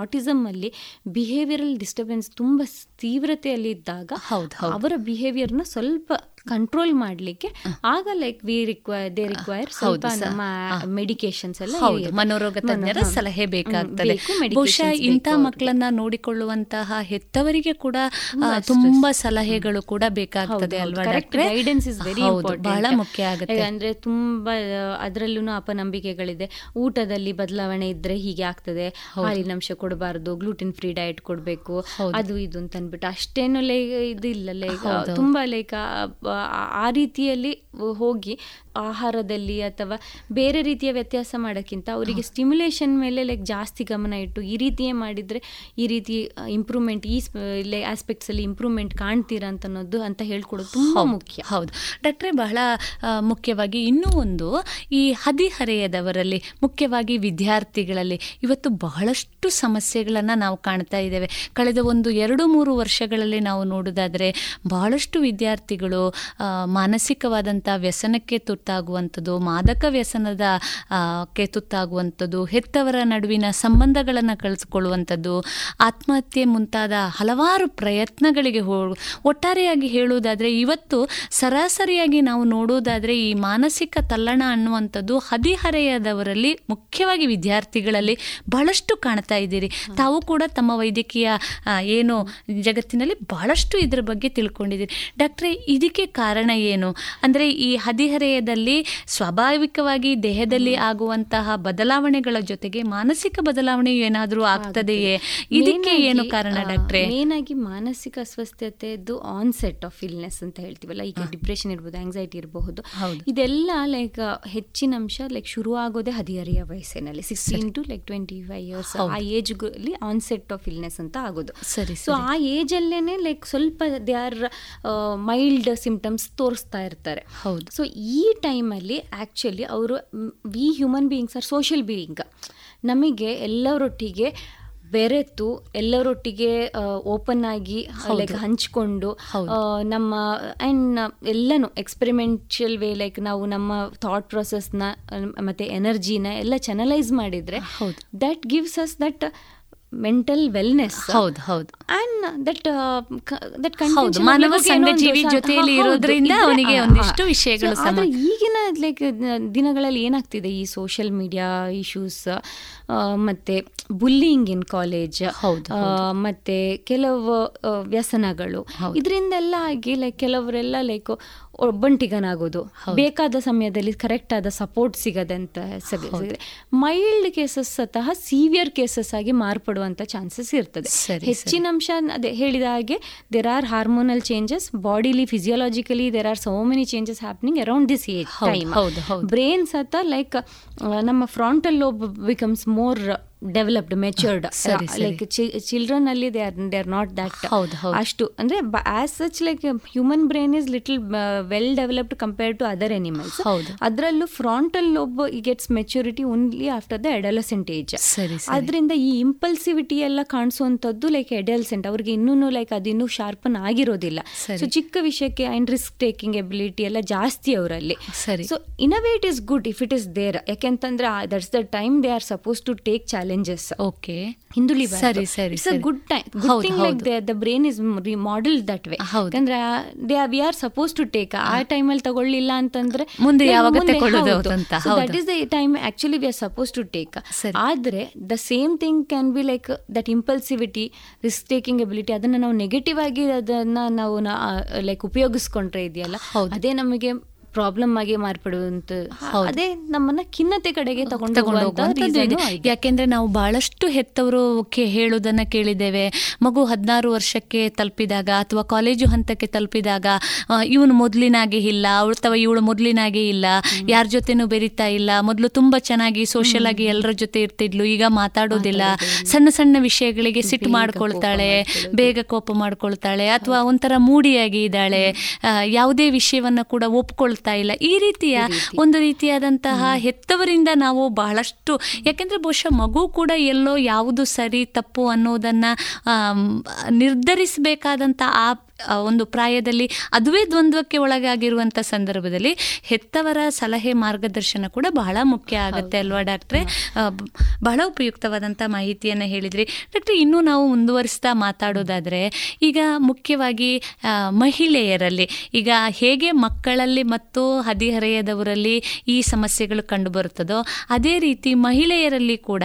autism ಅಲ್ಲಿ behavioral disturbance ತುಂಬಾ ತೀವ್ರತೆಯಲ್ಲಿ ಇದ್ದಾಗ ಅವರ ಬಿಹೇವಿಯರ್ನ ಸ್ವಲ್ಪ ಕಂಟ್ರೋಲ್ ಮಾಡಲಿಕ್ಕೆ ಆಗ ಲೈಕ್ ದೇ ರಿಕ್ವೈರ್ ಸ್ವಲ್ಪ ನಮ್ಮ ಮೆಡಿಕೇಶನ್ಸ್ ಎಲ್ಲ ಮನೋರೋಗ ತಜ್ಞರ ಸಲಹೆ ಬೇಕಾಗ್ತದೆ. ಬಹುಶಃ ಇಂಥ ಮಕ್ಕಳನ್ನ ನೋಡಿಕೊಳ್ಳುವಂತಹ ಹೆತ್ತವರಿಗೆ ಕೂಡ ತುಂಬಾ ಸಲಹೆಗಳು ಕೂಡ ಬೇಕಾಗ್ತದೆ ಅಲ್ವಾ ಡಾಕ್ಟ್ರೆ? ಗೈಡೆನ್ಸ್ ಇಸ್ ವೆರಿ ಇಂಪಾರ್ಟೆಂಟ್, ಬಹಳ ಮುಖ್ಯ ಆಗುತ್ತೆ. ಅಂದ್ರೆ ತುಂಬಾ ಅದರಲ್ಲೂ ಅಪನಂಬಿಕೆಗಳಿದೆ. ಊಟದಲ್ಲಿ ಬದಲಾವಣೆ ಇದ್ರೆ ಹೀಗೆ ಆಗ್ತದೆ, ಹಾಲಿನಂಶ ಕೊಡಬಾರದು, ಗ್ಲೂಟಿನ್ ಫ್ರೀ ಡಯಟ್ ಕೊಡಬೇಕು, ಅದು ಇದು ಅಂತ ಅಂದ್ಬಿಟ್ಟು ಅಷ್ಟೇನು ಲೈಕ್ ಇದಿಲ್ಲ. ಲೈಕ್ ತುಂಬಾ ಲೈಕ್ ಆ ರೀತಿಯಲ್ಲಿ ಹೋಗಿ ಆಹಾರದಲ್ಲಿ ಅಥವಾ ಬೇರೆ ರೀತಿಯ ವ್ಯತ್ಯಾಸ ಮಾಡೋಕ್ಕಿಂತ ಅವರಿಗೆ ಸ್ಟಿಮ್ಯುಲೇಷನ್ ಮೇಲೆ ಲೈಕ್ ಜಾಸ್ತಿ ಗಮನ ಇಟ್ಟು ಈ ರೀತಿಯೇ ಮಾಡಿದರೆ ಈ ರೀತಿ ಇಂಪ್ರೂವ್ಮೆಂಟ್ ಈ ಆಸ್ಪೆಕ್ಟ್ಸಲ್ಲಿ ಇಂಪ್ರೂವ್ಮೆಂಟ್ ಕಾಣ್ತೀರಾ ಅಂತ ಅನ್ನೋದು ಅಂತ ಹೇಳ್ಕೊಡೋದು ತುಂಬ ಮುಖ್ಯ. ಹೌದು ಡಾಕ್ಟ್ರೇ, ಬಹಳ ಮುಖ್ಯವಾಗಿ ಇನ್ನೂ ಒಂದು, ಈ ಹದಿಹರೆಯದವರಲ್ಲಿ ಮುಖ್ಯವಾಗಿ ವಿದ್ಯಾರ್ಥಿಗಳಲ್ಲಿ ಇವತ್ತು ಬಹಳಷ್ಟು ಸಮಸ್ಯೆಗಳನ್ನು ನಾವು ಕಾಣ್ತಾ ಇದ್ದೇವೆ. ಕಳೆದ ಒಂದು 2-3 ವರ್ಷಗಳಲ್ಲಿ ನಾವು ನೋಡೋದಾದರೆ ಬಹಳಷ್ಟು ವಿದ್ಯಾರ್ಥಿಗಳು ಮಾನಸಿಕವಾದಂಥ ವ್ಯಸನಕ್ಕೆ ತುತ್ತಾಗುವಂಥದ್ದು, ಮಾದಕ ವ್ಯಸನದ ಕ್ಕೆ ತುತ್ತಾಗುವಂಥದ್ದು, ಹೆತ್ತವರ ನಡುವಿನ ಸಂಬಂಧಗಳನ್ನು ಕಳಿಸ್ಕೊಳ್ಳುವಂಥದ್ದು, ಆತ್ಮಹತ್ಯೆ ಮುಂತಾದ ಹಲವಾರು ಪ್ರಯತ್ನಗಳಿಗೆ ಒಟ್ಟಾರೆಯಾಗಿ ಹೇಳುವುದಾದರೆ ಇವತ್ತು ಸರಾಸರಿಯಾಗಿ ನಾವು ನೋಡೋದಾದರೆ ಈ ಮಾನಸಿಕ ತಲ್ಲಣ ಅನ್ನುವಂಥದ್ದು ಹದಿಹರೆಯದವರಲ್ಲಿ ಮುಖ್ಯವಾಗಿ ವಿದ್ಯಾರ್ಥಿಗಳಲ್ಲಿ ಬಹಳಷ್ಟು ಕಾಣ್ತಾ ಇದ್ದೀರಿ. ತಾವು ಕೂಡ ತಮ್ಮ ವೈದ್ಯಕೀಯ ಏನು ಜಗತ್ತಿನಲ್ಲಿ ಬಹಳಷ್ಟು ಇದರ ಬಗ್ಗೆ ತಿಳ್ಕೊಂಡಿದ್ದೀರಿ. ಡಾಕ್ಟ್ರೇ, ಇದಕ್ಕೆ ಕಾರಣ ಏನು ಅಂದರೆ ಈ ಹದಿಹರೆಯದಲ್ಲಿ ಸ್ವಾಭಾವಿಕವಾಗಿ ದೇಹದಲ್ಲಿ ಆಗುವಂತಹ ಬದಲಾವಣೆಗಳ ಜೊತೆಗೆ ಮಾನಸಿಕ ಬದಲಾವಣೆ ಏನಾದರೂ ಆಗ್ತದೆಯೇ, ಇದಕ್ಕೆ ಏನು ಕಾರಣ ಡಾಕ್ಟ್ರೇ? ಮೇನಾಗಿ ಮಾನಸಿಕ ಅಸ್ವಸ್ಥತೆಯದ್ದು ಆನ್ಸೆಟ್ ಆಫ್ ಇಲ್ನೆಸ್ ಅಂತ ಹೇಳ್ತೀವಲ್ಲ, ಈಗ ಡಿಪ್ರೆಷನ್ ಇರ್ಬೋದು, ಆಂಗ್ಸೈಟಿ ಇರಬಹುದು, ಇದೆಲ್ಲ ಲೈಕ್ ಹೆಚ್ಚಿನ ಅಂಶ ಲೈಕ್ ಶುರು ಆಗೋದೇ ಹದಿಹರೆಯ ವಯಸ್ಸಿನಲ್ಲಿ 16 to 25 ಇಯರ್ಸ್ ಆ ಏಜ್ ಅಲ್ಲಿ ಆನ್ಸೆಟ್ ಆಫ್ ಇಲ್ನೆಸ್ ಅಂತ ಆಗೋದು. ಸರಿ, ಸೊ ಆ ಏಜ್ ಅಲ್ಲೇನೆ ಲೈಕ್ ಸ್ವಲ್ಪ ದೇ ಆರ್ ಮೈಲ್ಡ್ ಸಿಂಪ್ಟಮ್ಸ್ ತೋರಿಸ್ತಾ ಇರ್ತಾರೆ. ಹೌದು, ಸೊ ಈ ಟೈಮಲ್ಲಿ ಆ್ಯಕ್ಚುಲಿ ಅವರು human beings are social being, ನಮಗೆ ಎಲ್ಲರೊಟ್ಟಿಗೆ ಬೆರೆತು ಎಲ್ಲರೊಟ್ಟಿಗೆ ಓಪನ್ ಆಗಿ ಲೈಕ್ ಹಂಚಿಕೊಂಡು ನಮ್ಮ ಆ್ಯಂಡ್ ಎಲ್ಲನೂ ಎಕ್ಸ್ಪೆರಿಮೆಂಟಲ್ ವೇ ಲೈಕ್ ನಾವು ನಮ್ಮ ಥಾಟ್ ಪ್ರೊಸೆಸ್ನ ಮತ್ತು ಎನರ್ಜಿನ ಎಲ್ಲ ಚಾನಲೈಸ್ ಮಾಡಿದರೆ that gives us that mental wellness. ಹೌದು ಹೌದು, ಅಂಡ್ ದಟ್ ಕಂಡು ಮಾನವ ಸಂಘಜೀವಿ ಜೊತೆಯಲ್ಲಿ ಇರೋದ್ರಿಂದ ಅವನಿಗೆ ಒಂದಿಷ್ಟು ವಿಷಯಗಳು. ಈಗಿನ ಲೈಕ್ ದಿನಗಳಲ್ಲಿ ಏನಾಗ್ತಿದೆ, ಈ ಸೋಷಿಯಲ್ ಮೀಡಿಯಾ ಇಶ್ಯೂಸ್ ಮತ್ತೆ ಬುಲ್ಲಿಂಗ್ ಇನ್ ಕಾಲೇಜ್ ಮತ್ತೆ ಕೆಲವು ವ್ಯಸನಗಳು, ಇದರಿಂದೆಲ್ಲ ಆಗಿ ಲೈಕ್ ಕೆಲವರೆಲ್ಲ ಲೈಕ್ ಒಬ್ಬಂಟಿಗನಾಗೋದು, ಬೇಕಾದ ಸಮಯದಲ್ಲಿ ಕರೆಕ್ಟ್ ಆದ ಸಪೋರ್ಟ್ ಸಿಗದಂತ ಸಿಗದೆ ಮೈಲ್ಡ್ ಕೇಸಸ್ ಸಹ ಸೀವಿಯರ್ ಕೇಸಸ್ ಆಗಿ ಮಾರ್ಪಡುವಂಥ ಚಾನ್ಸಸ್ ಇರ್ತದೆ. ಹೆಚ್ಚಿನ ಅಂಶ ಅದೇ ಹೇಳಿದ ಹಾಗೆ there are hormonal changes bodily, physiologically there are so many changes happening around this age time. Brain ಸಹ ಲೈಕ್ ನಮ್ಮ frontal lobe becomes more developed, matured. Like children ಅಲ್ಲಿ ದೇ ಆರ್ ನಾಟ್ ದಟ್ ಅಷ್ಟು ಅಂದ್ರೆ as such like human brain is little well developed compared to other animals. ಅದರಲ್ಲೂ frontal lobe gets maturity only after the adolescent age. ಅದರಿಂದ ಈ impulsivity ಎಲ್ಲ ಕಾಣಿಸುವಂಥದ್ದು like adolescent, ಅವ್ರಿಗೆ ಇನ್ನೂ like ಅದಿನ್ನೂ ಶಾರ್ಪನ್ ಆಗಿರೋದಿಲ್ಲ. ಸೊ ಚಿಕ್ಕ ವಿಷಯಕ್ಕೆ ಆ್ಯಂಡ್ ರಿಸ್ಕ್ ಟೇಕಿಂಗ್ ಎಬಿಲಿಟಿ ಎಲ್ಲ ಜಾಸ್ತಿ ಅವರಲ್ಲಿ. So innovate is good if it is there, ಯಾಕೆಂತಂದ್ರೆ that's the time they are suppose to take challenge. ಆದ್ರೆ the same thing can be like that impulsivity, risk taking ability, ಅದನ್ನ ನಾವು negative ಆಗಿ ಅದನ್ನ ನಾವು ಲೈಕ್ ಉಪಯೋಗಿಸ್ಕೊಂಡ್ರೆ ಇದೆಯಲ್ಲ, ಅದೇ ನಮಗೆ ಪ್ರಾಬ್ಲಮ್ ಆಗಿ ಮಾರ್ಪಡುವಂತ, ಅದೇ ನಮ್ಮನ್ನ ಖಿನ್ನತೆ ಕಡೆಗೆ ತಗೊಂಡು. ಯಾಕೆಂದ್ರೆ ನಾವು ಬಹಳಷ್ಟು ಹೆತ್ತವರು ಹೇಳೋದನ್ನ ಕೇಳಿದ್ದೇವೆ, ಮಗು 16 ವರ್ಷಕ್ಕೆ ತಲುಪಿದಾಗ ಅಥವಾ ಕಾಲೇಜು ಹಂತಕ್ಕೆ ತಲುಪಿದಾಗ ಇವನು ಮೊದಲಿನಾಗೆ ಇಲ್ಲ, ಅಥವಾ ಇವಳು ಮೊದಲಿನಾಗೆ ಇಲ್ಲ, ಯಾರ ಜೊತೆನೂ ಬೆರಿತಾ ಇಲ್ಲ, ಮೊದಲು ತುಂಬಾ ಚೆನ್ನಾಗಿ ಸೋಷಿಯಲ್ ಆಗಿ ಎಲ್ಲರ ಜೊತೆ ಇರ್ತಿದ್ಲು, ಈಗ ಮಾತಾಡೋದಿಲ್ಲ, ಸಣ್ಣ ಸಣ್ಣ ವಿಷಯಗಳಿಗೆ ಸಿಟ್ಟು ಮಾಡ್ಕೊಳ್ತಾಳೆ, ಬೇಗ ಕೋಪ ಮಾಡ್ಕೊಳ್ತಾಳೆ, ಅಥವಾ ಒಂಥರ ಮೂಡಿಯಾಗಿ ಇದ್ದಾಳೆ, ಯಾವುದೇ ವಿಷಯವನ್ನ ಕೂಡ ಒಪ್ಕೊಳ್ತಾಳೆ ಇಲ್ಲ. ಈ ರೀತಿಯ ಒಂದು ರೀತಿಯಾದಂತಹ ಹೆತ್ತವರಿಂದ ನಾವು ಬಹಳಷ್ಟು, ಯಾಕೆಂದ್ರೆ ಬಹುಶಃ ಮಗು ಕೂಡ ಎಲ್ಲೋ ಯಾವುದು ಸರಿ ತಪ್ಪು ಅನ್ನೋದನ್ನ ನಿರ್ಧರಿಸಬೇಕಾದಂಥ ಆ ಒಂದು ಪ್ರಾಯದಲ್ಲಿ ಅದುವೇ ದ್ವಂದ್ವಕ್ಕೆ ಒಳಗಾಗಿರುವಂಥ ಸಂದರ್ಭದಲ್ಲಿ ಹೆತ್ತವರ ಸಲಹೆ ಮಾರ್ಗದರ್ಶನ ಕೂಡ ಬಹಳ ಮುಖ್ಯ ಆಗುತ್ತೆ ಅಲ್ವಾ ಡಾಕ್ಟ್ರೆ? ಬಹಳ ಉಪಯುಕ್ತವಾದಂಥ ಮಾಹಿತಿಯನ್ನು ಹೇಳಿದ್ರಿ ಡಾಕ್ಟ್ರೆ. ಇನ್ನೂ ನಾವು ಮುಂದುವರಿಸ್ತಾ ಮಾತಾಡೋದಾದರೆ, ಈಗ ಮುಖ್ಯವಾಗಿ ಮಹಿಳೆಯರಲ್ಲಿ ಈಗ ಹೇಗೆ ಮಕ್ಕಳಲ್ಲಿ ಮತ್ತು ಹದಿಹರೆಯದವರಲ್ಲಿ ಈ ಸಮಸ್ಯೆಗಳು ಕಂಡುಬರುತ್ತದೋ ಅದೇ ರೀತಿ ಮಹಿಳೆಯರಲ್ಲಿ ಕೂಡ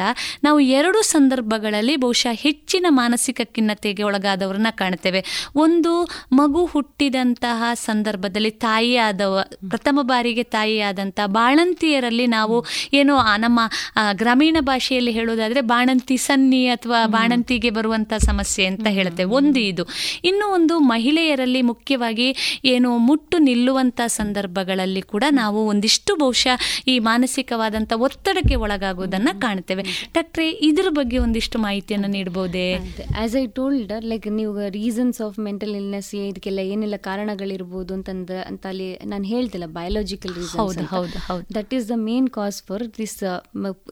ನಾವು 2 ಸಂದರ್ಭಗಳಲ್ಲಿ ಬಹುಶಃ ಹೆಚ್ಚಿನ ಮಾನಸಿಕ ಖಿನ್ನತೆಗೆ ಒಳಗಾದವ್ರನ್ನ ಕಾಣ್ತೇವೆ. ಒಂದು ಮಗು ಹುಟ್ಟಿದಂತಹ ಸಂದರ್ಭದಲ್ಲಿ ತಾಯಿಯಾದವ, ಪ್ರಥಮ ಬಾರಿಗೆ ತಾಯಿಯಾದಂತಹ ಬಾಣಂತಿಯರಲ್ಲಿ ನಾವು ಏನೋ ನಮ್ಮ ಗ್ರಾಮೀಣ ಭಾಷೆಯಲ್ಲಿ ಹೇಳೋದಾದರೆ ಬಾಣಂತಿ ಸನ್ನಿ ಅಥವಾ ಬಾಣಂತಿಗೆ ಬರುವಂಥ ಸಮಸ್ಯೆ ಅಂತ ಹೇಳ್ತೇವೆ. ಒಂದು ಇದು. ಇನ್ನೂ ಒಂದು, ಮಹಿಳೆಯರಲ್ಲಿ ಮುಖ್ಯವಾಗಿ ಏನು ಮುಟ್ಟು ನಿಲ್ಲುವಂಥ ಸಂದರ್ಭಗಳಲ್ಲಿ ಕೂಡ ನಾವು ಒಂದಿಷ್ಟು ಬಹುಶಃ ಈ ಮಾನಸಿಕವಾದಂಥ ಒತ್ತಡಕ್ಕೆ ಒಳಗಾಗೋದನ್ನು ಕಾಣ್ತೇವೆ. ಡಾಕ್ಟ್ರೆ, ಇದರ ಬಗ್ಗೆ ಒಂದಿಷ್ಟು ಮಾಹಿತಿಯನ್ನು ನೀಡಬಹುದೇ? ಆಸ್ ಐ ಟೋಲ್ಡ್, ಲೈಕ್ ನೀವು ರೀಸನ್ಸ್ ಆಫ್ ಮೆಂಟಲ್ ಇಲ್ನೆಸ್ ಇದಕ್ಕೆಲ್ಲ ಏನೆಲ್ಲ ಕಾರಣಗಳಿರ್ಬೋದು ಅಂತ ಅಲ್ಲಿ ನಾನು ಹೇಳ್ತಿಲ್ಲ, biological reason that is the main cause for this.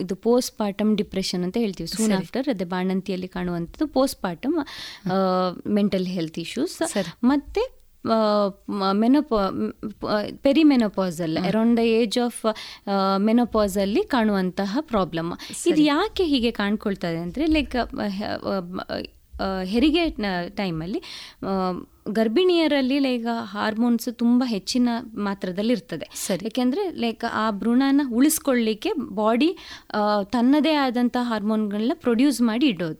ಇದು ಪೋಸ್ಟ್ ಪಾರ್ಟಮ್ ಡಿಪ್ರೆಷನ್ ಅಂತ ಹೇಳ್ತೀವಿ. ಸೂನ್ ಆಫ್ಟರ್ ಅದೇ ಬಾಣಂತಿಯಲ್ಲಿ ಕಾಣುವಂಥದ್ದು post partum mental health issues. ಮತ್ತೆ perimenopausal around the age of ಮೆನೋಪಾಸಲ್ಲಿ ಕಾಣುವಂತಹ ಪ್ರಾಬ್ಲಮ್. ಇದು ಯಾಕೆ ಹೀಗೆ ಕಾಣ್ಕೊಳ್ತದೆ ಅಂದರೆ, ಲೈಕ್ ಹೆರಿಗೆ ಟೈಮಲ್ಲಿ ಗರ್ಭಿಣಿಯರಲ್ಲಿ ಲೈಕ್ ಹಾರ್ಮೋನ್ಸ್ ತುಂಬ ಹೆಚ್ಚಿನ ಮಾತ್ರದಲ್ಲಿ ಇರ್ತದೆ. ಯಾಕೆಂದರೆ ಲೈಕ್ ಆ ಭ್ರೂಣನ ಉಳಿಸ್ಕೊಳ್ಳಿಕ್ಕೆ ಬಾಡಿ ತನ್ನದೇ ಆದಂಥ ಹಾರ್ಮೋನ್ಗಳನ್ನ ಪ್ರೊಡ್ಯೂಸ್ ಮಾಡಿ ಇಡೋದು.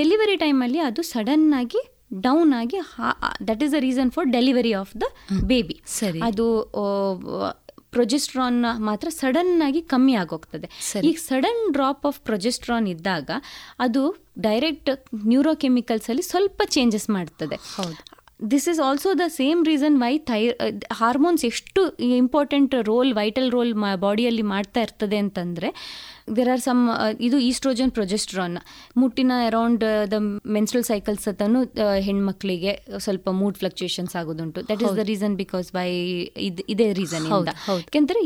ಡೆಲಿವರಿ ಟೈಮಲ್ಲಿ ಅದು ಸಡನ್ನಾಗಿ ಡೌನ್ ಆಗಿ, that is the reason for delivery of the baby. ಅದು ಪ್ರೊಜೆಸ್ಟ್ರಾನ್ ಮಾತ್ರ ಸಡನ್ ಆಗಿ ಕಮ್ಮಿ ಆಗೋಗ್ತದೆ. ಈ ಸಡನ್ ಡ್ರಾಪ್ ಆಫ್ ಪ್ರೊಜೆಸ್ಟ್ರಾನ್ ಇದ್ದಾಗ ಅದು ಡೈರೆಕ್ಟ್ ನ್ಯೂರೋಕೆಮಿಕಲ್ಸಲ್ಲಿ ಸ್ವಲ್ಪ ಚೇಂಜಸ್ ಮಾಡ್ತದೆ. This is also the same reason why hormones ಎಷ್ಟು ಇಂಪಾರ್ಟೆಂಟ್ ರೋಲ್, ವೈಟಲ್ ರೋಲ್ ಬಾಡಿಯಲ್ಲಿ ಮಾಡ್ತಾ ಇರ್ತದೆ ಅಂತಂದರೆ, there are some ಇದು ಈಸ್ಟ್ರೋಜನ್ ಪ್ರೊಜೆಸ್ಟ್ರಾನ್ ಮುಟ್ಟಿನ ಅರೌಂಡ್ ದ ಮೆನ್ಸ್ಟ್ರಲ್ ಸೈಕಲ್ಸ್ ಅತನು ಹೆಣ್ಮಕ್ಳಿಗೆ ಸ್ವಲ್ಪ ಮೂಡ್ ಫ್ಲಕ್ಚುಯೇಷನ್ಸ್ ಆಗೋದುಂಟು. That is the reason because by ಇದೇ ರೀಸನ್ ಇಂದ. ಯಾಕೆಂದರೆ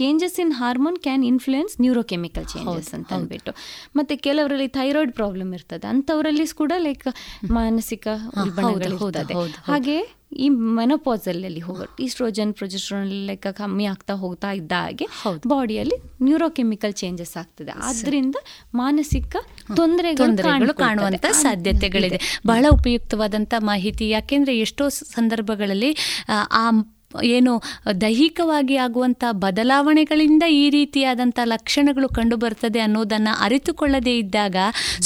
changes in hormone can influence neurochemical changes ಅಂತ ಅಂದ್ಬಿಟ್ಟು. ಮತ್ತು ಕೆಲವರಲ್ಲಿ ಥೈರಾಯ್ಡ್ ಪ್ರಾಬ್ಲಮ್ ಇರ್ತದೆ, ಅಂಥವರಲ್ಲಿ ಕೂಡ ಲೈಕ್ ಮಾನಸಿಕ ಹೋಗ್ತದೆ. ಹಾಗೆ ಈ ಮೆನೋಪಾಸಲ್ಲಿ ಈಸ್ಟ್ರೋಜನ್ ಪ್ರೊಜೆಸ್ಟ್ರಾನ್ ಲೆಕ್ಕ ಕಮ್ಮಿ ಆಗ್ತಾ ಹೋಗ್ತಾ ಇದ್ದ ಹಾಗೆ ಬಾಡಿಯಲ್ಲಿ ನ್ಯೂರೋಕೆಮಿಕಲ್ ಚೇಂಜಸ್ ಆಗ್ತದೆ. ಆದ್ರಿಂದ ಮಾನಸಿಕ ತೊಂದರೆಗಳು ಕಾಣುವಂತ ಸಾಧ್ಯತೆಗಳಿದೆ. ಬಹಳ ಉಪಯುಕ್ತವಾದಂಥ ಮಾಹಿತಿ. ಯಾಕೆಂದ್ರೆ ಎಷ್ಟೋ ಸಂದರ್ಭಗಳಲ್ಲಿ ಆ ಏನು ದೈಹಿಕವಾಗಿ ಆಗುವಂಥ ಬದಲಾವಣೆಗಳಿಂದ ಈ ರೀತಿಯಾದಂಥ ಲಕ್ಷಣಗಳು ಕಂಡುಬರ್ತದೆ ಅನ್ನೋದನ್ನು ಅರಿತುಕೊಳ್ಳದೇ ಇದ್ದಾಗ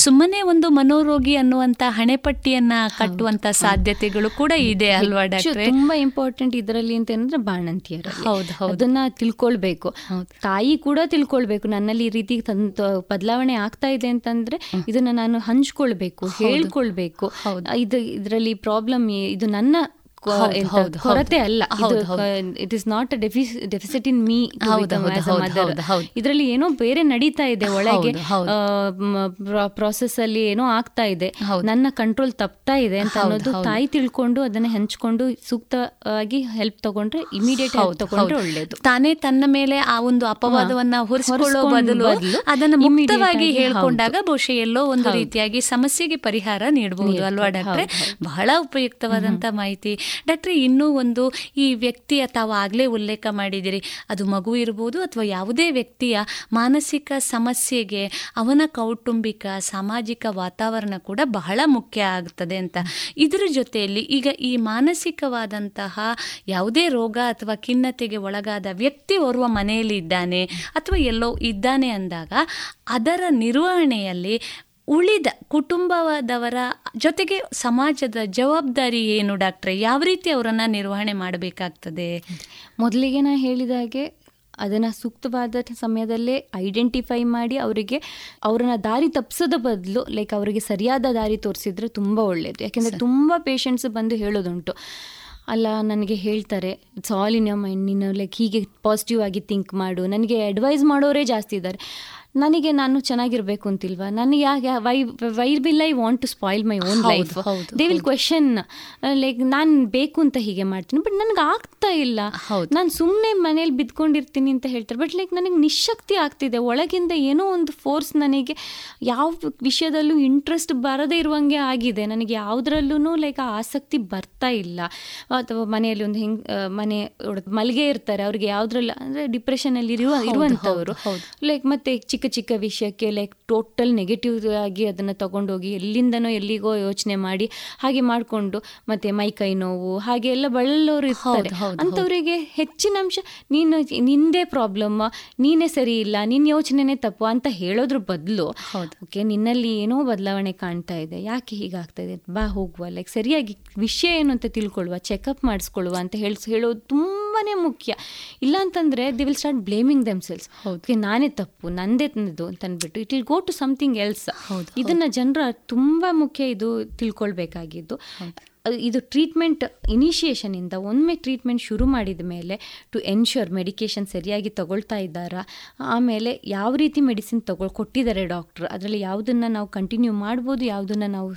ಸುಮ್ಮನೆ ಒಂದು ಮನೋರೋಗಿ ಅನ್ನುವಂಥ ಹಣೆಪಟ್ಟಿಯನ್ನು ಕಟ್ಟುವಂಥ ಸಾಧ್ಯತೆಗಳು ಕೂಡ ಇದೆ ಅಲ್ವಾ ಡಾಕ್ಟ್ರೆ? ತುಂಬ ಇಂಪಾರ್ಟೆಂಟ್ ಇದರಲ್ಲಿ ಅಂತಂದರೆ ಬಾಣಂತಿಯರು. ಹೌದು, ಅದನ್ನು ತಿಳ್ಕೊಳ್ಬೇಕು. ತಾಯಿ ಕೂಡ ತಿಳ್ಕೊಳ್ಬೇಕು, ನನ್ನಲ್ಲಿ ಈ ರೀತಿ ಬದಲಾವಣೆ ಆಗ್ತಾ ಇದೆ ಅಂತಂದರೆ ಇದನ್ನು ನಾನು ಹಂಚ್ಕೊಳ್ಬೇಕು, ಹೇಳ್ಕೊಳ್ಬೇಕು. ಇದರಲ್ಲಿ ಪ್ರಾಬ್ಲಮ್ ಇದು ನನ್ನ ಕೊರತೆ ಅಲ್ಲ, it is not deficit in me. ಇದರಲ್ಲಿ ಏನೋ ಬೇರೆ ನಡೀತಾ ಇದೆ, ಒಳಗೆ ಪ್ರಾಸೆಸ್ ಅಲ್ಲಿ ಏನೋ ಆಗ್ತಾ ಇದೆ, ನನ್ನ ಕಂಟ್ರೋಲ್ ತಪ್ತಾ ಇದೆ ಅಂತ ಅನ್ನೋದು ತಾಯಿ ತಿಳ್ಕೊಂಡು ಅದನ್ನ ಹಂಚ್ಕೊಂಡು ಸೂಕ್ತವಾಗಿ ಹೆಲ್ಪ್ ತಗೊಂಡ್ರೆ, ಇಮಿಡಿಯೇಟ್ ಹೆಲ್ಪ್ ತಗೊಂಡ್ರೆ ಒಳ್ಳೇದು. ತಾನೇ ತನ್ನ ಮೇಲೆ ಆ ಒಂದು ಅಪವಾದವನ್ನ ಹೊರಿಸಿಕೊಳ್ಳೋ ಬದಲು ಅದನ್ನ ಮುಕ್ತವಾಗಿ ಹೇಳ್ಕೊಂಡಾಗ ಬಹುಶಃ ಎಲ್ಲೋ ಒಂದು ರೀತಿಯಾಗಿ ಸಮಸ್ಯೆಗೆ ಪರಿಹಾರ ನೀಡಬಹುದು ಅಲ್ವಾ ಡಾಕ್ಟ್ರೆ? ಬಹಳ ಉಪಯುಕ್ತವಾದಂತ ಮಾಹಿತಿ ಡಾಕ್ಟ್ರೆ. ಇನ್ನೂ ಒಂದು, ಈ ವ್ಯಕ್ತಿಯ, ತಾವು ಆಗಲೇ ಉಲ್ಲೇಖ ಮಾಡಿದಿರಿ, ಅದು ಮಗು ಇರ್ಬೋದು ಅಥವಾ ಯಾವುದೇ ವ್ಯಕ್ತಿಯ ಮಾನಸಿಕ ಸಮಸ್ಯೆಗೆ ಅವನ ಕೌಟುಂಬಿಕ ಸಾಮಾಜಿಕ ವಾತಾವರಣ ಕೂಡ ಬಹಳ ಮುಖ್ಯ ಆಗ್ತದೆ ಅಂತ. ಇದರ ಜೊತೆಯಲ್ಲಿ ಈಗ ಈ ಮಾನಸಿಕವಾದಂತಹ ಯಾವುದೇ ರೋಗ ಅಥವಾ ಖಿನ್ನತೆಗೆ ಒಳಗಾದ ವ್ಯಕ್ತಿ ಓರ್ವ ಮನೆಯಲ್ಲಿ ಇದ್ದಾನೆ ಅಥವಾ ಎಲ್ಲೋ ಇದ್ದಾನೆ ಅಂದಾಗ ಅದರ ನಿರ್ವಹಣೆಯಲ್ಲಿ ಉಳಿದ ಕುಟುಂಬದವರ ಜೊತೆಗೆ ಸಮಾಜದ ಜವಾಬ್ದಾರಿ ಏನು ಡಾಕ್ಟ್ರೆ? ಯಾವ ರೀತಿ ಅವರನ್ನು ನಿರ್ವಹಣೆ ಮಾಡಬೇಕಾಗ್ತದೆ? ಮೊದಲಿಗೆ ನಾನು ಹೇಳಿದ ಹಾಗೆ ಅದನ್ನು ಸೂಕ್ತವಾದ ಸಮಯದಲ್ಲೇ ಐಡೆಂಟಿಫೈ ಮಾಡಿ ಅವರಿಗೆ ಅವ್ರನ್ನ ದಾರಿ ತಪ್ಪಿಸೋದ ಬದಲು ಲೈಕ್ ಅವರಿಗೆ ಸರಿಯಾದ ದಾರಿ ತೋರಿಸಿದ್ರೆ ತುಂಬ ಒಳ್ಳೆಯದು. ಯಾಕೆಂದರೆ ತುಂಬ ಪೇಷಂಟ್ಸ್ ಬಂದು ಹೇಳೋದುಂಟು, ಅಲ್ಲ ನನಗೆ ಹೇಳ್ತಾರೆ, it's all in your mind, ನೀನು ಲೈಕ್ ಹೀಗೆ ಪಾಸಿಟಿವ್ ಆಗಿ ಥಿಂಕ್ ಮಾಡು. ನನಗೆ ಅಡ್ವೈಸ್ ಮಾಡೋರೇ ಜಾಸ್ತಿ ಇದ್ದಾರೆ. ನನಗೆ ನಾನು ಚೆನ್ನಾಗಿರ್ಬೇಕು ಅಂತಿಲ್ವಾ? ನನಗೆ ಯಾಕೆ why will I want to spoil my own life? They will question, like ನಾನು ಬೇಕು ಅಂತ ಹೀಗೆ ಮಾಡ್ತೀನಿ ಬಟ್ ನನಗೆ ಆಗ್ತಾ ಇಲ್ಲ, ನಾನು ಸುಮ್ಮನೆ ಮನೇಲಿ ಬಿದ್ಕೊಂಡಿರ್ತೀನಿ ಅಂತ ಹೇಳ್ತಾರೆ. ಬಟ್ ಲೈಕ್ ನನಗೆ ನಿಶಕ್ತಿ ಆಗ್ತಿದೆ, ಒಳಗಿಂದ ಏನೋ ಒಂದು ಫೋರ್ಸ್, ನನಗೆ ಯಾವ ವಿಷಯದಲ್ಲೂ ಇಂಟ್ರೆಸ್ಟ್ ಬರದೇ ಇರುವಂಗೆ ಆಗಿದೆ, ನನಗೆ ಯಾವುದ್ರಲ್ಲೂ ಲೈಕ್ ಆಸಕ್ತಿ ಬರ್ತಾ ಇಲ್ಲ. ಅಥವಾ ಮನೆಯಲ್ಲಿ ಒಂದು ಮನೆ ಮಲ್ಗೆ ಇರ್ತಾರೆ, ಅವ್ರಿಗೆ ಯಾವುದ್ರಲ್ಲ ಅಂದರೆ ಡಿಪ್ರೆಷನಲ್ಲಿ ಇರುವಂಥವರು ಲೈಕ್, ಮತ್ತೆ ಚಿಕ್ಕ ಚಿಕ್ಕ ಚಿಕ್ಕ ವಿಷಯಕ್ಕೆ ಲೈಕ್ ಟೋಟಲ್ ನೆಗೆಟಿವ್ ಆಗಿ ಅದನ್ನು ತೊಗೊಂಡೋಗಿ ಎಲ್ಲಿಂದನೋ ಎಲ್ಲಿಗೋ ಯೋಚನೆ ಮಾಡಿ ಹಾಗೆ ಮಾಡಿಕೊಂಡು ಮತ್ತೆ ಮೈ ಕೈ ನೋವು ಹಾಗೆ ಎಲ್ಲ ಬಳಲೋರು ಇರ್ತಾರೆ. ಅಂಥವರಿಗೆ ಹೆಚ್ಚಿನ ಅಂಶ ನೀನು ನಿಂದೇ ಪ್ರಾಬ್ಲಮ್ಮ, ನೀನೇ ಸರಿ ಇಲ್ಲ, ನಿನ್ನ ಯೋಚನೆನೇ ತಪ್ಪು ಅಂತ ಹೇಳೋದ್ರ ಬದಲು ಓಕೆ ನಿನ್ನಲ್ಲಿ ಏನೋ ಬದಲಾವಣೆ ಕಾಣ್ತಾ ಇದೆ, ಯಾಕೆ ಹೀಗಾಗ್ತಾ ಇದೆ, ಬಾ ಹೋಗುವ, ಲೈಕ್ ಸರಿಯಾಗಿ ವಿಷಯ ಏನು ಅಂತ ತಿಳ್ಕೊಳ್ಳುವ, ಚೆಕಪ್ ಮಾಡಿಸ್ಕೊಳ್ಳುವ ಅಂತ ಹೇಳೋದು ತುಂಬಾ ಮುಖ್ಯ. ಇಲ್ಲ ಅಂತಂದರೆ the will start blaming themselves. Okay ನಾನೇ ತಪ್ಪು, ನಂದೇ ತಂದಿದ್ದು ಅಂತ ಅಂದ್ಬಿಟ್ಟು it will go to something else. ಇದನ್ನು ಜನರ ತುಂಬ ಮುಖ್ಯ, ಇದು ತಿಳ್ಕೊಳ್ಬೇಕಾಗಿದ್ದು. ಇದು ಟ್ರೀಟ್ಮೆಂಟ್ ಇನಿಷಿಯೇಷನಿಂದ ಒಮ್ಮೆ ಟ್ರೀಟ್ಮೆಂಟ್ ಶುರು ಮಾಡಿದ ಮೇಲೆ ಟು ಎನ್ಶ್ಯೂರ್ ಮೆಡಿಕೇಷನ್ ಸರಿಯಾಗಿ ತಗೊಳ್ತಾ ಇದ್ದಾರಾ, ಆಮೇಲೆ ಯಾವ ರೀತಿ ಮೆಡಿಸಿನ್ ಕೊಟ್ಟಿದ್ದಾರೆ ಡಾಕ್ಟ್ರು, ಅದರಲ್ಲಿ ಯಾವುದನ್ನು ನಾವು ಕಂಟಿನ್ಯೂ ಮಾಡ್ಬೋದು, ಯಾವುದನ್ನು ನಾವು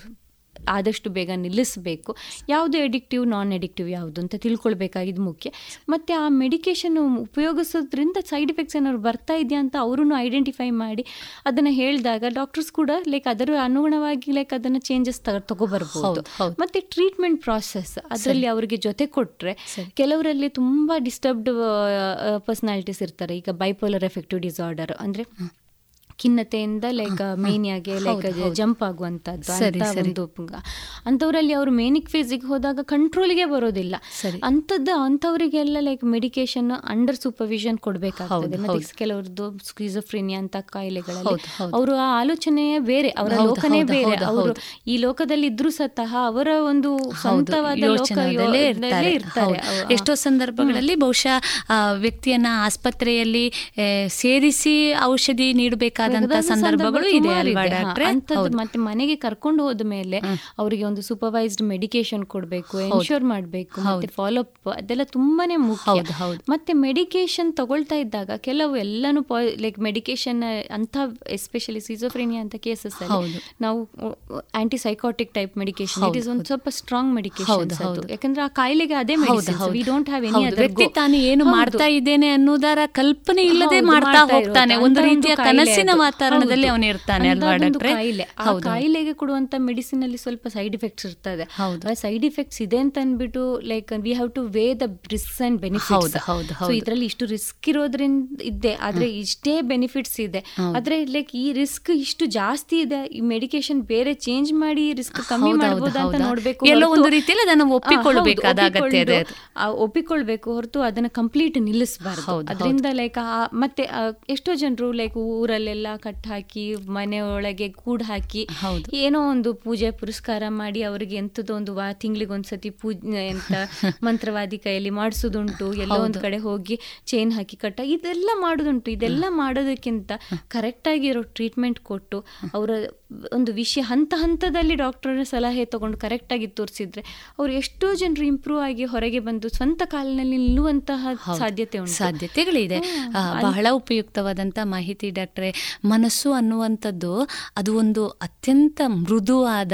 ಆದಷ್ಟು ಬೇಗ ನಿಲ್ಲಿಸಬೇಕು, ಯಾವುದು ಎಡಿಕ್ಟಿವ್ ನಾನ್ ಎಡಿಕ್ಟಿವ್ ಯಾವುದು ಅಂತ ತಿಳ್ಕೊಳ್ಬೇಕಾಗಿದ್ದು ಮುಖ್ಯ. ಮತ್ತು ಆ ಮೆಡಿಕೇಷನ್ನು ಉಪಯೋಗಿಸೋದ್ರಿಂದ ಸೈಡ್ ಎಫೆಕ್ಟ್ಸ್ ಏನಾದ್ರು ಬರ್ತಾ ಇದೆಯಾ ಅಂತ ಅವರು ಐಡೆಂಟಿಫೈ ಮಾಡಿ ಅದನ್ನು ಹೇಳಿದಾಗ ಡಾಕ್ಟರ್ಸ್ ಕೂಡ ಲೈಕ್ ಅದರ ಅನುಗುಣವಾಗಿ ಲೈಕ್ ಅದನ್ನು ಚೇಂಜಸ್ ತಗೊಬರ್ಬೋದು. ಮತ್ತು ಟ್ರೀಟ್ಮೆಂಟ್ ಪ್ರಾಸೆಸ್ ಅದರಲ್ಲಿ ಅವರಿಗೆ ಜೊತೆ ಕೊಟ್ಟರೆ, ಕೆಲವರಲ್ಲಿ ತುಂಬ ಡಿಸ್ಟರ್ಬ್ಡ್ ಪರ್ಸನಾಲಿಟೀಸ್ ಇರ್ತಾರೆ. ಈಗ ಬೈಪೋಲರ್ ಎಫೆಕ್ಟಿವ್ ಡಿಸಾರ್ಡರ್ ಅಂದರೆ ಖಿನ್ನತೆಯಿಂದ ಲೈಕ್ ಮೇನಿಯಾಗೆ ಲೈಕ್ ಜಂಪ್ ಆಗುವಂಥದ್ದು ಒಂದು ಅಂಥವರಲ್ಲಿ ಅವರು ಮೇನಿಕ್ ಫೇಸಿಗೆ ಹೋದಾಗ ಕಂಟ್ರೋಲ್ಗೆ ಬರೋದಿಲ್ಲ. ಅಂಥವರಿಗೆಲ್ಲ ಲೈಕ್ ಮೆಡಿಕೇಶನ್ ಅಂಡರ್ ಸೂಪರ್ವಿಷನ್ ಕೊಡಬೇಕಾಗ್ತದೆ. ಮತ್ತೆ ಕೆಲವ್ರದ್ದು ಸ್ಕಿಜೋಫ್ರಿನಿಯಾ ಅಂತ ಕಾಯಿಲೆಗಳಲ್ಲಿ ಅವರು ಆ ಆಲೋಚನೆಯೇ ಬೇರೆ, ಅವರ ಲೋಕನೇ ಬೇರೆ, ಅವರು ಈ ಲೋಕದಲ್ಲಿ ಇದ್ರೂ ಸತಃ ಅವರ ಒಂದು ಸ್ವಂತವಾದ ಲೋಕದಲ್ಲೇ ಇರ್ತಾರೆ. ಎಷ್ಟೋ ಸಂದರ್ಭಗಳಲ್ಲಿ ಬಹುಶಃ ವ್ಯಕ್ತಿಯನ್ನ ಆಸ್ಪತ್ರೆಯಲ್ಲಿ ಸೇರಿಸಿ ಔಷಧಿ ನೀಡಬೇಕಾದ ಸಂದರ್ಭಗಳು ಇದೆ ಅಲ್ವಾ ಡಾಕ್ಟ್ರೆ? ಮತ್ತೆ ಮನೆಗೆ ಕರ್ಕೊಂಡು ಹೋದ ಮೇಲೆ ಅವರಿಗೆ ಒಂದು ಸೂಪರ್ವೈಸ್ಡ್ ಮೆಡಿಕೇಶನ್ ಕೊಡಬೇಕು, ಎನ್ಶೋರ್ ಮಾಡಬೇಕು, ಮತ್ತೆ ಫಾಲೋ ಅಪ್ ಅದೆಲ್ಲ ತುಂಬಾನೇ ಮುಖ್ಯ. ಮತ್ತೆ ಮೆಡಿಕೇಶನ್ ತಗೊಳ್ತಾ ಇದ್ದಾಗ ಕೆಲವು ಎಲ್ಲಾನು ಲೈಕ್ ಮೆಡಿಕೇಶನ್ ಅಂತ ಎಸ್ಪೆಷಲಿ ಸಿಜೋಫ್ರೇನಿಯಾ ಅಂತ ಕೇಸಸ್ ಅಲ್ಲಿ ನಾವು antipsychotic type medication, it is ಒಂದು ಸ್ವಲ್ಪ ಸ್ಟ್ರಾಂಗ್ ಮೆಡಿಕೇಶನ್, ಯಾಕಂದ್ರೆ ಆ ಕಾಯಿಲೆಗೆ ಅದೇ medicine, we don't have any other. ವ್ಯಕ್ತಿ ತಾನು ಏನು ಮಾಡ್ತಾ ಇದ್ದೇನೆ ಅನ್ನೋದರ ಕಲ್ಪನೆ ಇಲ್ಲದೆ ಮಾಡ್ತಾ ಹೋಗ್ತಾನೆ, ಒಂದು ರೀತಿಯ ಕನಸಿನ ವಾತಾವರಣದಲ್ಲಿ ಅವನು ಇರ್ತಾನೆ ಅಲ್ವಾ ಡಾಕ್ಟ್ರೆ? ಆ ಕಾಯಿಲೆಗೆ ಕೊಡುವಂತ ಮೆಡಿಸಿನ್ ಅಲ್ಲಿ ಸ್ವಲ್ಪ ಸೈಡ್ ಎಫೆಕ್ಟ್ಸ್ ಇರ್ತದೆ. ಸೈಡ್ ಎಫೆಕ್ಟ್ಸ್ ಇದೆ ಅಂತ ಅನ್ಬಿಟ್ಟು like we have to weigh the risk and benefits. So ಇದರಲ್ಲಿ ಇಷ್ಟು ರಿಸ್ಕ್ ಇರೋದ್ರಿಂದ ಇದೆ, ಆದ್ರೆ ಇಷ್ಟೇ ಬೆನಿಫಿಟ್ಸ್ ಇದೆ, ಆದ್ರೆ ಲೈಕ್ ಈ ರಿಸ್ಕ್ ಇಷ್ಟು ಜಾಸ್ತಿ ಇದೆ, ಈ ಮೆಡಿಕೇಶನ್ ಬೇರೆ ಚೇಂಜ್ ಮಾಡಿ ರಿಸ್ಕ್ ಕಮ್ಮಿ ಮಾಡಬಹುದು ಅಂತ ನೋಡ್ಬೇಕು. ಎಲ್ಲ ಒಂದು ರೀತಿಯಲ್ಲಿ ಅದನ್ನ ಒಪ್ಪಿಕೊಳ್ಳಬೇಕಾದ ಅಗತ್ಯ ಇದೆ, ಒಪ್ಪಿಕೊಳ್ಬೇಕು ಹೊರತು ಅದನ್ನ ಕಂಪ್ಲೀಟ್ ನಿಲ್ಲಿಸಬಾರದು. ಅದರಿಂದ ಲೈಕ್ ಮತ್ತೆ ಎಷ್ಟೋ ಜನರು ಲೈಕ್ ಊರಲ್ಲೆಲ್ಲ ಕಟ್ ಹಾಕಿ ಮನೆಯೊಳಗೆ ಗೂಡು ಹಾಕಿ ಏನೋ ಒಂದು ಪೂಜೆ ಪುರಸ್ಕಾರ ಮಾಡಿ ಅವರಿಗೆ ಎಂಥದ್ದು ಒಂದು ತಿಂಗಳಿಗೊಂದ್ಸತಿ ಪೂಜೆ ಅಂತ ಮಂತ್ರವಾದಿ ಕೈಯಲ್ಲಿ ಮಾಡಿಸೋದುಂಟು, ಎಲ್ಲೋ ಒಂದು ಕಡೆ ಹೋಗಿ ಚೈನ್ ಹಾಕಿ ಕಟ್ಟ ಇದೆಲ್ಲ ಮಾಡೋದುಂಟು. ಇದೆಲ್ಲ ಮಾಡೋದಕ್ಕಿಂತ ಕರೆಕ್ಟಾಗಿ ಇರೋ ಟ್ರೀಟ್ಮೆಂಟ್ ಕೊಟ್ಟು ಅವರ ಒಂದು ವಿಷಯ ಹಂತ ಹಂತದಲ್ಲಿ ಡಾಕ್ಟರ್ನ ಸಲಹೆ ತಗೊಂಡು ಕರೆಕ್ಟಾಗಿ ತೋರಿಸಿದ್ರೆ ಅವರು ಎಷ್ಟೋ ಜನರು ಇಂಪ್ರೂವ್ ಆಗಿ ಹೊರಗೆ ಬಂದು ಸ್ವಂತ ಕಾಲಿನಲ್ಲಿ ನಿಲ್ಲುವಂತಹ ಸಾಧ್ಯತೆಗಳಿದೆ. ಬಹಳ ಉಪಯುಕ್ತವಾದಂಥ ಮಾಹಿತಿ ಡಾಕ್ಟ್ರೆ. ಮನಸ್ಸು ಅನ್ನುವಂಥದ್ದು ಅದು ಒಂದು ಅತ್ಯಂತ ಮೃದುವಾದ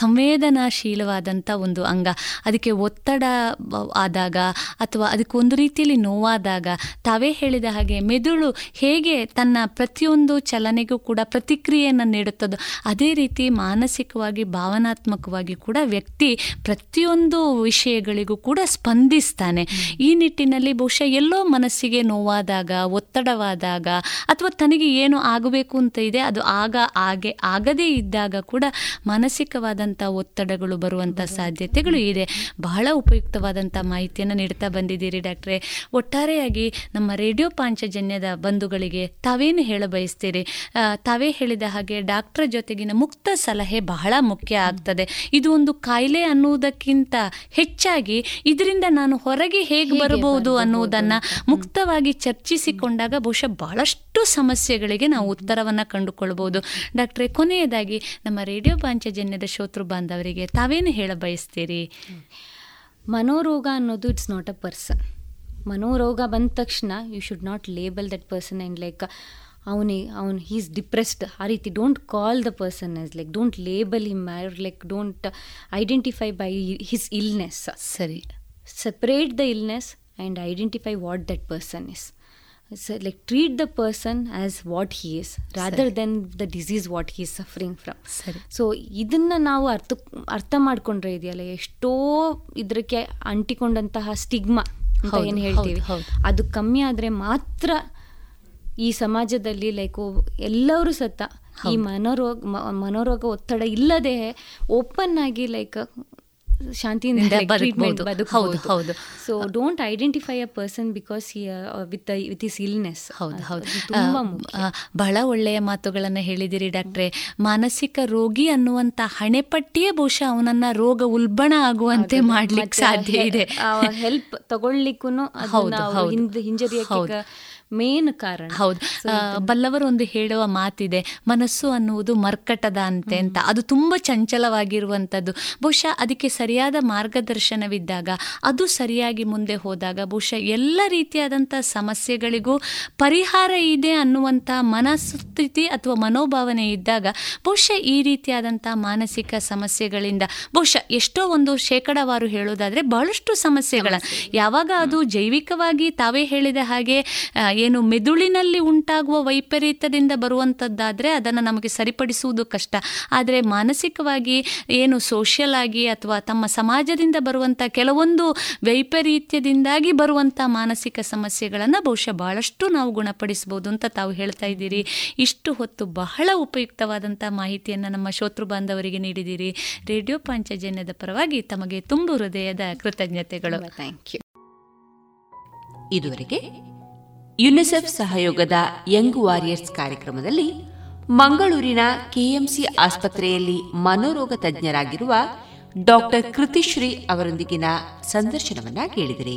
ಸಂವೇದನಾಶೀಲವಾದಂಥ ಒಂದು ಅಂಗ. ಅದಕ್ಕೆ ಒತ್ತಡ ಆದಾಗ ಅಥವಾ ಅದಕ್ಕೆ ಒಂದು ರೀತಿಯಲ್ಲಿ ನೋವಾದಾಗ ತಾವೇ ಹೇಳಿದ ಹಾಗೆ ಮೆದುಳು ಹೇಗೆ ತನ್ನ ಪ್ರತಿಯೊಂದು ಚಲನೆಗೂ ಕೂಡ ಪ್ರತಿಕ್ರಿಯೆಯನ್ನು ನೀಡುತ್ತದೋ ಅದೇ ರೀತಿ ಮಾನಸಿಕವಾಗಿ ಭಾವನಾತ್ಮಕವಾಗಿ ಕೂಡ ವ್ಯಕ್ತಿ ಪ್ರತಿಯೊಂದು ವಿಷಯಗಳಿಗೂ ಕೂಡ ಸ್ಪಂದಿಸ್ತಾನೆ. ಈ ನಿಟ್ಟಿನಲ್ಲಿ ಬಹುಶಃ ಎಲ್ಲೋ ಮನಸ್ಸಿಗೆ ನೋವಾದಾಗ, ಒತ್ತಡವಾದಾಗ ಅಥವಾ ತನಗೆ ಏನು ಆಗಬೇಕು ಅಂತ ಇದೆ ಅದು ಆಗದೇ ಇದ್ದಾಗ ಕೂಡ ಮಾನಸಿಕವಾದಂಥ ಒತ್ತಡಗಳು ಬರುವಂಥ ಸಾಧ್ಯತೆಗಳು ಇದೆ. ಬಹಳ ಉಪಯುಕ್ತವಾದಂಥ ಮಾಹಿತಿಯನ್ನು ನೀಡ್ತಾ ಬಂದಿದ್ದೀರಿ ಡಾಕ್ಟ್ರೆ. ಒಟ್ಟಾರೆಯಾಗಿ ನಮ್ಮ ರೇಡಿಯೋ ಪಾಂಚಜನ್ಯದ ಬಂಧುಗಳಿಗೆ ತಾವೇನು ಹೇಳಬಯಸ್ತೀರಿ? ತಾವೇ ಹೇಳಿದ ಹಾಗೆ ಡಾಕ್ಟ್ರ ಜೊತೆಗಿನ ಮುಕ್ತ ಸಲಹೆ ಬಹಳ ಮುಖ್ಯ ಆಗ್ತದೆ. ಇದು ಒಂದು ಕಾಯಿಲೆ ಅನ್ನುವುದಕ್ಕಿಂತ ಹೆಚ್ಚಾಗಿ ಇದರಿಂದ ನಾನು ಹೊರಗೆ ಹೇಗೆ ಬರಬಹುದು ಅನ್ನುವುದನ್ನು ಮುಕ್ತವಾಗಿ ಚರ್ಚಿಸಿಕೊಂಡಾಗ ಬಹುಶಃ ಬಹಳಷ್ಟು ಸಮಸ್ಯೆಗಳಿಗೆ ನಾವು ಉತ್ತರವನ್ನು ಕಂಡುಕೊಳ್ಬೋದು. ಡಾಕ್ಟ್ರೆ, ಕೊನೆಯದಾಗಿ ನಮ್ಮ ರೇಡಿಯೋ ಪಾಂಚಜನ್ಯದ ಶ್ರೋತೃ ಬಾಂಧವರಿಗೆ ತಾವೇನು ಹೇಳಬಯಸ್ತೀರಿ? ಮನೋರೋಗ ಅನ್ನೋದು ಇಟ್ಸ್ ನಾಟ್ ಅ ಪರ್ಸನ್. ಮನೋರೋಗ ಬಂದ ತಕ್ಷಣ you should not label that person and like ಅವನು ಹೀಸ್ ಡಿಪ್ರೆಸ್ಡ್ ಆ ರೀತಿ don't call the person as like don't label him or like don't identify by his illness. ಸರಿ, separate the illness and identify what that person is. So, like treat the person as what he is rather than the disease what he is suffering from. So ಇದನ್ನು ನಾವು ಅರ್ಥ ಮಾಡ್ಕೊಂಡ್ರೆ ಇದೆಯಲ್ಲ ಎಷ್ಟೋ ಇದಕ್ಕೆ ಅಂಟಿಕೊಂಡಂತಹ stigma ಅಂತ ಏನು ಹೇಳ್ತೀವಿ ಅದು ಕಮ್ಮಿ ಆದರೆ ಮಾತ್ರ ಈ ಈ ಸಮಾಜದಲ್ಲಿ ಲೈಕ್ ಎಲ್ಲರೂ ಸತ್ತ ಈ ಮನೋರೋಗ ಒತ್ತಡ ಇಲ್ಲದೆ ಓಪನ್ ಆಗಿ ಲೈಕ್ ಶಾಂತಿಯಿಂದ ಟ್ರೀಟ್ಮೆಂಟ್ ಬದುಕಬಹುದು. So don't identify a person because with his illness. ಬಹಳ ಒಳ್ಳೆಯ ಮಾತುಗಳನ್ನು ಹೇಳಿದಿರಿ ಡಾಕ್ಟ್ರೆ. ಮಾನಸಿಕ ರೋಗಿ ಅನ್ನುವಂಥ ಹಣೆಪಟ್ಟಿಯೇ ಬಹುಶಃ ಅವನನ್ನ ರೋಗ ಉಲ್ಬಣ ಆಗುವಂತೆ ಮಾಡ್ಲಿಕ್ಕೆ ಸಾಧ್ಯ ಇದೆ. ಹೆಲ್ಪ್ ತಗೊಳ್ಲಿಕ್ಕೂ ಹಿಂಜರಿಯಕ್ಕೆ ಮೇನ್ ಕಾರಣ. ಹೌದು, ಬಲ್ಲವರೊಂದು ಹೇಳುವ ಮಾತಿದೆ, ಮನಸ್ಸು ಅನ್ನುವುದು ಮರ್ಕಟದ ಅಂತೆ ಅಂತ. ಅದು ತುಂಬ ಚಂಚಲವಾಗಿರುವಂಥದ್ದು. ಬಹುಶಃ ಅದಕ್ಕೆ ಸರಿಯಾದ ಮಾರ್ಗದರ್ಶನವಿದ್ದಾಗ, ಅದು ಸರಿಯಾಗಿ ಮುಂದೆ ಹೋದಾಗ ಬಹುಶಃ ಎಲ್ಲ ರೀತಿಯಾದಂಥ ಸಮಸ್ಯೆಗಳಿಗೂ ಪರಿಹಾರ ಇದೆ ಅನ್ನುವಂಥ ಮನಸ್ಥಿತಿ ಅಥವಾ ಮನೋಭಾವನೆ ಇದ್ದಾಗ ಬಹುಶಃ ಈ ರೀತಿಯಾದಂಥ ಮಾನಸಿಕ ಸಮಸ್ಯೆಗಳಿಂದ ಬಹುಶಃ ಎಷ್ಟೋ ಒಂದು ಶೇಕಡಾವಾರು ಹೇಳೋದಾದರೆ ಬಹಳಷ್ಟು ಸಮಸ್ಯೆಗಳ ಯಾವಾಗ ಅದು ಜೈವಿಕವಾಗಿ ತಾವೇ ಹೇಳಿದ ಹಾಗೆ ಏನು ಮೆದುಳಿನಲ್ಲಿ ಉಂಟಾಗುವ ವೈಪರೀತ್ಯದಿಂದ ಬರುವಂಥದ್ದಾದರೆ ಅದನ್ನು ನಮಗೆ ಸರಿಪಡಿಸುವುದು ಕಷ್ಟ. ಆದರೆ ಮಾನಸಿಕವಾಗಿ ಏನು ಸೋಷಿಯಲ್ ಆಗಿ ಅಥವಾ ತಮ್ಮ ಸಮಾಜದಿಂದ ಬರುವಂಥ ಕೆಲವೊಂದು ವೈಪರೀತ್ಯದಿಂದಾಗಿ ಬರುವಂಥ ಮಾನಸಿಕ ಸಮಸ್ಯೆಗಳನ್ನು ಬಹುಶಃ ಭಾಳಷ್ಟು ನಾವು ಗುಣಪಡಿಸ್ಬೋದು ಅಂತ ತಾವು ಹೇಳ್ತಾ ಇದ್ದೀರಿ. ಇಷ್ಟು ಹೊತ್ತು ಬಹಳ ಉಪಯುಕ್ತವಾದಂಥ ಮಾಹಿತಿಯನ್ನು ನಮ್ಮ ಶ್ರೋತೃ ಬಾಂಧವರಿಗೆ ನೀಡಿದ್ದೀರಿ. ರೇಡಿಯೋ ಪಾಂಚಜನ್ಯದ ಪರವಾಗಿ ತಮಗೆ ತುಂಬು ಹೃದಯದ ಕೃತಜ್ಞತೆಗಳು. Thank you. ಇದುವರೆಗೆ ಯುನಿಸೆಫ್ ಸಹಯೋಗದ ಯಂಗ್ ವಾರಿಯರ್ಸ್ ಕಾರ್ಯಕ್ರಮದಲ್ಲಿ ಮಂಗಳೂರಿನ ಕೆಎಂಸಿ ಆಸ್ಪತ್ರೆಯಲ್ಲಿ ಮನೋರೋಗ ತಜ್ಞರಾಗಿರುವ ಡಾ ಕೃತಿಶ್ರೀ ಅವರೊಂದಿಗಿನ ಸಂದರ್ಶನವನ್ನ ಕೇಳಿದಿರಿ.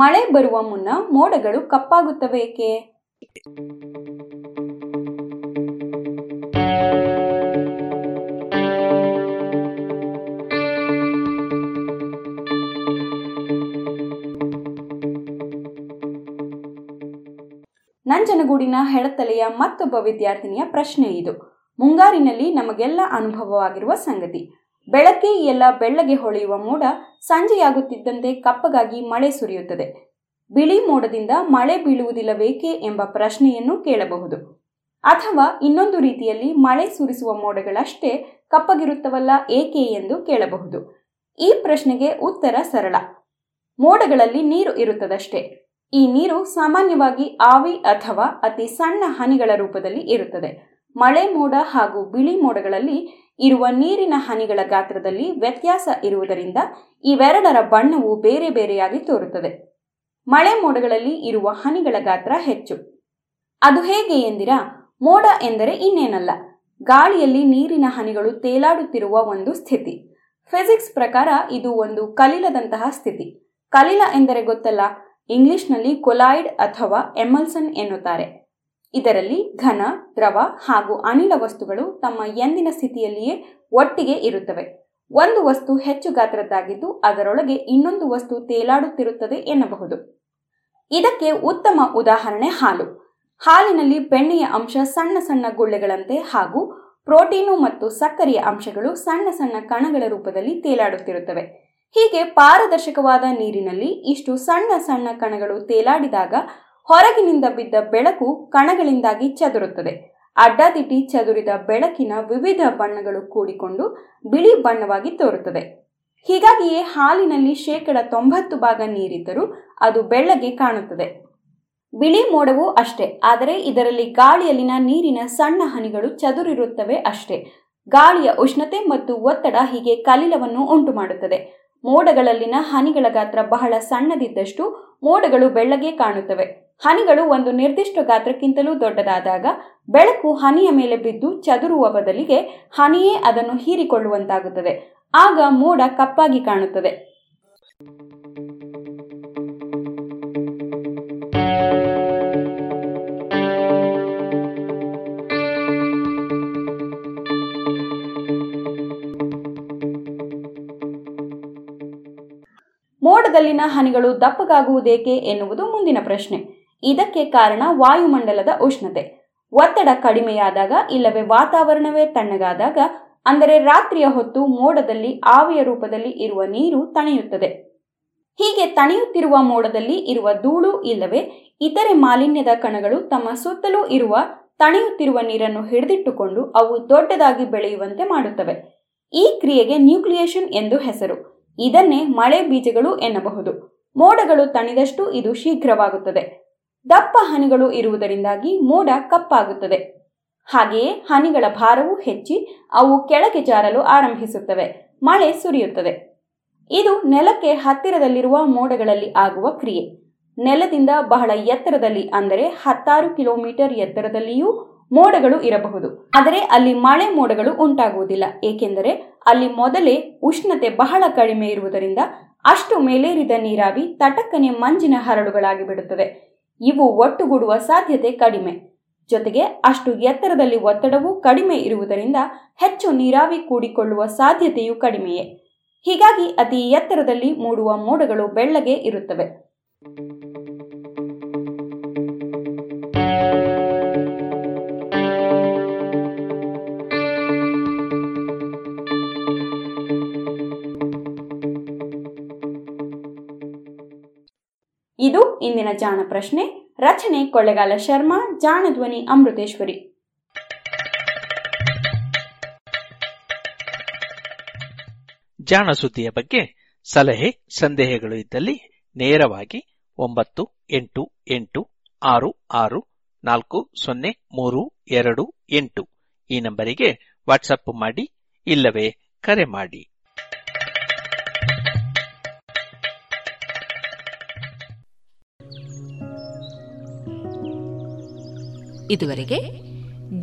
ಮಳೆ ಬರುವ ಮುನ್ನ ಮೋಡಗಳು ಕಪ್ಪಾಗುತ್ತವೆ ಏಕೆ? ನಂಜನಗೂಡಿನ ಹೆಡತಲೆಯ ಮತ್ತೊಬ್ಬ ವಿದ್ಯಾರ್ಥಿನಿಯ ಪ್ರಶ್ನೆ ಇದು. ಮುಂಗಾರಿನಲ್ಲಿ ನಮಗೆಲ್ಲ ಅನುಭವವಾಗಿರುವ ಸಂಗತಿ. ಬೆಳಗ್ಗೆ ಎಲ್ಲ ಬೆಳ್ಳಗೆ ಹೊಳೆಯುವ ಮೋಡ ಸಂಜೆಯಾಗುತ್ತಿದ್ದಂತೆ ಕಪ್ಪಗಾಗಿ ಮಳೆ ಸುರಿಯುತ್ತದೆ. ಬಿಳಿ ಮೋಡದಿಂದ ಮಳೆ ಬೀಳುವುದಿಲ್ಲವೇಕೆ ಎಂಬ ಪ್ರಶ್ನೆಯನ್ನು ಕೇಳಬಹುದು. ಅಥವಾ ಇನ್ನೊಂದು ರೀತಿಯಲ್ಲಿ ಮಳೆ ಸುರಿಸುವ ಮೋಡಗಳಷ್ಟೇ ಕಪ್ಪಗಿರುತ್ತವಲ್ಲ ಏಕೆ ಎಂದು ಕೇಳಬಹುದು. ಈ ಪ್ರಶ್ನೆಗೆ ಉತ್ತರ ಸರಳ. ಮೋಡಗಳಲ್ಲಿ ನೀರು ಇರುತ್ತದಷ್ಟೇ. ಈ ನೀರು ಸಾಮಾನ್ಯವಾಗಿ ಆವಿ ಅಥವಾ ಅತಿ ಸಣ್ಣ ಹನಿಗಳ ರೂಪದಲ್ಲಿ ಇರುತ್ತದೆ. ಮಳೆ ಮೋಡ ಹಾಗೂ ಬಿಳಿ ಮೋಡಗಳಲ್ಲಿ ಇರುವ ನೀರಿನ ಹನಿಗಳ ಗಾತ್ರದಲ್ಲಿ ವ್ಯತ್ಯಾಸ ಇರುವುದರಿಂದ ಇವೆರಡರ ಬಣ್ಣವು ಬೇರೆ ಬೇರೆಯಾಗಿ ತೋರುತ್ತದೆ. ಮಳೆ ಮೋಡಗಳಲ್ಲಿ ಇರುವ ಹನಿಗಳ ಗಾತ್ರ ಹೆಚ್ಚು. ಅದು ಹೇಗೆ ಎಂದಿರಾ? ಮೋಡ ಎಂದರೆ ಇನ್ನೇನಲ್ಲ, ಗಾಳಿಯಲ್ಲಿ ನೀರಿನ ಹನಿಗಳು ತೇಲಾಡುತ್ತಿರುವ ಒಂದು ಸ್ಥಿತಿ. ಫಿಸಿಕ್ಸ್ ಪ್ರಕಾರ ಇದು ಒಂದು ಕಲಿಲದಂತಹ ಸ್ಥಿತಿ. ಕಲಿಲ ಎಂದರೆ ಗೊತ್ತಲ್ಲ, ಇಂಗ್ಲಿಷ್ನಲ್ಲಿ ಕೊಲಾಯ್ಡ್ ಅಥವಾ ಎಮಲ್ಸನ್ ಎನ್ನುತ್ತಾರೆ. ಇದರಲ್ಲಿ ಘನ, ದ್ರವ ಹಾಗೂ ಅನಿಲ ವಸ್ತುಗಳು ತಮ್ಮ ಎಂದಿನ ಸ್ಥಿತಿಯಲ್ಲಿಯೇ ಒಟ್ಟಿಗೆ ಇರುತ್ತವೆ. ಒಂದು ವಸ್ತು ಹೆಚ್ಚು ಗಾತ್ರದ್ದಾಗಿದ್ದು ಅದರೊಳಗೆ ಇನ್ನೊಂದು ವಸ್ತು ತೇಲಾಡುತ್ತಿರುತ್ತದೆ ಎನ್ನಬಹುದು. ಇದಕ್ಕೆ ಉತ್ತಮ ಉದಾಹರಣೆ ಹಾಲು. ಹಾಲಿನಲ್ಲಿ ಬೆಣ್ಣೆಯ ಅಂಶ ಸಣ್ಣ ಸಣ್ಣ ಗುಳ್ಳೆಗಳಂತೆ ಹಾಗೂ ಪ್ರೋಟೀನು ಮತ್ತು ಸಕ್ಕರೆಯ ಅಂಶಗಳು ಸಣ್ಣ ಸಣ್ಣ ಕಣಗಳ ರೂಪದಲ್ಲಿ ತೇಲಾಡುತ್ತಿರುತ್ತವೆ. ಹೀಗೆ ಪಾರದರ್ಶಕವಾದ ನೀರಿನಲ್ಲಿ ಇಷ್ಟು ಸಣ್ಣ ಸಣ್ಣ ಕಣಗಳು ತೇಲಾಡಿದಾಗ ಹೊರಗಿನಿಂದ ಬಿದ್ದ ಬೆಳಕು ಕಣಗಳಿಂದಾಗಿ ಚದುರುತ್ತದೆ. ಅಡ್ಡಾದಿಡ್ಡಿ ಚದುರಿದ ಬೆಳಕಿನ ವಿವಿಧ ಬಣ್ಣಗಳು ಕೂಡಿಕೊಂಡು ಬಿಳಿ ಬಣ್ಣವಾಗಿ ತೋರುತ್ತದೆ. ಹೀಗಾಗಿಯೇ ಹಾಲಿನಲ್ಲಿ 90% ನೀರಿದ್ದರೂ ಅದು ಬೆಳ್ಳಗೆ ಕಾಣುತ್ತದೆ. ಬಿಳಿ ಮೋಡವೂ ಅಷ್ಟೇ, ಆದರೆ ಇದರಲ್ಲಿ ಗಾಳಿಯಲ್ಲಿನ ನೀರಿನ ಸಣ್ಣ ಹನಿಗಳು ಚದುರಿರುತ್ತವೆ ಅಷ್ಟೇ. ಗಾಳಿಯ ಉಷ್ಣತೆ ಮತ್ತು ಒತ್ತಡ ಹೀಗೆ ಕಲಿಲವನ್ನು ಉಂಟು ಮಾಡುತ್ತದೆ. ಮೋಡಗಳಲ್ಲಿನ ಹನಿಗಳ ಗಾತ್ರ ಬಹಳ ಸಣ್ಣದಿದ್ದಷ್ಟು ಮೋಡಗಳು ಬೆಳ್ಳಗೆ ಕಾಣುತ್ತವೆ. ಹನಿಗಳು ಒಂದು ನಿರ್ದಿಷ್ಟ ಗಾತ್ರಕ್ಕಿಂತಲೂ ದೊಡ್ಡದಾದಾಗ ಬೆಳಕು ಹನಿಯ ಮೇಲೆ ಬಿದ್ದು ಚದುರುವ ಬದಲಿಗೆ ಹನಿಯೇ ಅದನ್ನು ಹೀರಿಕೊಳ್ಳುವಂತಾಗುತ್ತದೆ. ಆಗ ಮೋಡ ಕಪ್ಪಾಗಿ ಕಾಣುತ್ತದೆ. ಮೋಡದಲ್ಲಿನ ಹನಿಗಳು ದಪ್ಪಗಾಗುವುದೇಕೆ ಎನ್ನುವುದು ಮುಂದಿನ ಪ್ರಶ್ನೆ. ಇದಕ್ಕೆ ಕಾರಣ ವಾಯುಮಂಡಲದ ಉಷ್ಣತೆ. ಒತ್ತಡ ಕಡಿಮೆಯಾದಾಗ ಇಲ್ಲವೇ ವಾತಾವರಣವೇ ತಣ್ಣಗಾದಾಗ, ಅಂದರೆ ರಾತ್ರಿಯ ಹೊತ್ತು ಮೋಡದಲ್ಲಿ ಆವಿಯ ರೂಪದಲ್ಲಿ ಇರುವ ನೀರು ತಣಿಯುತ್ತದೆ. ಹೀಗೆ ತಣಿಯುತ್ತಿರುವ ಮೋಡದಲ್ಲಿ ಇರುವ ಧೂಳು ಇಲ್ಲವೇ ಇತರೆ ಮಾಲಿನ್ಯದ ಕಣಗಳು ತಮ್ಮ ಸುತ್ತಲೂ ಇರುವ ತಣಿಯುತ್ತಿರುವ ನೀರನ್ನು ಹಿಡಿದಿಟ್ಟುಕೊಂಡು ಅವು ದೊಡ್ಡದಾಗಿ ಬೆಳೆಯುವಂತೆ ಮಾಡುತ್ತವೆ. ಈ ಕ್ರಿಯೆಗೆ ನ್ಯೂಕ್ಲಿಯೇಷನ್ ಎಂದು ಹೆಸರು. ಇದನ್ನೇ ಮಳೆ ಬೀಜಗಳು ಎನ್ನಬಹುದು. ಮೋಡಗಳು ತಣಿದಷ್ಟು ಇದು ಶೀಘ್ರವಾಗುತ್ತದೆ. ದಪ್ಪ ಹನಿಗಳು ಇರುವುದರಿಂದಾಗಿ ಮೋಡ ಕಪ್ಪಾಗುತ್ತದೆ. ಹಾಗೆಯೇ ಹನಿಗಳ ಭಾರವು ಹೆಚ್ಚಿ ಅವು ಕೆಳಗೆ ಜಾರಲು ಆರಂಭಿಸುತ್ತವೆ. ಮಳೆ ಸುರಿಯುತ್ತದೆ. ಇದು ನೆಲಕ್ಕೆ ಹತ್ತಿರದಲ್ಲಿರುವ ಮೋಡಗಳಲ್ಲಿ ಆಗುವ ಕ್ರಿಯೆ. ನೆಲದಿಂದ ಬಹಳ ಎತ್ತರದಲ್ಲಿ, ಅಂದರೆ 16 ಕಿಲೋಮೀಟರ್ ಎತ್ತರದಲ್ಲಿಯೂ ಮೋಡಗಳು ಇರಬಹುದು. ಆದರೆ ಅಲ್ಲಿ ಮಳೆ ಮೋಡಗಳು ಉಂಟಾಗುವುದಿಲ್ಲ, ಏಕೆಂದರೆ ಅಲ್ಲಿ ಮೊದಲೇ ಉಷ್ಣತೆ ಬಹಳ ಕಡಿಮೆ ಇರುವುದರಿಂದ ಅಷ್ಟು ಮೇಲೇರಿದ ನೀರಾವಿ ತಟಕ್ಕನೆ ಮಂಜಿನ ಹರಳುಗಳಾಗಿ ಬಿಡುತ್ತದೆ. ಇವು ಒಟ್ಟುಗೂಡುವ ಸಾಧ್ಯತೆ ಕಡಿಮೆ. ಜೊತೆಗೆ ಅಷ್ಟು ಎತ್ತರದಲ್ಲಿ ಒತ್ತಡವೂ ಕಡಿಮೆ ಇರುವುದರಿಂದ ಹೆಚ್ಚು ನೀರಾವಿ ಕೂಡಿಕೊಳ್ಳುವ ಸಾಧ್ಯತೆಯೂ ಕಡಿಮೆಯೇ. ಹೀಗಾಗಿ ಅತಿ ಎತ್ತರದಲ್ಲಿ ಮೂಡುವ ಮೋಡಗಳು ಬೆಳ್ಳಗೆ ಇರುತ್ತವೆ. ಇದು ಇಂದಿನ ಜಾಣ ಪ್ರಶ್ನೆ. ರಚನೆ ಕೊಳ್ಳೆಗಾಲ ಶರ್ಮಾ, ಜಾಣ ಧ್ವನಿ ಅಮೃತೇಶ್ವರಿ. ಜಾಣ ಸುದ್ದಿಯ ಬಗ್ಗೆ ಸಲಹೆ ಸಂದೇಹಗಳು ಇದ್ದಲ್ಲಿ ನೇರವಾಗಿ 9886640328 ಈ ನಂಬರಿಗೆ ವಾಟ್ಸಪ್ ಮಾಡಿ, ಇಲ್ಲವೇ ಕರೆ ಮಾಡಿ. ಇದುವರೆಗೆ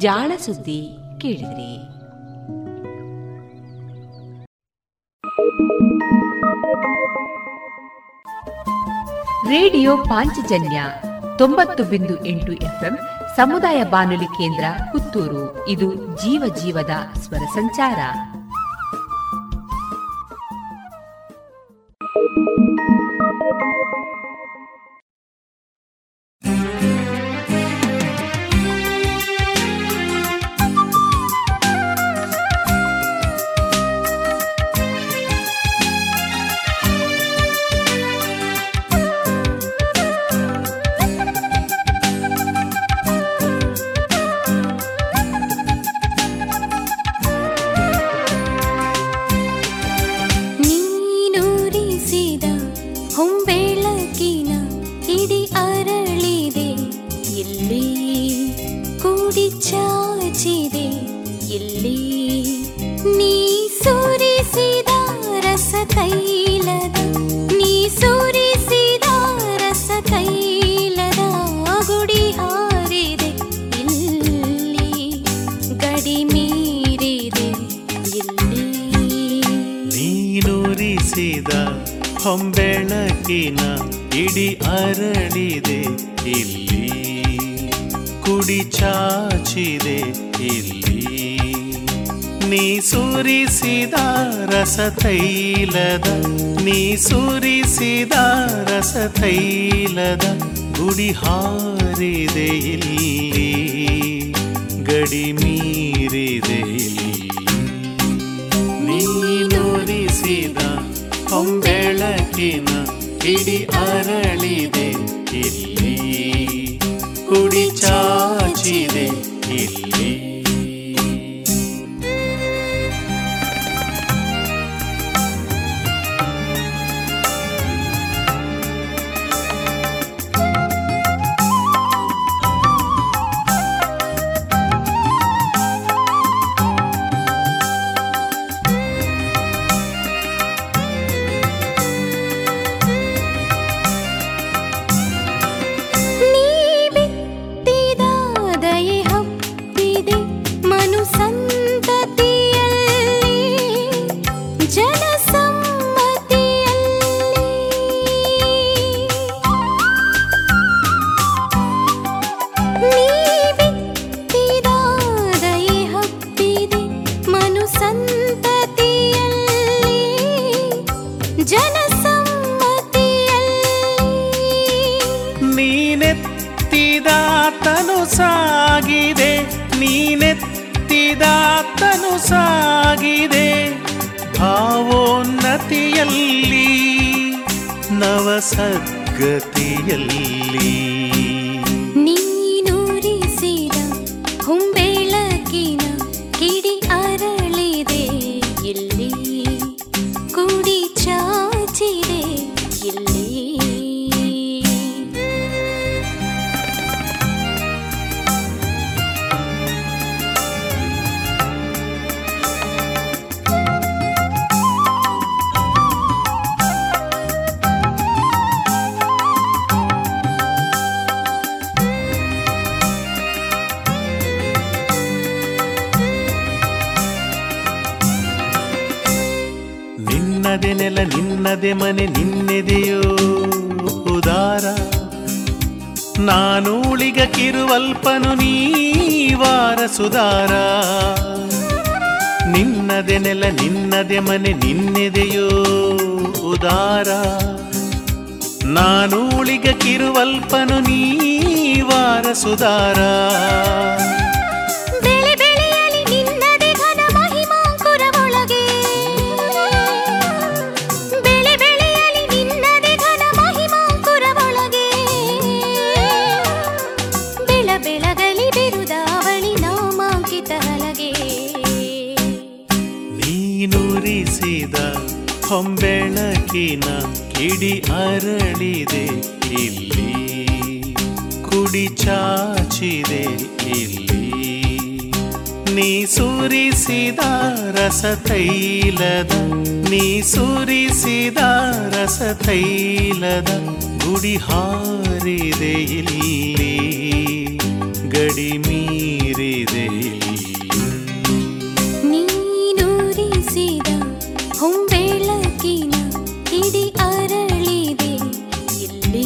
ಜಾಣ ಸುದ್ದಿ ಕೇಳಿದ್ರಿ. ರೇಡಿಯೋ ಪಾಂಚಜನ್ಯ 90.8 FM ಸಮುದಾಯ ಬಾನುಲಿ ಕೇಂದ್ರ ಪುತ್ತೂರು. ಇದು ಜೀವ ಜೀವದ ಸ್ವರ ಸಂಚಾರ. ತೈಲದ ನೀ ಸುರಿಸಿದ ರಸ ತೈಲದ ಗುಡಿ ಹಾರಿದೆ ಇಲ್ಲಿ, ಗಡಿ ಮೀರಿದೆ ಇಲ್ಲಿ, ನೀನುರಿಸಿದ ಹೊಂಬೆಳಕಿನ ಇಡಿ ಅರಳಿದೆ ಇಲ್ಲಿ, ಕುಡಿ ಚಾಚಿದೆ ಇಲ್ಲಿ. ನಿನ್ನದೆ ನೆಲ ನಿನ್ನದೆ ಮನೆ ನಿನ್ನೆದೆಯೋ ಉದಾರ, ನಾನುಳಿಗ ಕಿರುವಲ್ಪನು ನೀವಾರ ಸುಧಾರ. ಹೊಂಬೆಳಕಿನ ಕಿಡಿ ಅರಳಿದೆ ಇಲ್ಲಿ, ಕುಡಿ ಚಾಚಿದೆ ಇಲ್ಲಿ, ನೀ ಸುರಿಸಿದ ರಸತೈಲದ, ನೀ ಸುರಿಸಿದ ರಸತೈಲದ ಗುಡಿ ಹಾರಿದೆ ಇಲ್ಲಿ, ಗಡಿ ಮೀರಿದೆ ಇಲ್ಲಿ. ಹೊಂಬೆಳಕಿನ ಇಡಿ ಅರಳಿದೆ ಇಲ್ಲಿ,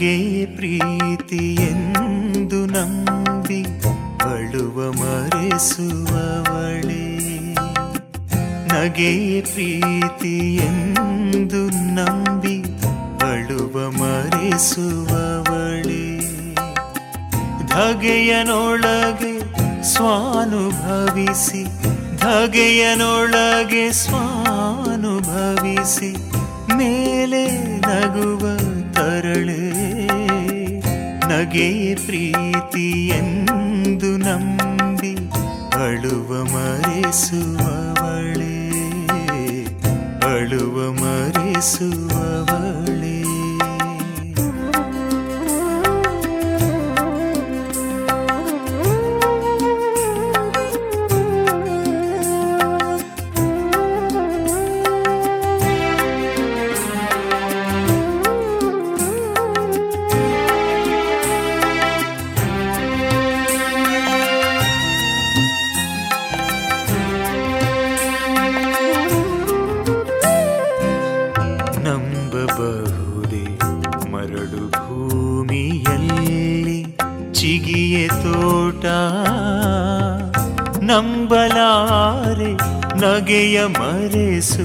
ನಿನಗೆ ಪ್ರೀತಿಯೆಂದು ನಂಬಿ ಬಳುವ ಮರೆಸುವವಳೇ, ನಗೆ ಪ್ರೀತಿಯೆಂದು ನಂಬಿ ಬಳುವ ಮರೆಸುವವಳೇ, ಧಗೆಯನೊಳಗೆ ಸ್ವಾನುಭವಿಸಿ, ಧಗೆಯನೊಳಗೆ ಸ್ವಾನುಭವಿಸಿ ಮೇಲೆ ನಗುವ ತರಳೆ, ನಗೆ ಪ್ರೀತಿಯೆಂದು ನಂಬಿ ಅಳುವ ಮರೆಸುವವಳೆ, ಅಳುವ ಮರೆಸುವವಳೆ. ನಂಬಲಾರೆ ನಗೆಯ ಮರೆಸು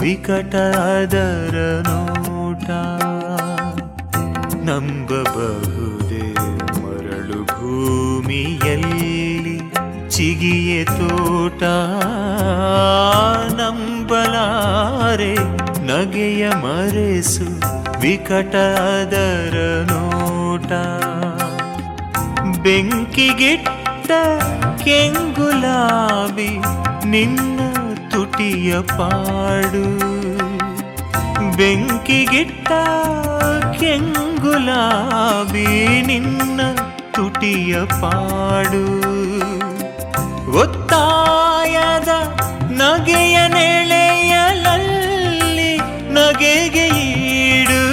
ವಿಕಟದರ ನೋಟ, ನಂಬಬಹುದೇ ಮರಳು ಭೂಮಿಯಲ್ಲಿ ಚಿಗಿಯ ತೋಟ, ನಂಬಲಾರೆ ನಗೆಯ ಮರೆಸು ವಿಕಟದರ ನೋಟ, ಬೆಂಕಿಗಿಟ್ಟ ಕೆಂಗುಲಾಬಿ ನಿನ್ನ ತುಟಿಯ ಪಾಡು, ಬೆಂಕಿಗಿಟ್ಟ ಕೆಂಗುಲಾಬಿ ನಿನ್ನ ತುಟಿಯ ಪಾಡು, ಒತ್ತಾಯದ ನಗೆಯ ನೆಳೆಯಲಲ್ಲಿ ನಗೆಗೆ ಈಡು,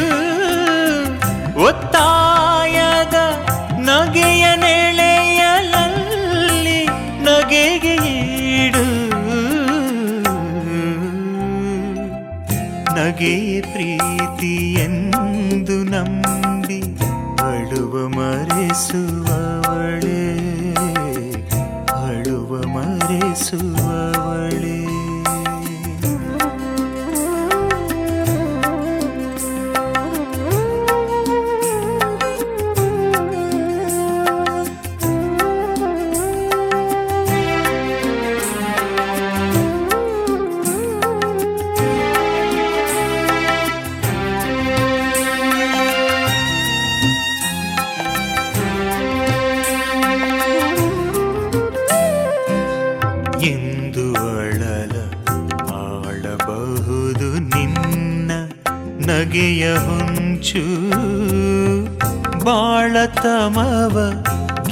ಒತ್ತಾಯದ ನಗೆಯ ನೆಳೆಯಲಲ್ಲಿ ನಗೆಗೆ ಈಡು, ನಗೆ ಪ್ರೀತಿಯೆಂದು ನಂಬಿ ಅಳುವ ಮರೆಸುವವಳೆ, ಅಳುವ ಮರೆಸುವವಳೆ. ನಗೆಯ ಹೊಂಚು ಬಾಳತಮವ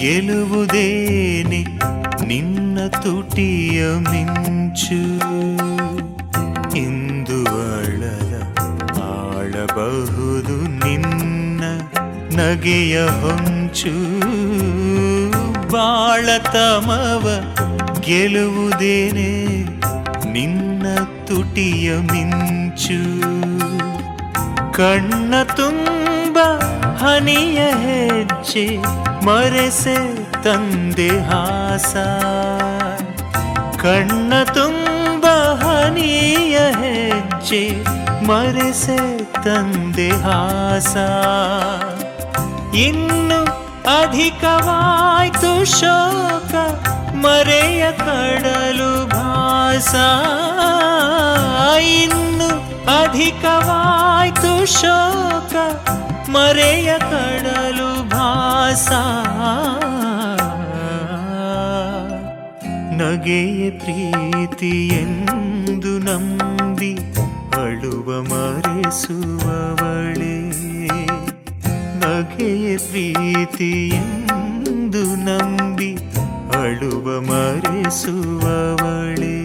ಗೆಲುವುದೇನೆ ನಿನ್ನ ತುಟಿಯ ಮಿಂಚು, ಇಂದು ಅಳಲ ಆಳಬಹುದು ನಿನ್ನ ನಗೆಯ ಹೊಂಚು, ಬಾಳತಮವ ಗೆಲುವುದೇನೆ ನಿನ್ನ ತುಟಿಯ ಮಿಂಚು, ಕಣ್ಣ ತುಂಬ ಹನಿಯ ಹೆಜ್ಜೆ ಮರೆಸೆ ತಂದೆ ಹಾಸ, ಕಣ್ಣ ತುಂಬ ಹನಿಯ ಹೆಜ್ಜೆ ಮರೆಸೆ ತಂದೆ ಹಾಸ, ಇನ್ನು ಅಧಿಕವಾಯ್ತು ಶೋಕ ಮರೆಯ ಕಡಲು ಭಾಸ, ಇನ್ನು ಅಧಿಕವಾಯ್ತು ಶೋಕ ಮರೆಯ ಕಡಲು ಭಾಸ, ನಗೆಯ ಪ್ರೀತಿಯೆಂದು ನಂಬಿ ಅಳುವ ಮರೆಸುವವಳೆ, ನಗೆಯ ಪ್ರೀತಿಯೆಂದು ನಂಬಿ ಅಳುವ ಮರೆಸುವವಳೆ,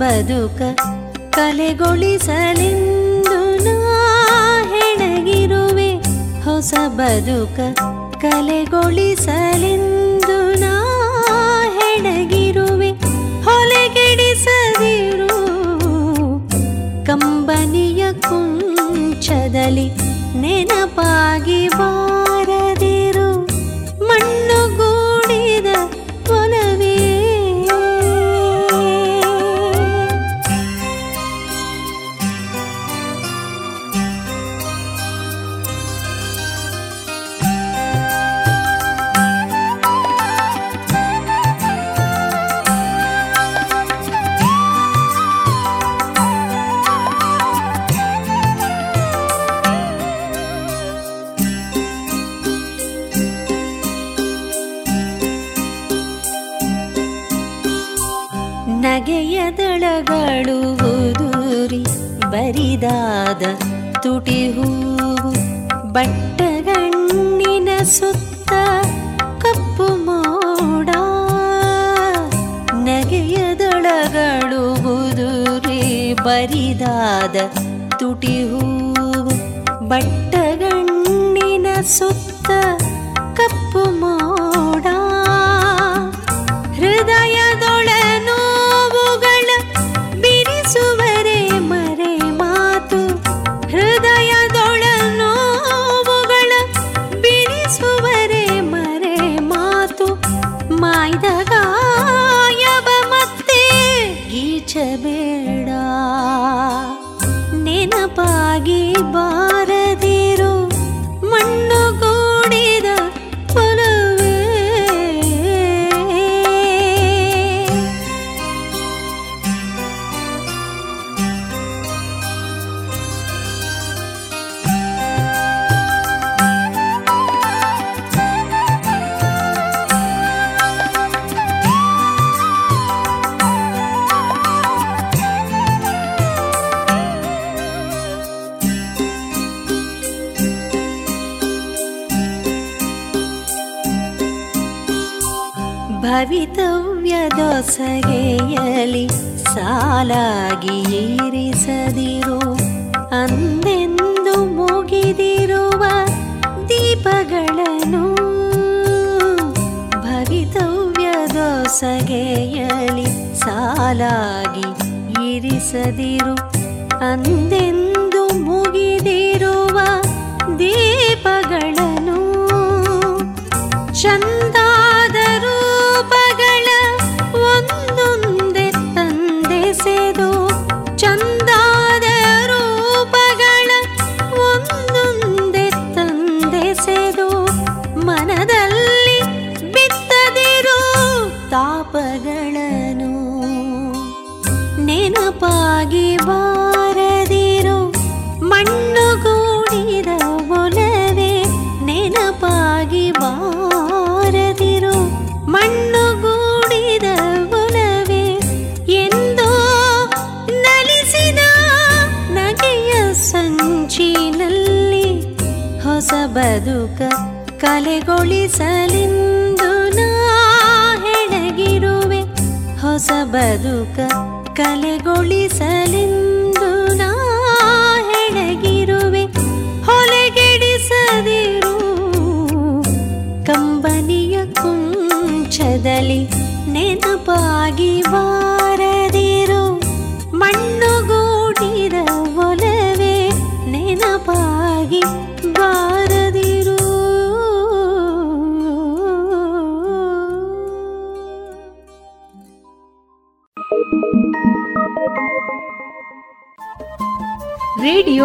ಬದುಕ ಕಲೆಗೊಳಿಸಲೆಂದು ನಾ ಹೆಣಗಿರುವೆ, ಹೊಸ ಬದುಕ ಕಲೆಗೊಳಿಸಲೆಂದು ನಾ ಹೆಣಗಿರುವೆ. ಹೊಲೆಗೆಡಿಸದಿರು ಕಂಬನಿಯ ಕುಂಚದಲ್ಲಿ ನೆನಪಾಗಿ ಬಾರದಿರು ಮಣ್ಣುಗೂಡಿದ ಕೊಲವೇ. ಳುವುದೂರಿ ಬರಿದಾದ ತುಟಿ ಹೂವು ಬಟ್ಟಗಣ್ಣಿನ ಸುತ್ತ ಕಪ್ಪು ಮೋಡ ನಗೆಯದೊಳಗಳುವುದೂರಿ ಬರಿದಾದ ತುಟಿ ಹೂವು ಬಟ್ಟಗಣ್ಣಿನ ಸುತ್ತ ಕಪ್ಪು ಮೋಡ ಹೃದಯದೊಳನು ಸುವರೆ ಮರೆ ಮಾತು ಹೃದಯದೊಳನೋವುಗಳ ಬಿಡಿಸುವರೆ ಮರೆ ಮಾತು ಮಾಯ್ದ ಗಾಯವ ಮತ್ತೆ ಗೀಚಬೇಡ ನೆನಪಾಗಿ ಬಾರದಿರು ಮಣ್ಣುಗೂಡಿದ ಕೊಲವೇ. ಭವಿತವ್ಯದೊಸಗೆಯಲಿ ಸಾಲಾಗಿ ಏರಿಸದಿರು ಅಂದೆಂದು ಮುಗಿದಿರುವ ದೀಪಗಳನ್ನು. ಭವಿತವ್ಯದೊಸಗೆಯಲಿ ಸಾಲಾಗಿ ಏರಿಸದಿರು ಅಂದೆಂದು ಮುಗಿದಿರುವ ದೀಪಗಳನ್ನು. ಚಂದಾದರು ಪಗಳ ಒಂದೊಂದೇ ತಂದೆ ಸೇದು ಚಂದಾದ ರೂಪಗಳ ಒಂದೊಂದೇ ತಂದೆ ಸೇದು ಮನದಲ್ಲಿ ಬಿತ್ತದಿರು ತಾಪಗಳನ್ನು ನೆನಪಾಗಿ ಬಾರದಿರು ಮಣ್ಣುಗೂಡಿದ ಒಲವೇ ನೆನಪಾಗಿ ಬಾರದಿರು ಮಣ್ಣುಗೂಡಿದ ಒಲವೇ ಎಂದೋ ನಲಿಸಿದ ನಗೆಯ ಸಂಚಿನಲ್ಲಿ ಹೊಸ ಬದುಕ ಕಲೆಗೊಳಿಸಲೆಂದು ನಾ ಹೆಣಗಿರುವೆ ಹೊಸ ಹೊಸ ಬದುಕ ಕಲೆಗೊಳಿಸಲೆಂದು ನಾ ಹೆಣಗಿರುವೆ, ಹೊಲೆಗೆಡಿಸದಿರು ಕಂಬನಿಯ ಕುಂಚದಲ್ಲಿ ನೆನಪಾಗಿ ಬಾರದಿರು, ಮಣ್ಣುಗೂಡಿದ ಒಲವೇ ನೆನಪಾಗಿ ಬಾರದಿರು. ರೇಡಿಯೋ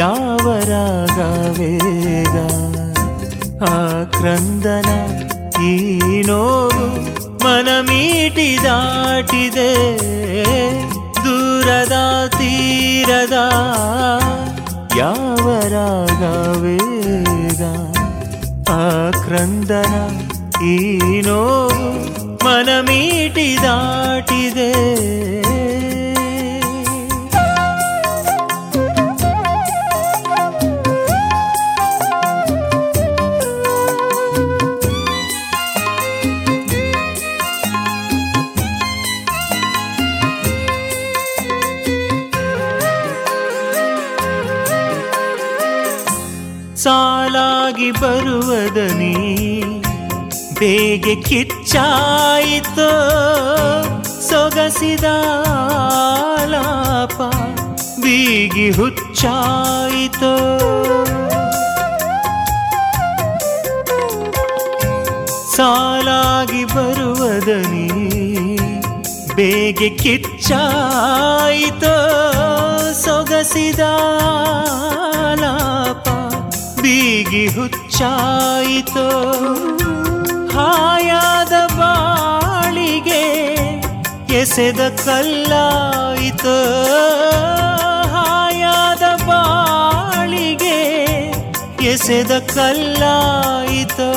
ಯಾವ ರಾಗವೇಗ ಆ ಕ್ರಂದನ ಈ ನೋವು ಮನಮೀಟಿ ದಾಟಿದೆ. ದೂರದ ತೀರದ ಯಾವ ರಾಗವೇಗ ಆ ಕ್ರಂದನ ಈ ನೋವು ಮನಮೀಟಿ ದಾಟಿದೆ. ಸಾಲಾಗಿ ಬರುವದನಿ ಬೇಗೆ ಕಿಚ್ಚಾಯಿತೋ, ಸೊಗಸಿದ ಲಾಪ ಬೀಗಿ ಹುಚ್ಚಾಯಿತೋ, ಸಾಲಾಗಿ ಬರುವದನಿ ಬೇಗೆ ಕಿಚ್ಚಾಯಿತೋ, ಸೊಗಸಿದ ಲಾಪ ಬೀಗಿ ಹುಚ್ಚಾಯಿತೋ, ಹಾಯಾದ ಬಾಳಿಗೆ ಎಸೆದ ಕಲ್ಲಾಯಿತೋ, ಹಾಯಾದ ಬಾಳಿಗೆ ಎಸೆದ ಕಲ್ಲಾಯಿತೋ,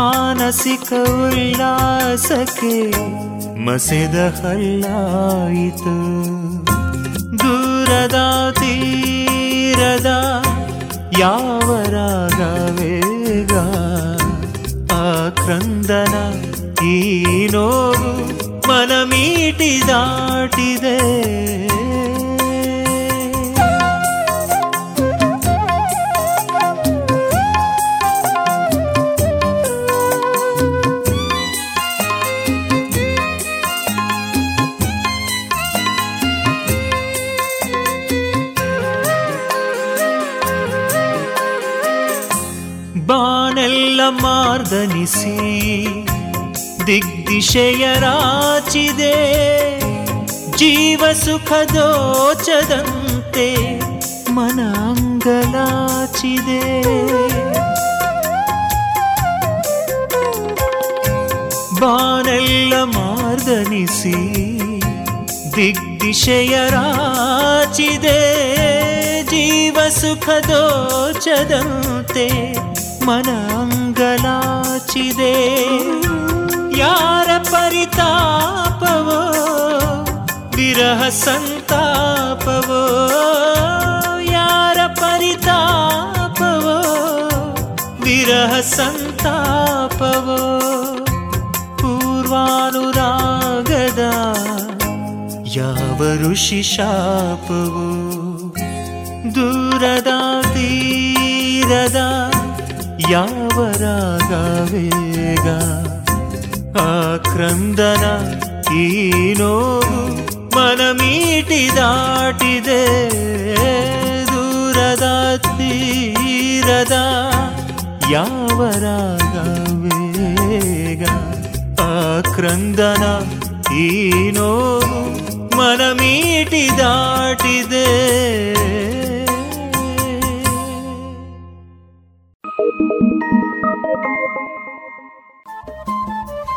ಮಾನಸಿಕ ಉಲ್ಲಾಸಕ್ಕೆ ಮಸೆದ ಹಲ್ಲಾಯಿತೋ. ದೂರದ ತೀರದ ಯಾವ ರಾಗವೇಗ ಆ ಕ್ರಂದನ ಈ ನೋವು ಮನಮೀಟಿ ದಾಟಿದೆ. ಮಾರ್ದನಿಸಿ ದಿಗ್ದಿಶೆಯರಾಚಿದೆ, ಜೀವ ಸುಖ ದೋಚದಂತೆ ಮನಾಂಗಲಾಚಿದೆ, ಬಾನೆಲ್ಲ ಮಾರ್ದನಿಸಿ ದಿಗ್ದಿಶೆಯರಾಚಿದೆ, ಜೀವ ಸುಖ ದೋಚದಂತೆ ಮನಾಂಗಲಾಚಿದೆ, ಯಾರ ಪರಿತಾಪವೋ ವಿರಹ ಸಂತಾಪವೋ, ಯಾರ ಪರಿತಾಪವೋ ವಿರಹ ಸಂತಾಪವೋ, ಪೂರ್ವಾನುರಾಗದ ಯಾವ ಋಷಿ ಶಾಪವೋ. ದೂರದ ತೀರದ ಯಾವ ರಾಗವೇಗ ಆ ಕ್ರಂದನ ಈ ನೋವು ಮನಮೀಟಿ ದಾಟಿದೆ. ದೂರದ ತೀರದ ಯಾವ ರಾಗವೇಗ ಆ ಕ್ರಂದನ ಈ ನೋವು ಮನಮೀಟಿ ದಾಟಿದೆ.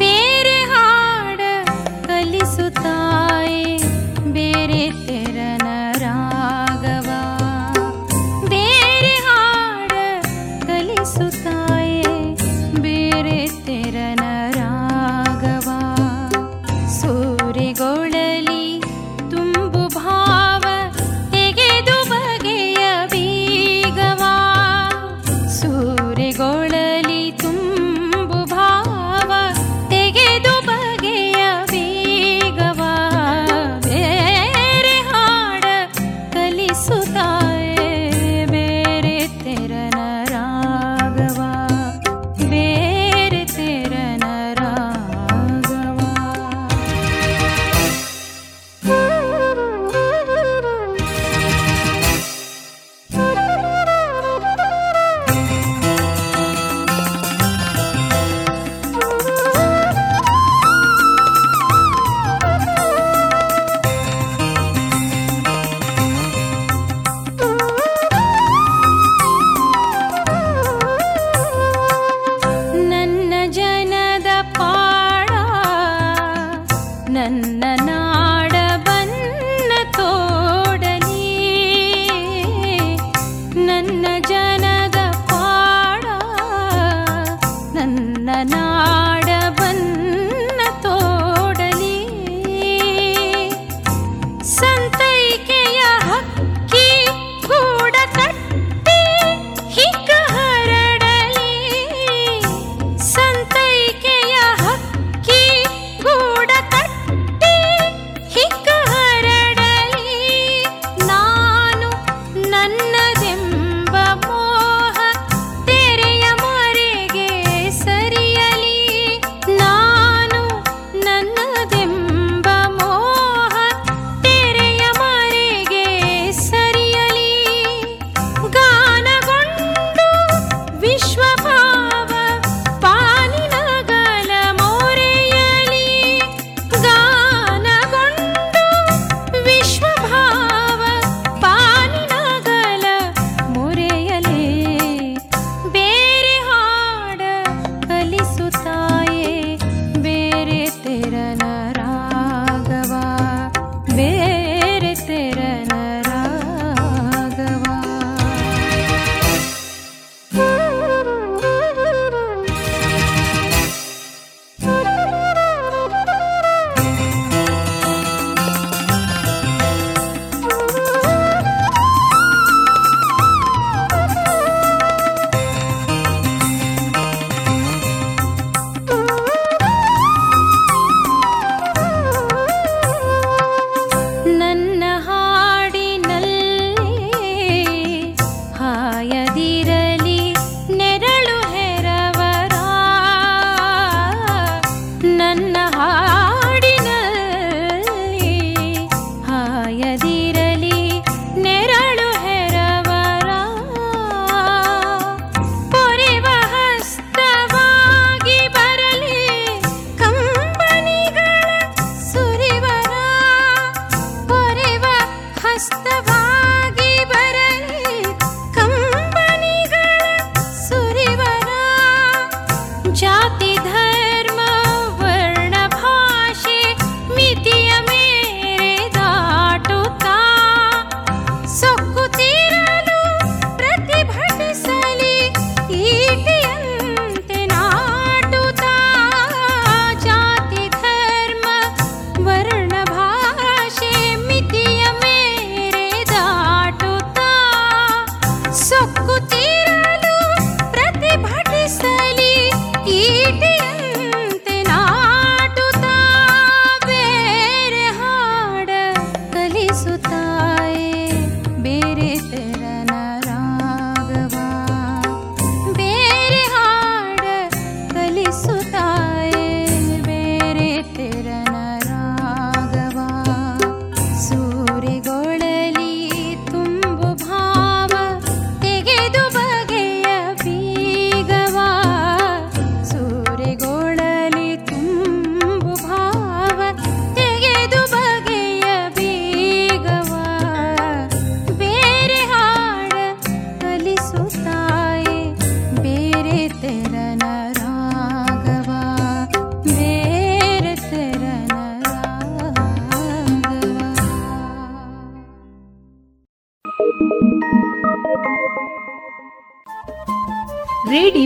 ಬೇರೆ ಹಾಡ ಕಲಿ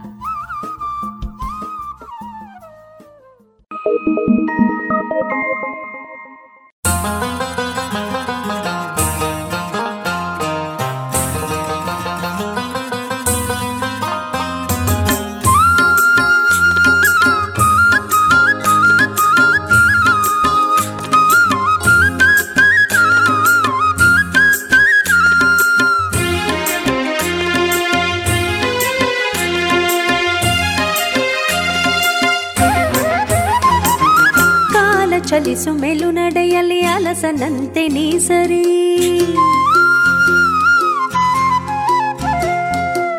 ಸುಮೆಲು ನಡೆಯಲಿ ಅಲಸನಂತೆ ನೀ ಸರಿ,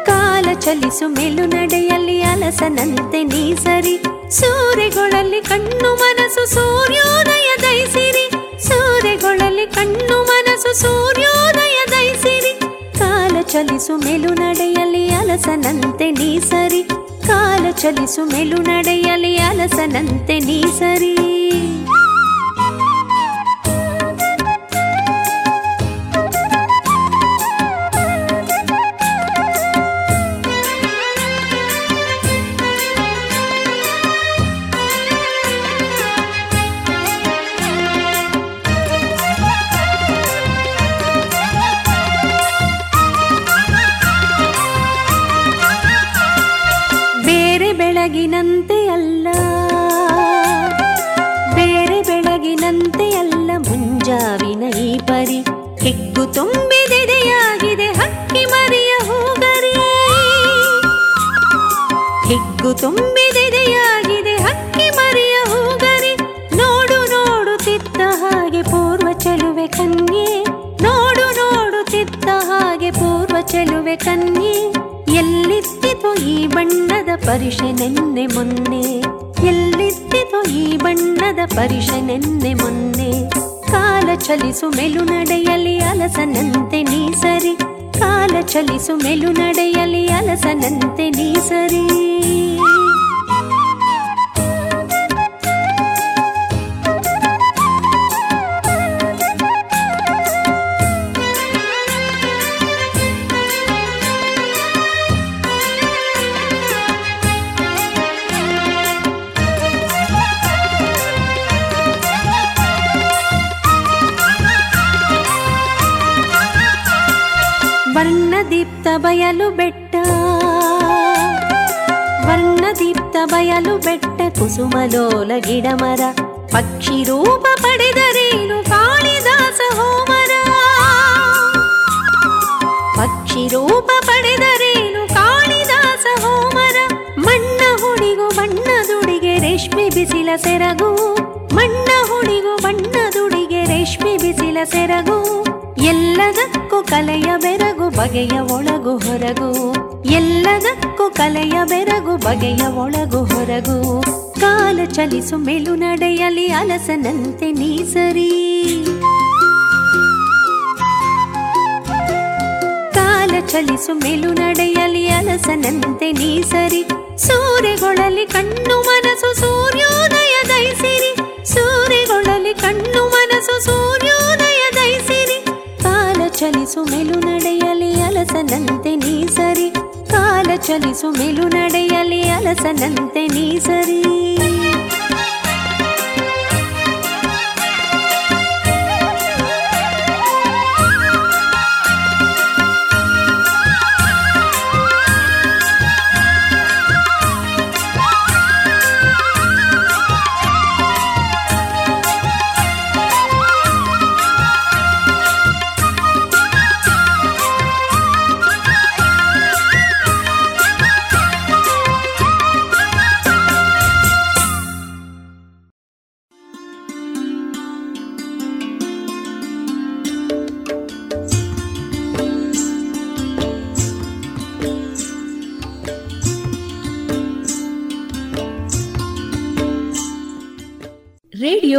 ಕಾಲ ಚಲಿಸು ಮೇಲು ನಡೆಯಲಿ ಅಲಸನಂತೆ ನೀ ಸರಿ. ಸೂರೆಗಳಲ್ಲಿ ಕಣ್ಣು ಮನಸ್ಸು ಸೂರ್ಯೋದಯ ದಯಸಿರಿ, ಸೂರೆಗಳಲ್ಲಿ ಕಣ್ಣು ಮನಸ್ಸು ಸೂರ್ಯೋದಯ ದಯಸಿರಿ. ಕಾಲ ಚಲಿಸು ಮೇಲು ನಡೆಯಲಿ ಅಲಸನಂತೆ ನೀ ಸರಿ, ಕಾಲ ಚಲಿಸು ಮೇಲು ನಡೆಯಲಿ ಅಲಸನಂತೆ ನೀ ಸರಿ. ತುಂಬಿದೆಯಾಗಿದೆ ಹಕ್ಕಿ ಮರಿಯ ಹೂಗರಿ, ಹಿಗ್ಗು ತುಂಬಿದೆಯಾಗಿದೆ ಹಕ್ಕಿ ಮರಿಯ ಹೂಗರಿ. ನೋಡು ನೋಡುತ್ತಿದ್ದ ಹಾಗೆ ಪೂರ್ವ ಚೆಲುವೆ ಕನ್ಯೆ, ನೋಡು ನೋಡುತ್ತಿದ್ದ ಹಾಗೆ ಪೂರ್ವ ಚೆಲುವೆ ಕನ್ಯೆ. ಎಲ್ಲಿತ್ತಿತು ಈ ಬಣ್ಣದ ಪರಿಷೆ ನೆನ್ನೆ ಮೊನ್ನೆ, ಎಲ್ಲಿತ್ತಿತು ಈ ಬಣ್ಣದ ಪರಿಷೆ ನೆನ್ನೆ ಮೊನ್ನೆ. ಕಾಲ ಚಲಿಸು ಮೇಲು ನಡೆಯಲಿ ಅಲಸನಂತೆ ನೀ ಸರಿ, ಕಾಲ ಚಲಿಸು ಮೇಲು ನಡೆಯಲಿ ಅಲಸನಂತೆ ನೀ ಸರಿ. ವರ್ಣದೀಪ್ತ ಬಯಲು ಬೆಟ್ಟ, ವರ್ಣದೀಪ್ತ ಬಯಲು ಬೆಟ್ಟ, ಕುಸುಮಲೋಲ ಗಿಡಮರ, ಪಕ್ಷಿ ರೂಪ ಪಡೆದರೇನು ಕಾಳಿದಾಸ ಹೋಮರ, ಪಕ್ಷಿ ರೂಪ ಪಡೆದರೇನು ಕಾಳಿದಾಸ ಹೋಮರ. ಮಣ್ಣ ಹುಡಿಗು ಬಣ್ಣ ದುಡಿಗೆ ರೇಷ್ಮೆ ಬಿಸಿಲ ಸೆರಗು, ಮಣ್ಣ ಹುಡಿಗು ಬಣ್ಣ ದುಡಿಗೆ ರೇಷ್ಮೆ ಬಿಸಿಲ ಸೆರಗು. ಎಲ್ಲದಕ್ಕೂ ಕಲೆಯ ಬೆರಗು ಬಗೆಯ ಒಳಗು ಹೊರಗು, ಎಲ್ಲದಕ್ಕೂ ಕಲೆಯ ಬೆರಗು ಬಗೆಯ ಒಳಗು ಹೊರಗು. ಕಾಲ ಚಲಿಸು ಮೇಲು ನಡೆಯಲಿ ಅಲಸನಂತೆ ನೀ ಸರಿ, ಕಾಲ ಚಲಿಸು ಮೇಲು ನಡೆಯಲಿ ಅಲಸನಂತೆ ನೀ ಸರಿ. ಸೂರೆಗೊಳಲಿ ಕಣ್ಣು ಮನಸ್ಸು ಸೂರ್ಯೋದಯ ದಯಸಿರಿ, ಸೂರೆಗೊಳಲಿ ಕಣ್ಣು ಮನಸ್ಸು ಸೂರ್ಯೋದಯ ದಯಸಿರಿ. ಚಲಿಸು ಮೇಲು ನಡೆಯಲಿ ಅಲಸನಂತೆ ನೀ ಸರಿ, ಕಾಲ ಚಲಿಸು ಮೇಲು ನಡೆಯಲಿ ಅಲಸನಂತೆ ನೀ ಸರಿ. ರೇಡಿಯೋ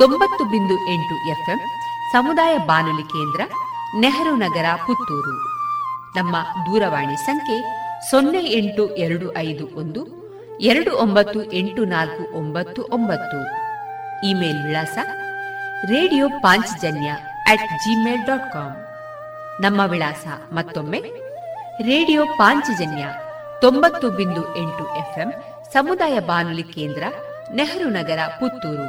90.8 FM ಸಮುದಾಯ ಬಾನುಲಿ ಕೇಂದ್ರ, ನೆಹರು ನಗರ, ಪುತ್ತೂರು. ನಮ್ಮ ದೂರವಾಣಿ ಸಂಖ್ಯೆ 08251298499. ಇಮೇಲ್ ವಿಳಾಸ ರೇಡಿಯೋ ಪಾಂಚಜನ್ಯ @gmail.com. ನಮ್ಮ ವಿಳಾಸ ಮತ್ತೊಮ್ಮೆ ರೇಡಿಯೋ ಪಾಂಚಜನ್ಯ 90.8 FM ಸಮುದಾಯ ಬಾನುಲಿ ಕೇಂದ್ರ, ನೆಹರು ನಗರ, ಪುತ್ತೂರು.